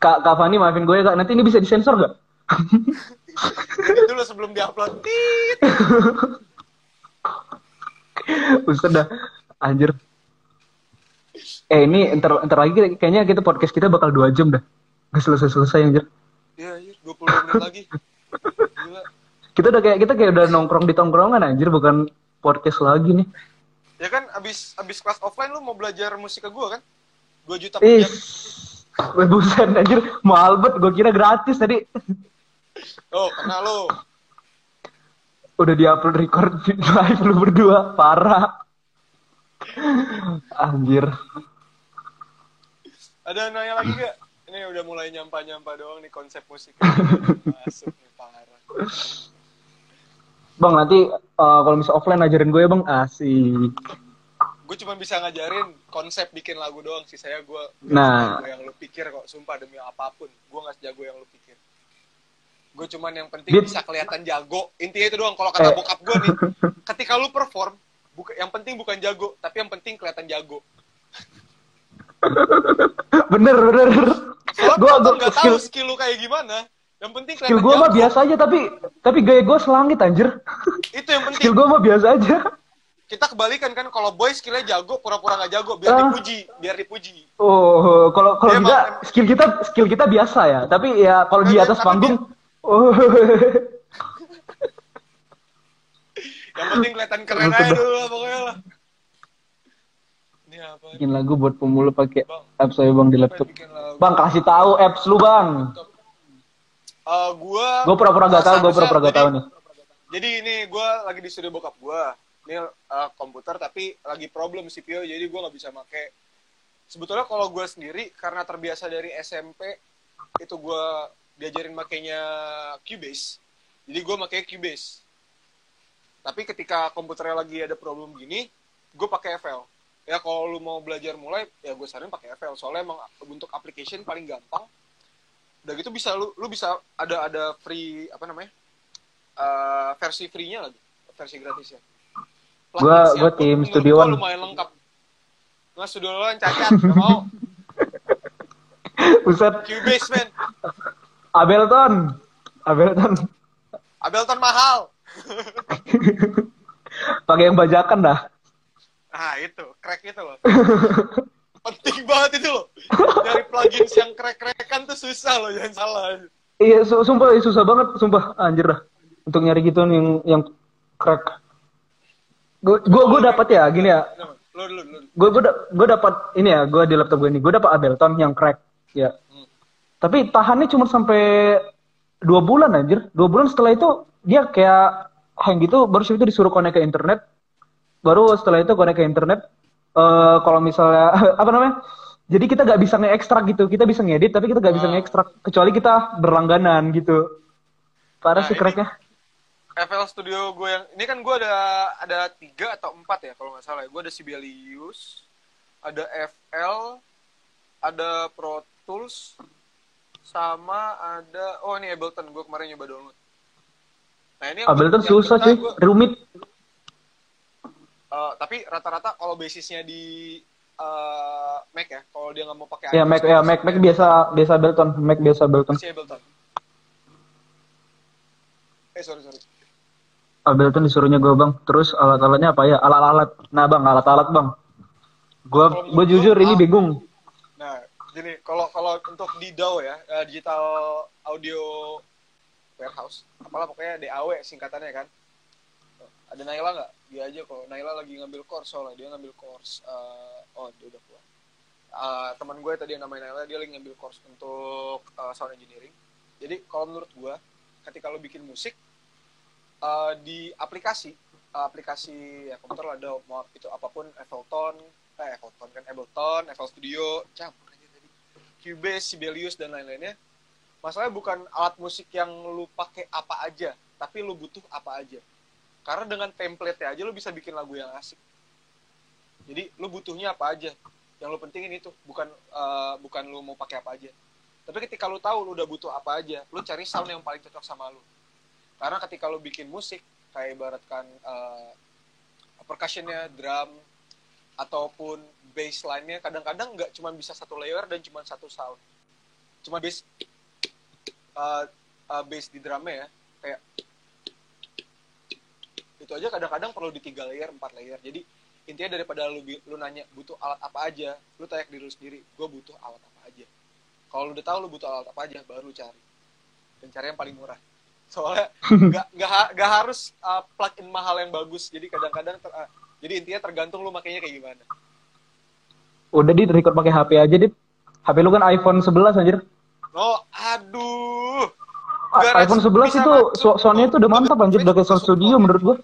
Kak Kak Fani maafin gue ya Kak. Nanti ini bisa disensor enggak? Itu dulu sebelum diupload. Ustaz dah anjir. Eh ini entar entar lagi kayaknya kita podcast kita bakal dua jam dah. Enggak selesai-selesai anjir. Iya, anjir, dua puluh menit lagi. Gila. Kita udah kayak kita kayak udah nongkrong di tongkrongan anjir, bukan podcast lagi nih. Ya kan abis abis kelas offline lu mau belajar musik ke gua kan? dua juta per jam. Weh buset anjir, mahal banget. Gua kira gratis tadi. Oh, kena lo. Udah di-upload record live lu berdua, parah. Anjir. Ada nanya lagi gak? Ini udah mulai nyampah-nyampah doang nih konsep musik. Masuk nih, parah. Bang, nanti uh, kalau misal offline ajarin gue ya, Bang. Asik. Gue cuma bisa ngajarin konsep bikin lagu doang sih. Saya gue nah. Yang lu pikir kok, sumpah demi apapun. Gue gak sejago yang lu pikir. Gue cuman yang penting bisa kelihatan jago. Intinya itu doang kalau kata eh. bokap gue nih. Ketika lu perform, buka, yang penting bukan jago, tapi yang penting kelihatan jago. Bener, bener. Soalnya gua nggak tahu skill lu kayak gimana. Yang penting kelihatan jago. Skill gue mah biasa aja, tapi tapi gaya gue selangit anjir. Itu yang penting. Skill gue mah biasa aja. Kita kebalikan kan, kalau boy skillnya jago, pura-pura nggak jago, biar ah. dipuji, biar dipuji. Oh, kalau kalau kita skill kita skill kita biasa ya, tapi ya kalau di atas panggung. Oh. Yang penting kelihatan keren aja dulu lah, pokoknya lah. Ini apa? Bikin lagu buat pemula pakai apps saya Bang di laptop. Bang kasih tahu apps lu Bang. Uh, gua. Gua pura-pura nggak tahu, gua pura-pura nggak tahu nih. Jadi ini gua lagi di studio bokap gua. Ini uh, komputer tapi lagi problem C P U, jadi gua nggak bisa pakai. Sebetulnya kalau gua sendiri karena terbiasa dari S M P itu gua diajarin makainya Cubase, jadi gue makainya Cubase. Tapi ketika komputernya lagi ada problem gini, gue pakai F L. Ya kalau lu mau belajar mulai, ya gue saranin pakai F L. Soalnya emang untuk application paling gampang. Udah gitu bisa lu, lu bisa ada ada free apa namanya uh, versi free-nya lagi, versi gratisnya. Gue gue tim Studio One. Lumayan lengkap. Mas Studio One cacat, gak mau. Ustad. Cubase man. Ableton, Ableton, Ableton mahal. Pakai yang bajakan dah. Nah itu, crack itu loh. Penting banget itu loh. Dari plugins yang crack-crackan tuh susah loh, jangan salah. Iya, su- sumpah susah banget, sumpah anjir dah. Untuk nyari gituan yang yang crack. Gue gue dapat ya, gini ya. Gue gue gue dapat ini ya, gue di laptop gue ini, gue dapat Ableton yang crack, ya. Tapi tahannya cuma sampai dua bulan anjir. dua bulan setelah itu dia kayak hang gitu, baru itu disuruh connect ke internet. Baru setelah itu connect ke internet. Uh, kalau misalnya, apa namanya? Jadi kita gak bisa nge-ekstrak gitu. Kita bisa ngedit, tapi kita gak bisa nge-ekstrak. Kecuali kita berlangganan gitu. Parah nah, sih cracknya. F L Studio gue yang, ini kan gue ada ada tiga atau empat ya kalau gak salah. Gue ada Sibelius, ada F L, ada Pro Tools, sama ada, oh ini Ableton, gue kemarin nyoba download. Nah ini Ableton susah sih, rumit. Uh, tapi rata-rata kalau basisnya di uh, Mac ya, kalau dia nggak mau pakai ya, Mac, ya, Mac, Mac biasa biasa Ableton, Mac biasa Ableton. Masih Ableton. Eh sorry sorry. Ableton disuruhnya gue bang, terus alat-alatnya apa ya? Alat-alat, nah bang, alat-alat bang. Gue gue jujur ini bingung. Nah, jadi kalau kalau untuk di D A W ya, Digital Audio Warehouse, apalah pokoknya D A W singkatannya kan. Ada Naila nggak? Dia aja kok. Naila lagi ngambil course soalnya. Dia ngambil course. Uh, oh, dia udah keluar. Uh, teman gue tadi yang namanya Naila, dia lagi ngambil course untuk uh, sound engineering. Jadi kalau menurut gue, ketika lo bikin musik uh, di aplikasi, uh, aplikasi ya komputer lah, ada mau itu apapun, Ableton, eh Ableton kan Ableton, F L Studio, campur aja tadi, Cubase, Sibelius dan lain-lainnya. Masalahnya bukan alat musik yang lo pakai apa aja, tapi lo butuh apa aja. Karena dengan template-nya aja lo bisa bikin lagu yang asik. Jadi lo butuhnya apa aja. Yang lo pentingin itu. Bukan uh, bukan lo mau pakai apa aja. Tapi ketika lo tahu lo udah butuh apa aja, lo cari sound yang paling cocok sama lo. Karena ketika lo bikin musik, kayak ibaratkan uh, percussion-nya, drum, ataupun bassline-nya, kadang-kadang nggak cuma bisa satu layer dan cuma satu sound. Cuma bass, uh, uh, bass di drumnya ya, kayak itu aja kadang-kadang perlu di tiga layer, empat layer. Jadi intinya daripada lu, lu nanya butuh alat apa aja, lu tanya ke diri lu sendiri, gue butuh alat apa aja. Kalau lu udah tahu lu butuh alat apa aja, baru cari. Dan cari yang paling murah. Soalnya gak, gak, gak harus uh, plug-in mahal yang bagus. Jadi kadang-kadang, ter, uh, jadi intinya tergantung lu makainya kayak gimana. Udah Dit, record pakai H P aja Dit. H P lu kan iPhone sebelas anjir. Oh, aduh. Gak iPhone sebelas itu sound-nya itu udah mantap anjir, udah kayak sound studio menurut gue.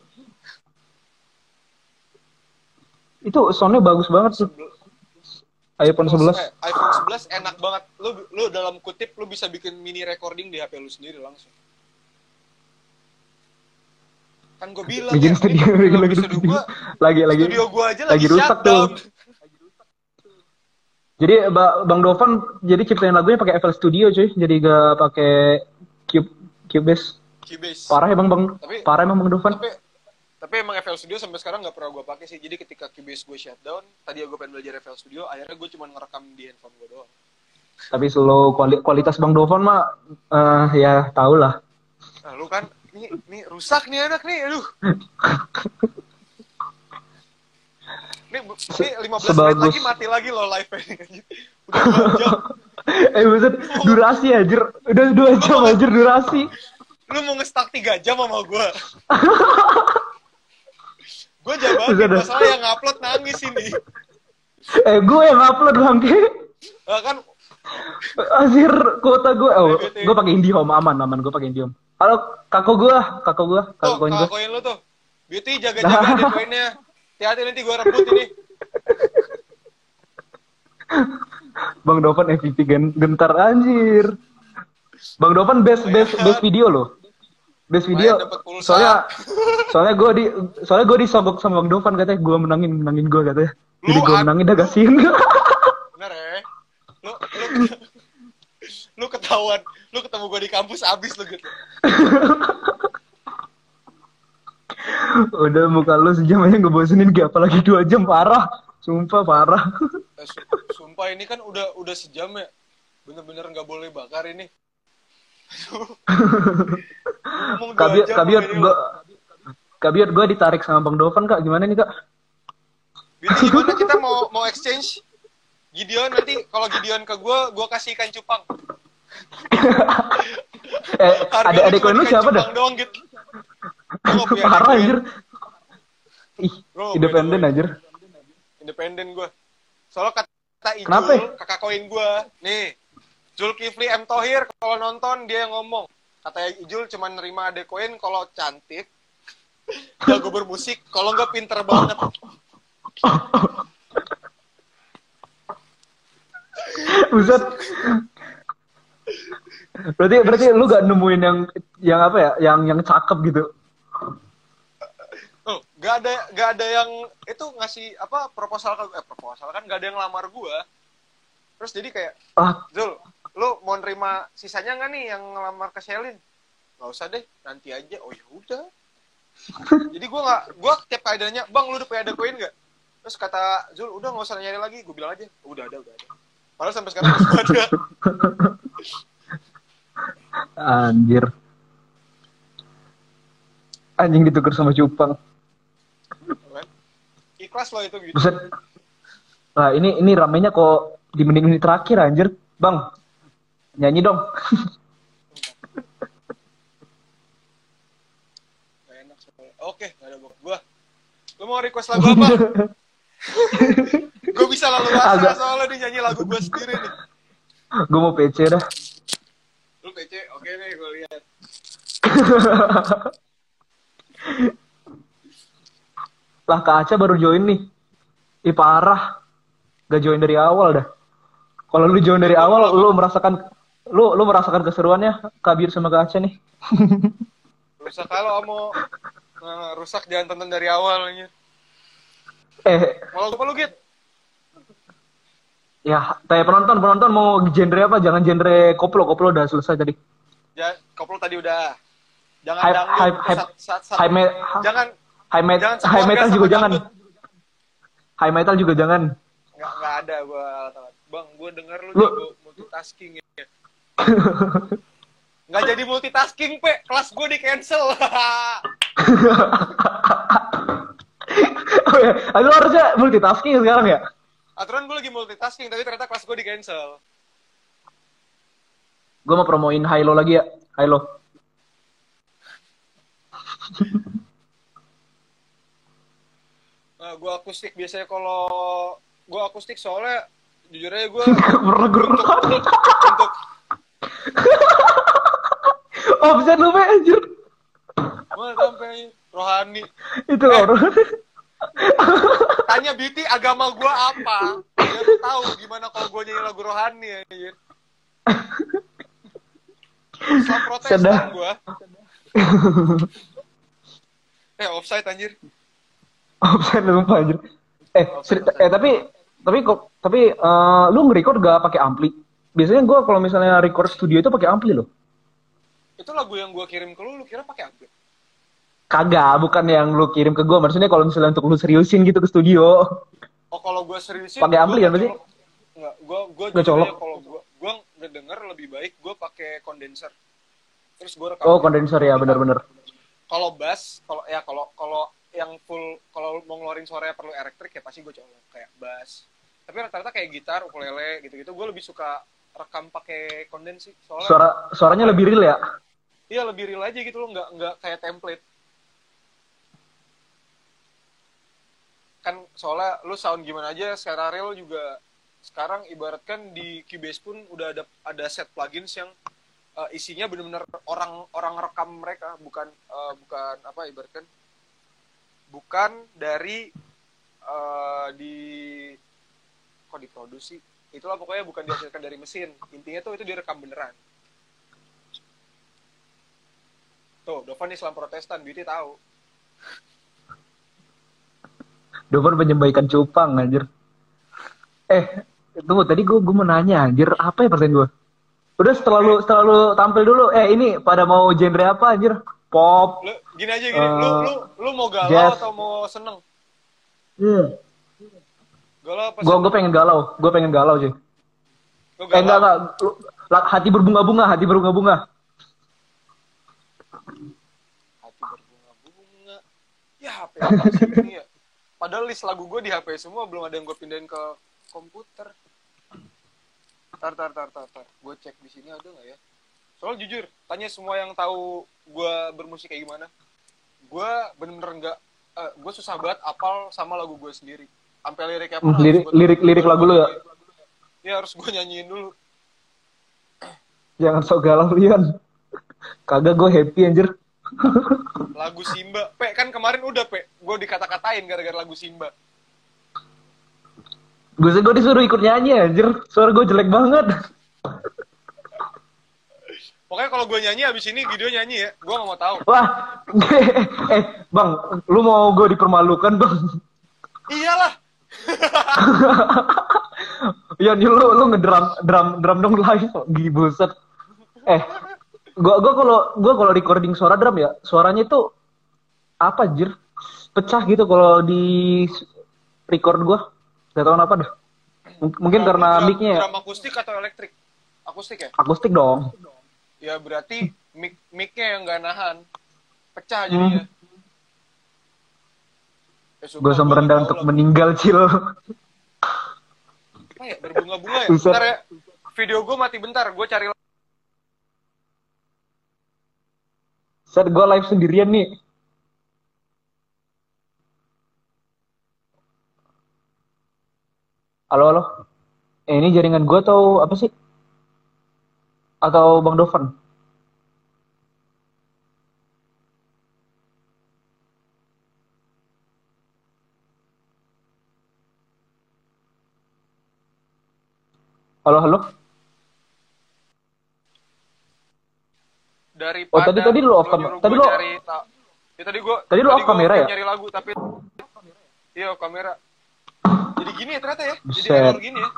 Itu soundnya bagus banget sih. iPhone sebelas. iPhone sebelas enak banget. Lu lu dalam kutip lu bisa bikin mini recording di H P lu sendiri langsung. Kan gue bilang bikin ya, studio, ini, bikin lagi, studio gua, lagi lagi studio gua aja lagi, lagi rusak tuh. Jadi Bang Dovan jadi ciptain lagunya pakai F L Studio cuy. Jadi gak pakai Cube Cubase. Cubase. Parah ya Bang Bang. Tapi, parah emang Bang Dovan. Tapi, Tapi emang F L Studio sampai sekarang nggak pernah gue pakai sih. Jadi ketika Cubase gue shutdown, tadi gue pengen belajar F L Studio, akhirnya gue cuma ngerekam di handphone gue doang. Tapi slow kuali- kualitas Bang Dovan mah, uh, ya tau lah. Nah, lu kan, ini, ini rusak nih anak nih, aduh. Ini, ini lima belas menit lagi mati lagi lo live-nya. Udah dua jam. Eh maksud, durasi anjir. Udah dua jam anjir durasi. Lu mau nge-stuck tiga jam sama gue. Gue jawabannya masalah yang upload nangis ini. Eh gue yang upload bangke. Nah, kan azir kuota gue. Oh, gue pakai IndiHome aman aman gue pakai IndiHome. Halo kakak gue, kakak gue, kakak koin gue. Koin lu tuh. Beauty jaga-jaga deh koinnya. Hati-hati nanti gue rebut ini. Bang Dovan M V P gentar anjir. Bang Dovan best best best video loh. Best video, soalnya soalnya gue di soalnya gue disogok sama Bang Dovan katanya gue menangin menangin gue katanya, jadi gue menangin dah kasihin. Bener ya, lu lu lu ketahuan, lu ketemu gue di kampus abis lu gitu. Udah muka lu sejam aja ngebosenin gak, apalagi dua jam parah, sumpah parah. Eh, sumpah ini kan udah udah sejam ya, bener-bener nggak boleh bakar ini. Kabiot, kabiot gue, kabiot gue ditarik sama Bang Dovan kak, gimana nih kak? Binti, gimana kita mau mau exchange? Gideon nanti kalau Gideon ke gue, gue kasih ikan cupang. eh, ada ada koin lu siapa dah? Doang, gitu. Parah anjir. Ih, independen anjir. Independen gue. Soalnya kata Ijul, kakak koin gue, nih. Zulkifli M. Thohir, kalau nonton dia yang ngomong. Katanya Ijul cuma nerima adek koin kalau cantik, jago bermusik, kalau enggak pinter banget. Buset. Berarti berarti lu gak nemuin yang yang apa ya, yang yang cakep gitu. Oh, gak ada gak ada yang itu ngasih apa proposal ke eh, proposal kan gak ada yang lamar gua. Terus jadi kayak, Zul, lu mau nerima sisanya nggak nih yang ngelamar ke Selin? Nggak usah deh, nanti aja. Oh ya udah. Jadi gue nggak, gue tiap kali nanya, bang lu udah punya ada koin nggak? Terus kata Zul, udah nggak usah nyari lagi. Gue bilang aja, udah ada, udah ada. Padahal sampai sekarang masih ada. Anjir. Anjing ditukar sama cupang. Ikhlas loh itu gitu. Nah ini ini ramenya kok di menit-menit terakhir anjir. Bang, nyanyi dong. Gak enak soalnya. Oke, gak ada bokap gua. Lu mau request lagu apa? Gue bisa lalu rasa soalnya dia nyanyi lagu gue sendiri nih. Gue mau P C dah. Lu P C? Oke nih gue lihat. Lah Kak Aceh baru join nih. Ih parah. Gak join dari awal dah. Kalau lu join dari awal, lu merasakan lu lu merasakan keseruannya Kak Bir sama Kak Aceh nih. Rusak kalau mau nah, rusak jangan tonton dari awalnya. Eh, mau lupa lu Git? Ya, tanya penonton, penonton mau genre apa? Jangan genre koplo, koplo udah selesai tadi. Ya, koplo tadi udah. Jangan hype, dangdut, hype, hype, sat, sat, sat. Hype, jangan high metal, high metal juga jangan. High metal juga jangan. Enggak enggak ada gua alat-alat. Bang, gua denger lu, lu jago multitasking ya. Enggak jadi multitasking, Pe. Kelas gua di-cancel. Oh ya, lu harusnya multitasking sekarang ya? Aturan gue lagi multitasking, tapi ternyata kelas gue di-cancel. Gue mau promoin Hilo lagi ya, Hilo. Nah, gue akustik biasanya kalau gue akustik soalnya jujur aja gue untuk, untuk, untuk... Option lu mah anjir. Mana sampai rohani. Itu eh. rohani. Tanya Beauty agama gue apa? Biar lu tahu gimana kalau gue nyanyi lagu rohani ya. Islam Protestan gue. Eh offside anjir. Offside lupa anjir. Eh, offside, offside. eh tapi tapi kok tapi uh, lu nge-record gak pakai ampli? Biasanya gue kalau misalnya record studio itu pakai ampli loh. Itu lagu yang gue kirim ke lu, lu kira pakai ampli? Kagak, bukan yang lu kirim ke gue. Maksudnya kalau misalnya untuk lu seriusin gitu ke studio. Oh, kalau gue seriusin pakai ampli kan berarti? Enggak, gue gue juga kalau gue gue ngedenger lebih baik gue pakai kondenser. Terus gue rekam. Oh, kondenser ya, benar-benar. Kalau bass, kalau ya kalau kalau yang full kalau mau ngeluarin suaranya perlu elektrik ya pasti gue colok kayak bass. Tapi rata-rata kayak gitar, ukulele gitu-gitu gue lebih suka rekam pakai kondensi soalnya. Suara suaranya lebih real ya? Iya, lebih real aja gitu loh, nggak nggak kayak template. Kan soalnya lu sound gimana aja secara real juga sekarang ibaratkan di Cubase pun udah ada ada set plugins yang uh, isinya benar-benar orang-orang rekam mereka bukan uh, bukan apa ibaratkan bukan dari uh, di kok diproduksi itulah pokoknya bukan dihasilkan dari mesin intinya tuh itu direkam beneran tuh Dovan Islam Protestan Beauty tahu. Dovan menyembahkan cupang, anjir. Eh, tunggu, tadi gue gue mau nanya, anjir, apa ya pertanyaan gue? Udah setelah lu, setelah lu tampil dulu, eh ini pada mau genre apa, anjir? Pop? Lu, gini aja, gini, uh, lu, lu, lu mau galau jazz. Atau mau seneng? Hmm. Galau apa seneng? Gue pengen galau, gue pengen galau, sih. Eh, enggak, enggak, lu, hati berbunga-bunga, hati berbunga-bunga. Hati berbunga-bunga? Ya, apa yang sih ini ya? Padahal list lagu gue di H P semua, belum ada yang gue pindahin ke komputer. Tar, tar, tar, tar, tar. Gue cek di sini ada nggak ya? Soalnya jujur, tanya semua yang tahu gue bermusik kayak gimana. Gue bener-bener nggak, uh, gue susah banget apal sama lagu gue sendiri. Sampai liriknya apa? Lirik, lirik, lirik lagu lu ya? Ya harus gue nyanyiin dulu. Jangan sok galau, Lian. Kagak gue happy, anjir. Lagu Simba, Pe, kan kemarin udah, Pe. Gue dikata-katain gara-gara lagu Simba. Gue gue disuruh ikut nyanyi, anjir. Suara gue jelek banget. Pokoknya kalau gue nyanyi abis ini video nyanyi ya. Gue gak mau tahu. Wah, eh, Bang, lu mau gue dipermalukan, Bang? Iyalah. Iya, nih lu lu ngedram drum drum dong live gibuset. Eh, Gue gue kalau gue kalau recording suara drum ya suaranya itu apa jir pecah gitu kalau di record gue, gak tau kenapa dah. Mungkin drum, karena drum, mic-nya ya. Drum akustik atau elektrik? Akustik ya? Akustik dong. Ya berarti mic mic-nya yang gak nahan. Pecah jadinya. Hmm. Ya, gue sama rendah untuk meninggal, Cil. Apa ya? Berbunga-bunga ya? Bentar ya. Video gue mati bentar, gue cari. Set, gue live sendirian nih. Halo, halo. Eh, ini jaringan gue atau apa sih? Atau Bang Dovan? Halo, halo. Daripada oh, tadi tadi lu off kamera. Tadi lu cari, ya, tadi gua Tadi lu off kamera ya? Nyari lagu tapi iya, kamera. Jadi gini ya ternyata ya. Jadi error gini ya.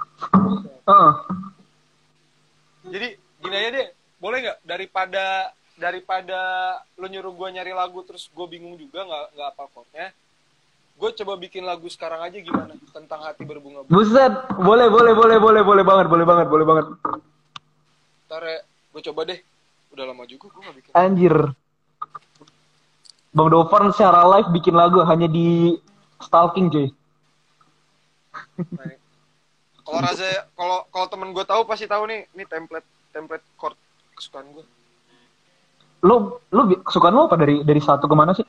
Uh. Jadi gini aja deh. Boleh nggak daripada daripada lu nyuruh gua nyari lagu terus gua bingung juga nggak nggak apa chordnya. Gue coba bikin lagu sekarang aja gimana? Tentang hati berbunga-bunga. Buset, boleh, boleh, boleh, boleh, boleh banget, boleh banget, boleh banget. Ntar ya, gue coba deh. Udah lama juga gue gak bikin. Anjir. Bang Dovan secara live bikin lagu hanya di stalking, cuy. Nah, kalau Raza, kalau kalau temen gue tahu pasti tahu nih, ini template template chord kesukaan gue. Lu lu kesukaan lu apa dari dari satu kemana sih?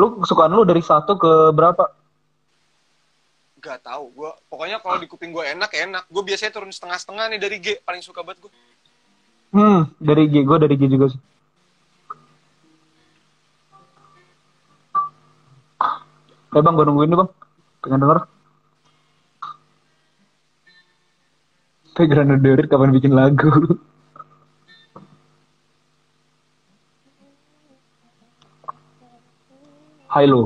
Lu kesukaan lu dari satu ke berapa? Gak tau, gua pokoknya kalau di kuping gue enak enak. Gue biasanya turun setengah-setengah nih dari G, paling suka banget gue. Hmm, dari G, gue dari G juga sih. Eh bang, gue nungguin nih bang, pengen denger. Tapi Granoderit kapan bikin lagu? Hai lo.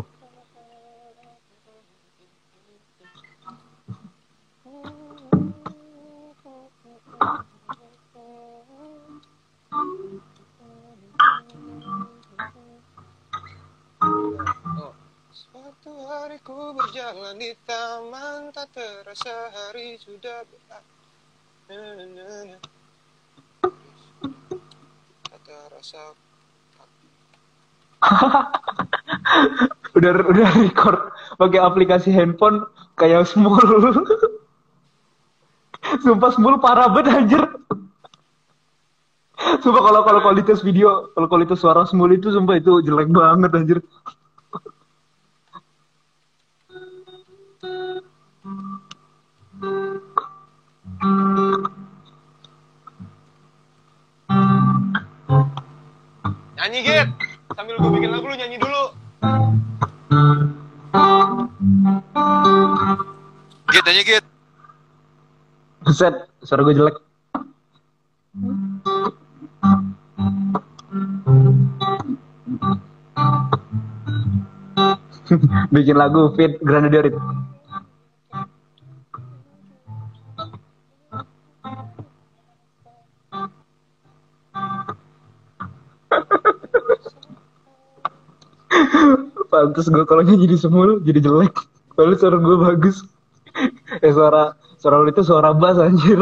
Suatu hari ku berjalan di taman, tak terasa hari sudah berakhir. Tak terasa. udah udah record pakai aplikasi handphone kayak Smule. Sumpah Smule parah banget anjir. Sumpah kalau kalau kualitas video, kalau kualitas suara Smule itu sumpah itu jelek banget anjir. Nyanyi Git. Sambil gue bikin lagu lu nyanyi dulu. Git, nyanyi Git. Set, suara gue jelek. Bikin lagu fit Granoderit. Pantes gue kalau nyanyi di Semul jadi jelek. Padahal suara gue bagus. Eh suara suara lu itu suara bass anjir.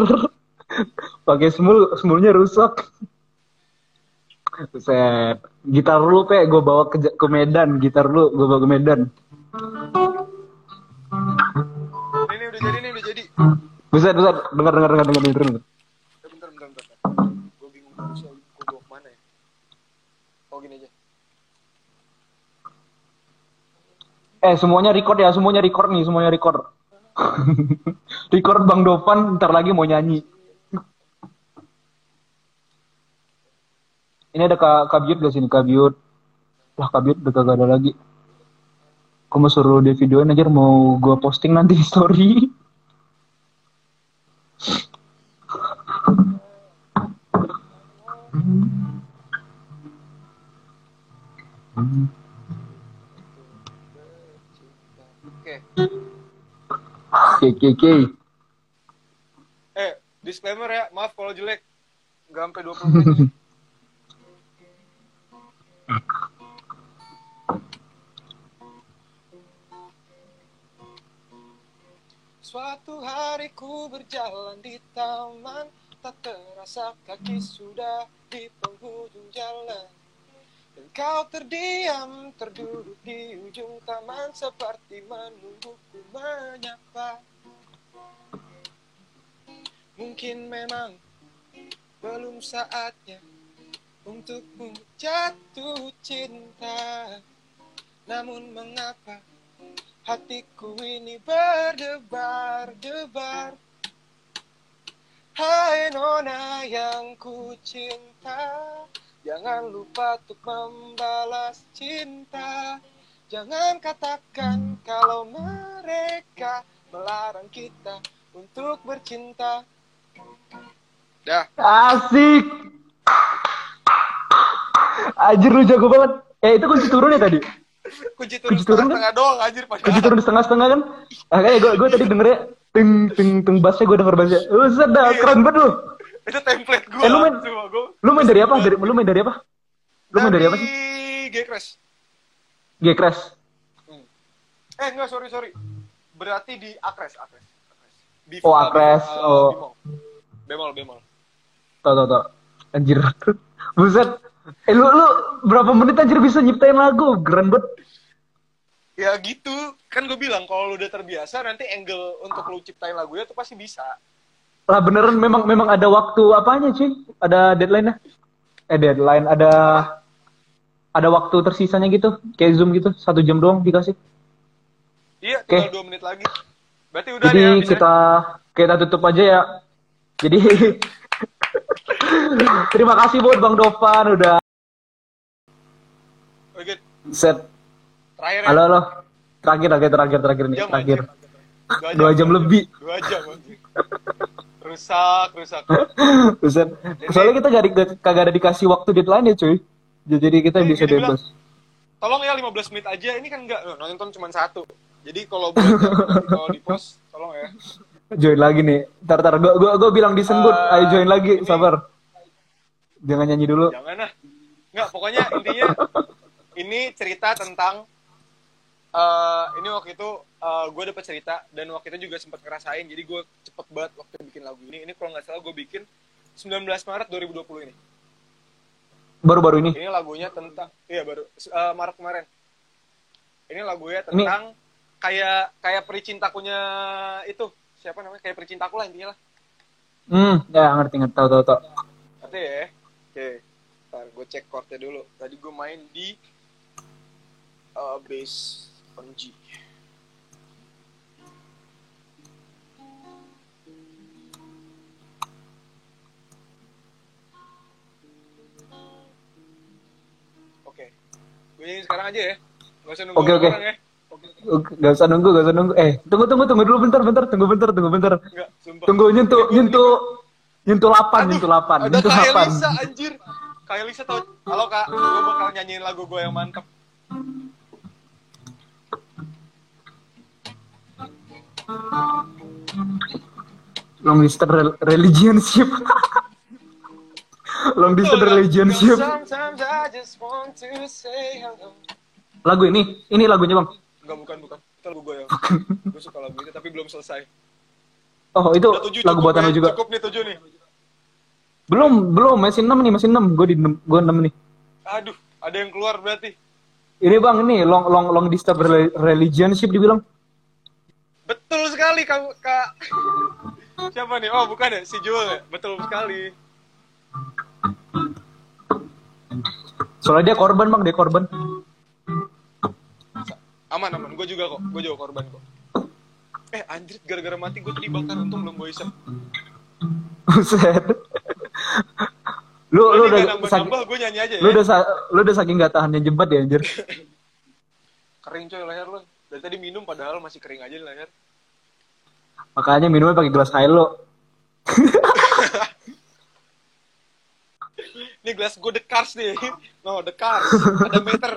Pakai Semul, Semulnya rusak. Set. Gitar lu pe gue bawa ke, ke Medan, gitar lu gue bawa ke Medan. Ini udah jadi, ini udah jadi. Bisa, bisa. Dengar, dengar, dengar, dengar, dengar. Bentar, bentar, bentar. bentar. Gue bingung harus gue bawa kemana ya? Oh gini aja. Eh semuanya record ya, semuanya record nih, semuanya record. Record Bang Dovan, ntar lagi mau nyanyi. Ini ada Kak Kabiut gak sini, Kabiut? Lah Kabiut udah kagak ada lagi. Aku mau suruh dia videoin aja, mau gue posting nanti di story. K K K. Eh, disclaimer ya, maaf kalau jelek. Nggak sampai dua puluh menit. Suatu hari ku berjalan di taman, tak terasa kaki sudah di penghujung jalan. Dan kau terdiam, terduduk di ujung taman, seperti menungguku menyapa. Mungkin memang belum saatnya untukmu jatuh cinta, namun mengapa hatiku ini berdebar-debar. Hai nona yang ku cinta, jangan lupa untuk membalas cinta. Jangan katakan kalau mereka melarang kita untuk bercinta. Dah. Asik. Anjir lu jago banget. Eh itu kunci turun ya tadi? Kunci turun setengah-setengah doang anjir. Kunci turun setengah-setengah kan? Kayak gue gue tadi dengernya ting ting ting bassnya, gue denger bassnya. Oh sedap, keren banget lu. Itu template gue. Eh, lu main, lu main dari apa? Dari, lu main dari apa? Lu main dari apa sih? G-Crash. G-Crash. Hmm. Eh enggak, sorry sorry. Berarti di Akres, Akres. Oh Akres, oh. Bemol, bemol. Tuh tuh tuh. Anjir. Buset. Eh lu, lu berapa menit anjir bisa nyiptain lagu? Keren banget. Ya gitu. Kan gue bilang kalau lu udah terbiasa nanti angle untuk lu ciptain lagunya tuh pasti bisa. Lah beneran memang memang ada waktu apanya cuy? Ada deadline-nya? Eh deadline ada ada waktu tersisanya gitu, kayak Zoom gitu, satu jam doang dikasih. Iya, tinggal okay. dua menit lagi. Berarti udah jadi ya, kita kita tutup aja ya. Jadi terima kasih buat Bang Dovan udah. Oke. Set. Terakhir. Halo halo. Terakhir terakhir terakhir terakhir nih. Terakhir. Dua jam lebih. Dua jam. Rusak, rusak. Rusak. Soalnya kita gak, kagak ada dikasih waktu deadline ya, cuy. Jadi kita jadi bisa bebas. Tolong ya lima belas menit aja. Ini kan enggak nonton cuma satu. Jadi kalau buat kalau di post tolong ya. Join lagi nih. Entar entar gua, gua gua bilang disembut, uh, ayo join lagi, ini, sabar. Jangan nyanyi dulu. Jangan ah. Enggak, pokoknya intinya ini cerita tentang uh, ini waktu itu Uh, gue dapet cerita, dan waktu itu juga sempat ngerasain, jadi gue cepet banget waktu bikin lagu ini. Ini kalau nggak salah gue bikin sembilan belas Maret dua ribu dua puluh ini. Baru-baru ini? Ini lagunya tentang, iya baru, uh, Maret kemarin. Ini lagunya tentang ini. kayak kayak pericintakunya itu, siapa namanya, kayak pericintaku lah intinya lah. Hmm, ya ngerti, ngerti, tau, tau, tau. Ngerti ya? Oke, ntar gue cek chordnya dulu. Tadi gue main di uh, bass on G. Ini sekarang aja ya. Enggak usah nunggu okay, okay. orang ya. Oke. Okay. Enggak usah nunggu, enggak usah nunggu. Eh, tunggu tunggu tunggu dulu bentar bentar, tunggu bentar, tunggu bentar. Enggak, sumpah. Tunggu nyentuh nyentuh nyentuh delapan, nyentuh delapan, nyentuh delapan. Kak Lisa anjir. Kak Lisa tahu. Halo Kak, gue bakal nyanyiin lagu gue yang mantep. Long distance re- relationship. Long distance relationship. Lagu ini, ini lagunya Bang? Enggak, bukan, bukan. Itu lagu gue yang gue suka lagu itu, tapi belum selesai. Oh, itu lagu buatan lu juga? Cukup nih, tujuh nih. Belum, belum. Masih enam nih, masih enam. Gue di enam, gue enam nih. Aduh, ada yang keluar berarti. Ini Bang, ini long long long distance relationship dibilang. Betul sekali, Kak. Kak. Siapa nih? Oh, bukan ya, si Jewel ya? Betul sekali. Soalnya dia korban Bang, dia korban. Aman aman, gue juga kok, gue juga korban kok. Eh anjir, gara-gara mati gue tadi bakar, untung belum gue isap. Buset. Lu lu udah nambah-nambah, gue nyanyi aja ya. Lu udah lu udah saking gak tahannya jembat ya anjir. Kering coy leher lu. Dari tadi minum padahal masih kering aja di leher. Makanya minumnya pakai gelas air lo. Ini gelas gue dekars nih. No, dekars. Ada meter.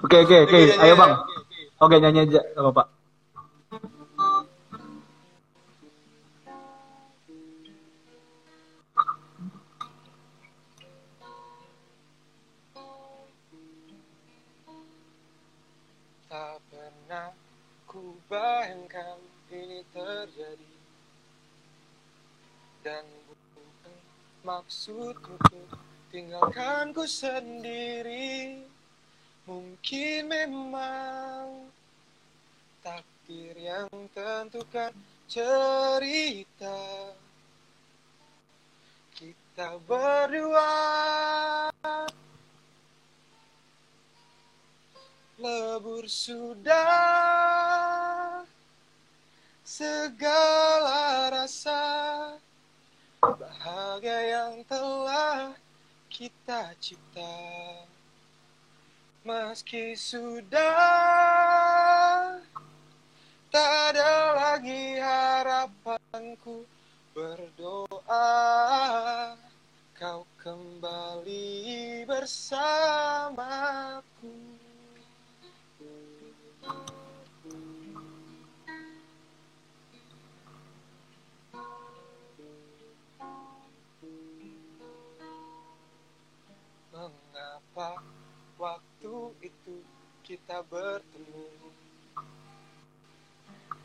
Oke, oke, oke. Ayo, Bang. Oke, okay, okay. okay, nyanyi aja. Gak apa-apa. Tak pernah ku bayangkan ini terjadi, dan bukan maksudku tuh tinggalkan ku sendiri. Mungkin memang takdir yang tentukan cerita kita berdua, lebur sudah segala rasa bahagia yang telah kita cipta. Meski sudah tak ada lagi harapanku, berdoa kau kembali bersamaku. Mengapa waktu itu kita bertemu,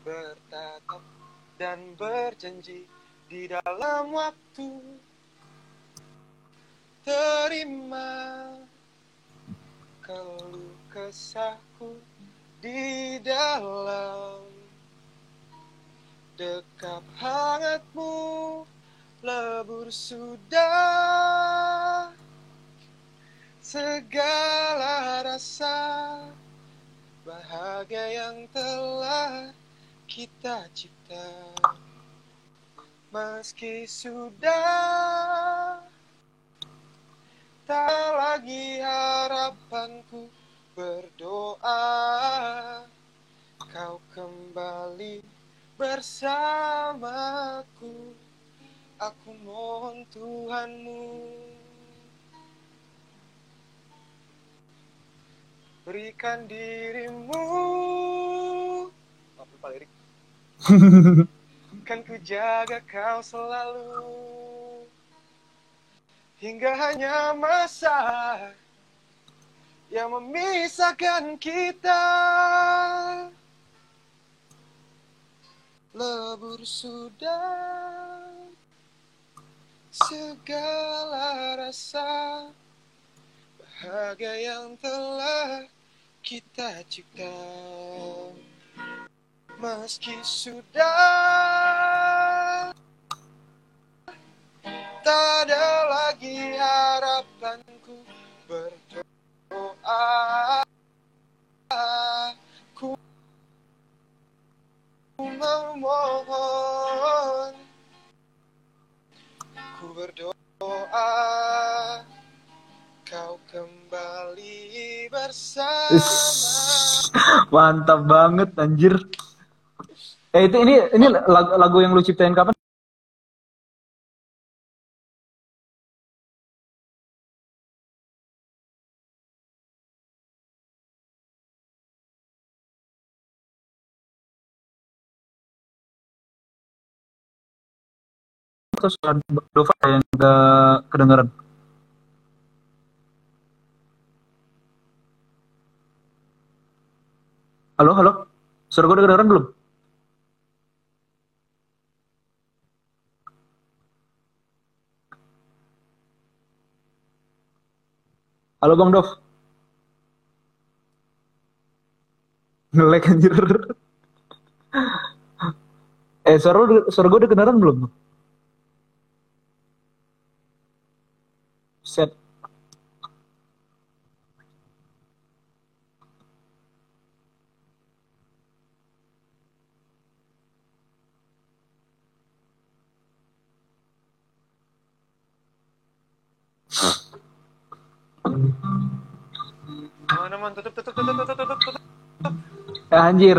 bertatap dan berjanji di dalam waktu. Terima keluh kesahku di dalam dekap hangatmu, lebur sudah segala rasa bahagia yang telah kita cipta. Meski sudah tak lagi harapanku, berdoa kau kembali bersamaku. Aku mohon Tuhanmu, berikan dirimu, maaf lupa lirik, kan ku jaga kau selalu hingga hanya masa yang memisahkan kita. Lebur sudah segala rasa bahagia yang telah kita cipta. Meski sudah tak ada lagi harapanku, berdoa ku memohon, ku berdoa kau kembali bersama. Mantap banget anjir. Eh itu ini ini lagu, lagu yang lu ciptain kapan? Atau suara Dovan yang gak kedengeran? Halo, halo? Suara gue kedengeran belum? Halo Bang Dov? Nge-lag anjir. Eh, suara, suara gue udah kedengeran belum? Set. Teman-teman, tutup, tutup, tutup, tutup, tutup, tutup. Anjir,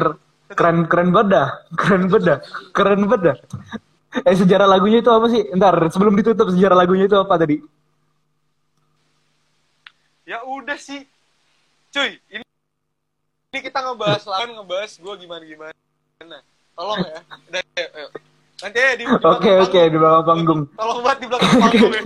keren, keren beda, keren beda, keren beda. Eh sejarah lagunya itu apa sih? Ntar sebelum ditutup sejarah lagunya itu apa tadi? Ya udah sih, cuy. Ini, ini kita ngebahas lawan ngebahas gue gimana gimana. Tolong ya. Udah, ayo, ayo. Nanti ya di. Oke okay, oke okay, di belakang panggung. Tolong banget di belakang panggung. Ya.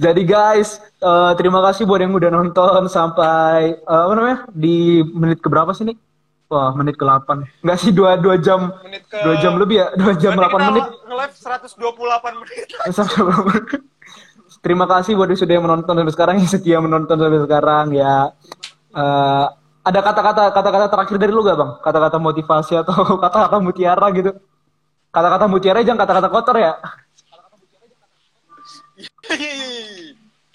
Jadi guys, uh, terima kasih buat yang udah nonton sampai uh, apa namanya di menit keberapa sih nih? Wah, menit ke-delapan. Enggak sih, dua jam. Ke... dua jam lebih ya? dua jam delapan menit. Nge-live seratus dua puluh delapan menit. Terima kasih buat yang sudah menonton sampai sekarang, yang setia menonton sampai sekarang ya. Uh, ada kata-kata kata-kata terakhir dari lu gak, Bang? Kata-kata motivasi atau kata-kata mutiara gitu. Kata-kata mutiara jangan kata-kata kotor ya.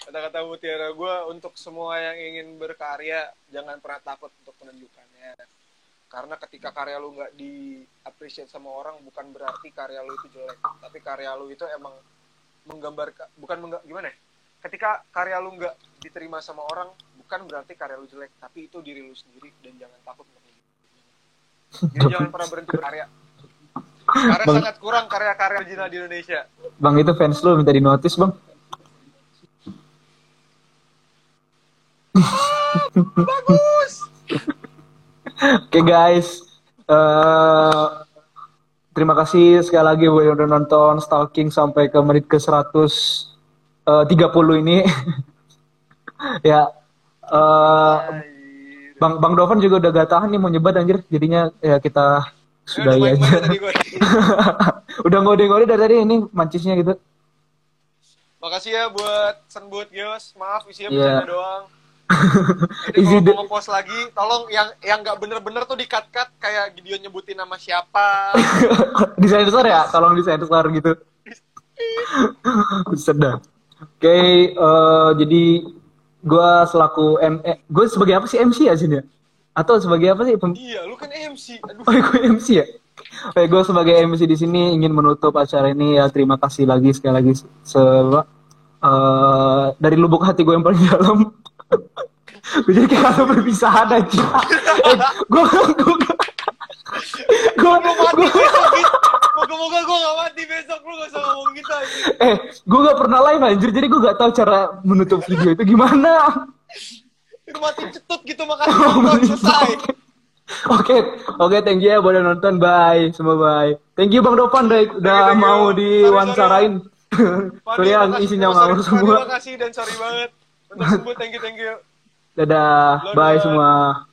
Kata-kata mutiara gue untuk semua yang ingin berkarya, jangan pernah takut untuk menunjukkannya. Karena ketika karya lu nggak di-appreciate sama orang, bukan berarti karya lu itu jelek. Tapi karya lu itu emang menggambarkan, bukan mengga, gimana ya? Ketika karya lu nggak diterima sama orang, bukan berarti karya lu jelek. Tapi itu diri lu sendiri, dan jangan takut untuk menunjukkan. Jadi jangan pernah berhenti berkarya. Karena Bang, sangat kurang karya-karya original di Indonesia. Bang, itu fans lu minta di-notice, Bang. Bagus! Oke okay guys, uh, terima kasih sekali lagi buat yang udah nonton Stalking sampai ke menit ke seratus tiga puluh ini. Ya, uh, Bang Bang Dovan juga udah gak tahan nih mau nyebat anjir, jadinya ya kita sudahi ya, aja. Udah ngode-ngode dari tadi ini mancisnya gitu. Makasih ya buat Senbut Gios, maaf isinya yeah. Bercanda doang. Jadi kalau mau nge-post lagi, tolong yang yang nggak bener-bener tuh di-cut-cut kayak Gideon nyebutin nama siapa. Disensor ya, tolong disensor gitu. Sedap. Oke, okay, uh, jadi gue selaku M, eh, gue sebagai apa sih M C ya sini? Atau sebagai apa sih? Pem- iya, lu kan M C. Aduh. Oh, gue M C ya. Oke, gue sebagai M C di sini ingin menutup acara ini ya. Terima kasih lagi sekali lagi semua uh, dari lubuk hati gue yang paling dalam. Gue jadi kayak kalau perpisahan aja. Eh, gue gue gue gue moga-moga gue gak mati besok, lu gak usah ngomong gitu aja. Eh, gue gak pernah live anjir, jadi gue gak tahu cara menutup video itu gimana. Itu mati cetut gitu, makanya oh, selesai. Oke, oke, thank you ya buat yang nonton, bye, semua bye. Thank you Bang Dovan udah udah mau diwawancarain. Kalian isinya ngawur semua. Terima kasih dan sorry banget. Untuk semua, thank you, thank you. Dadah, Lord bye God. Semua.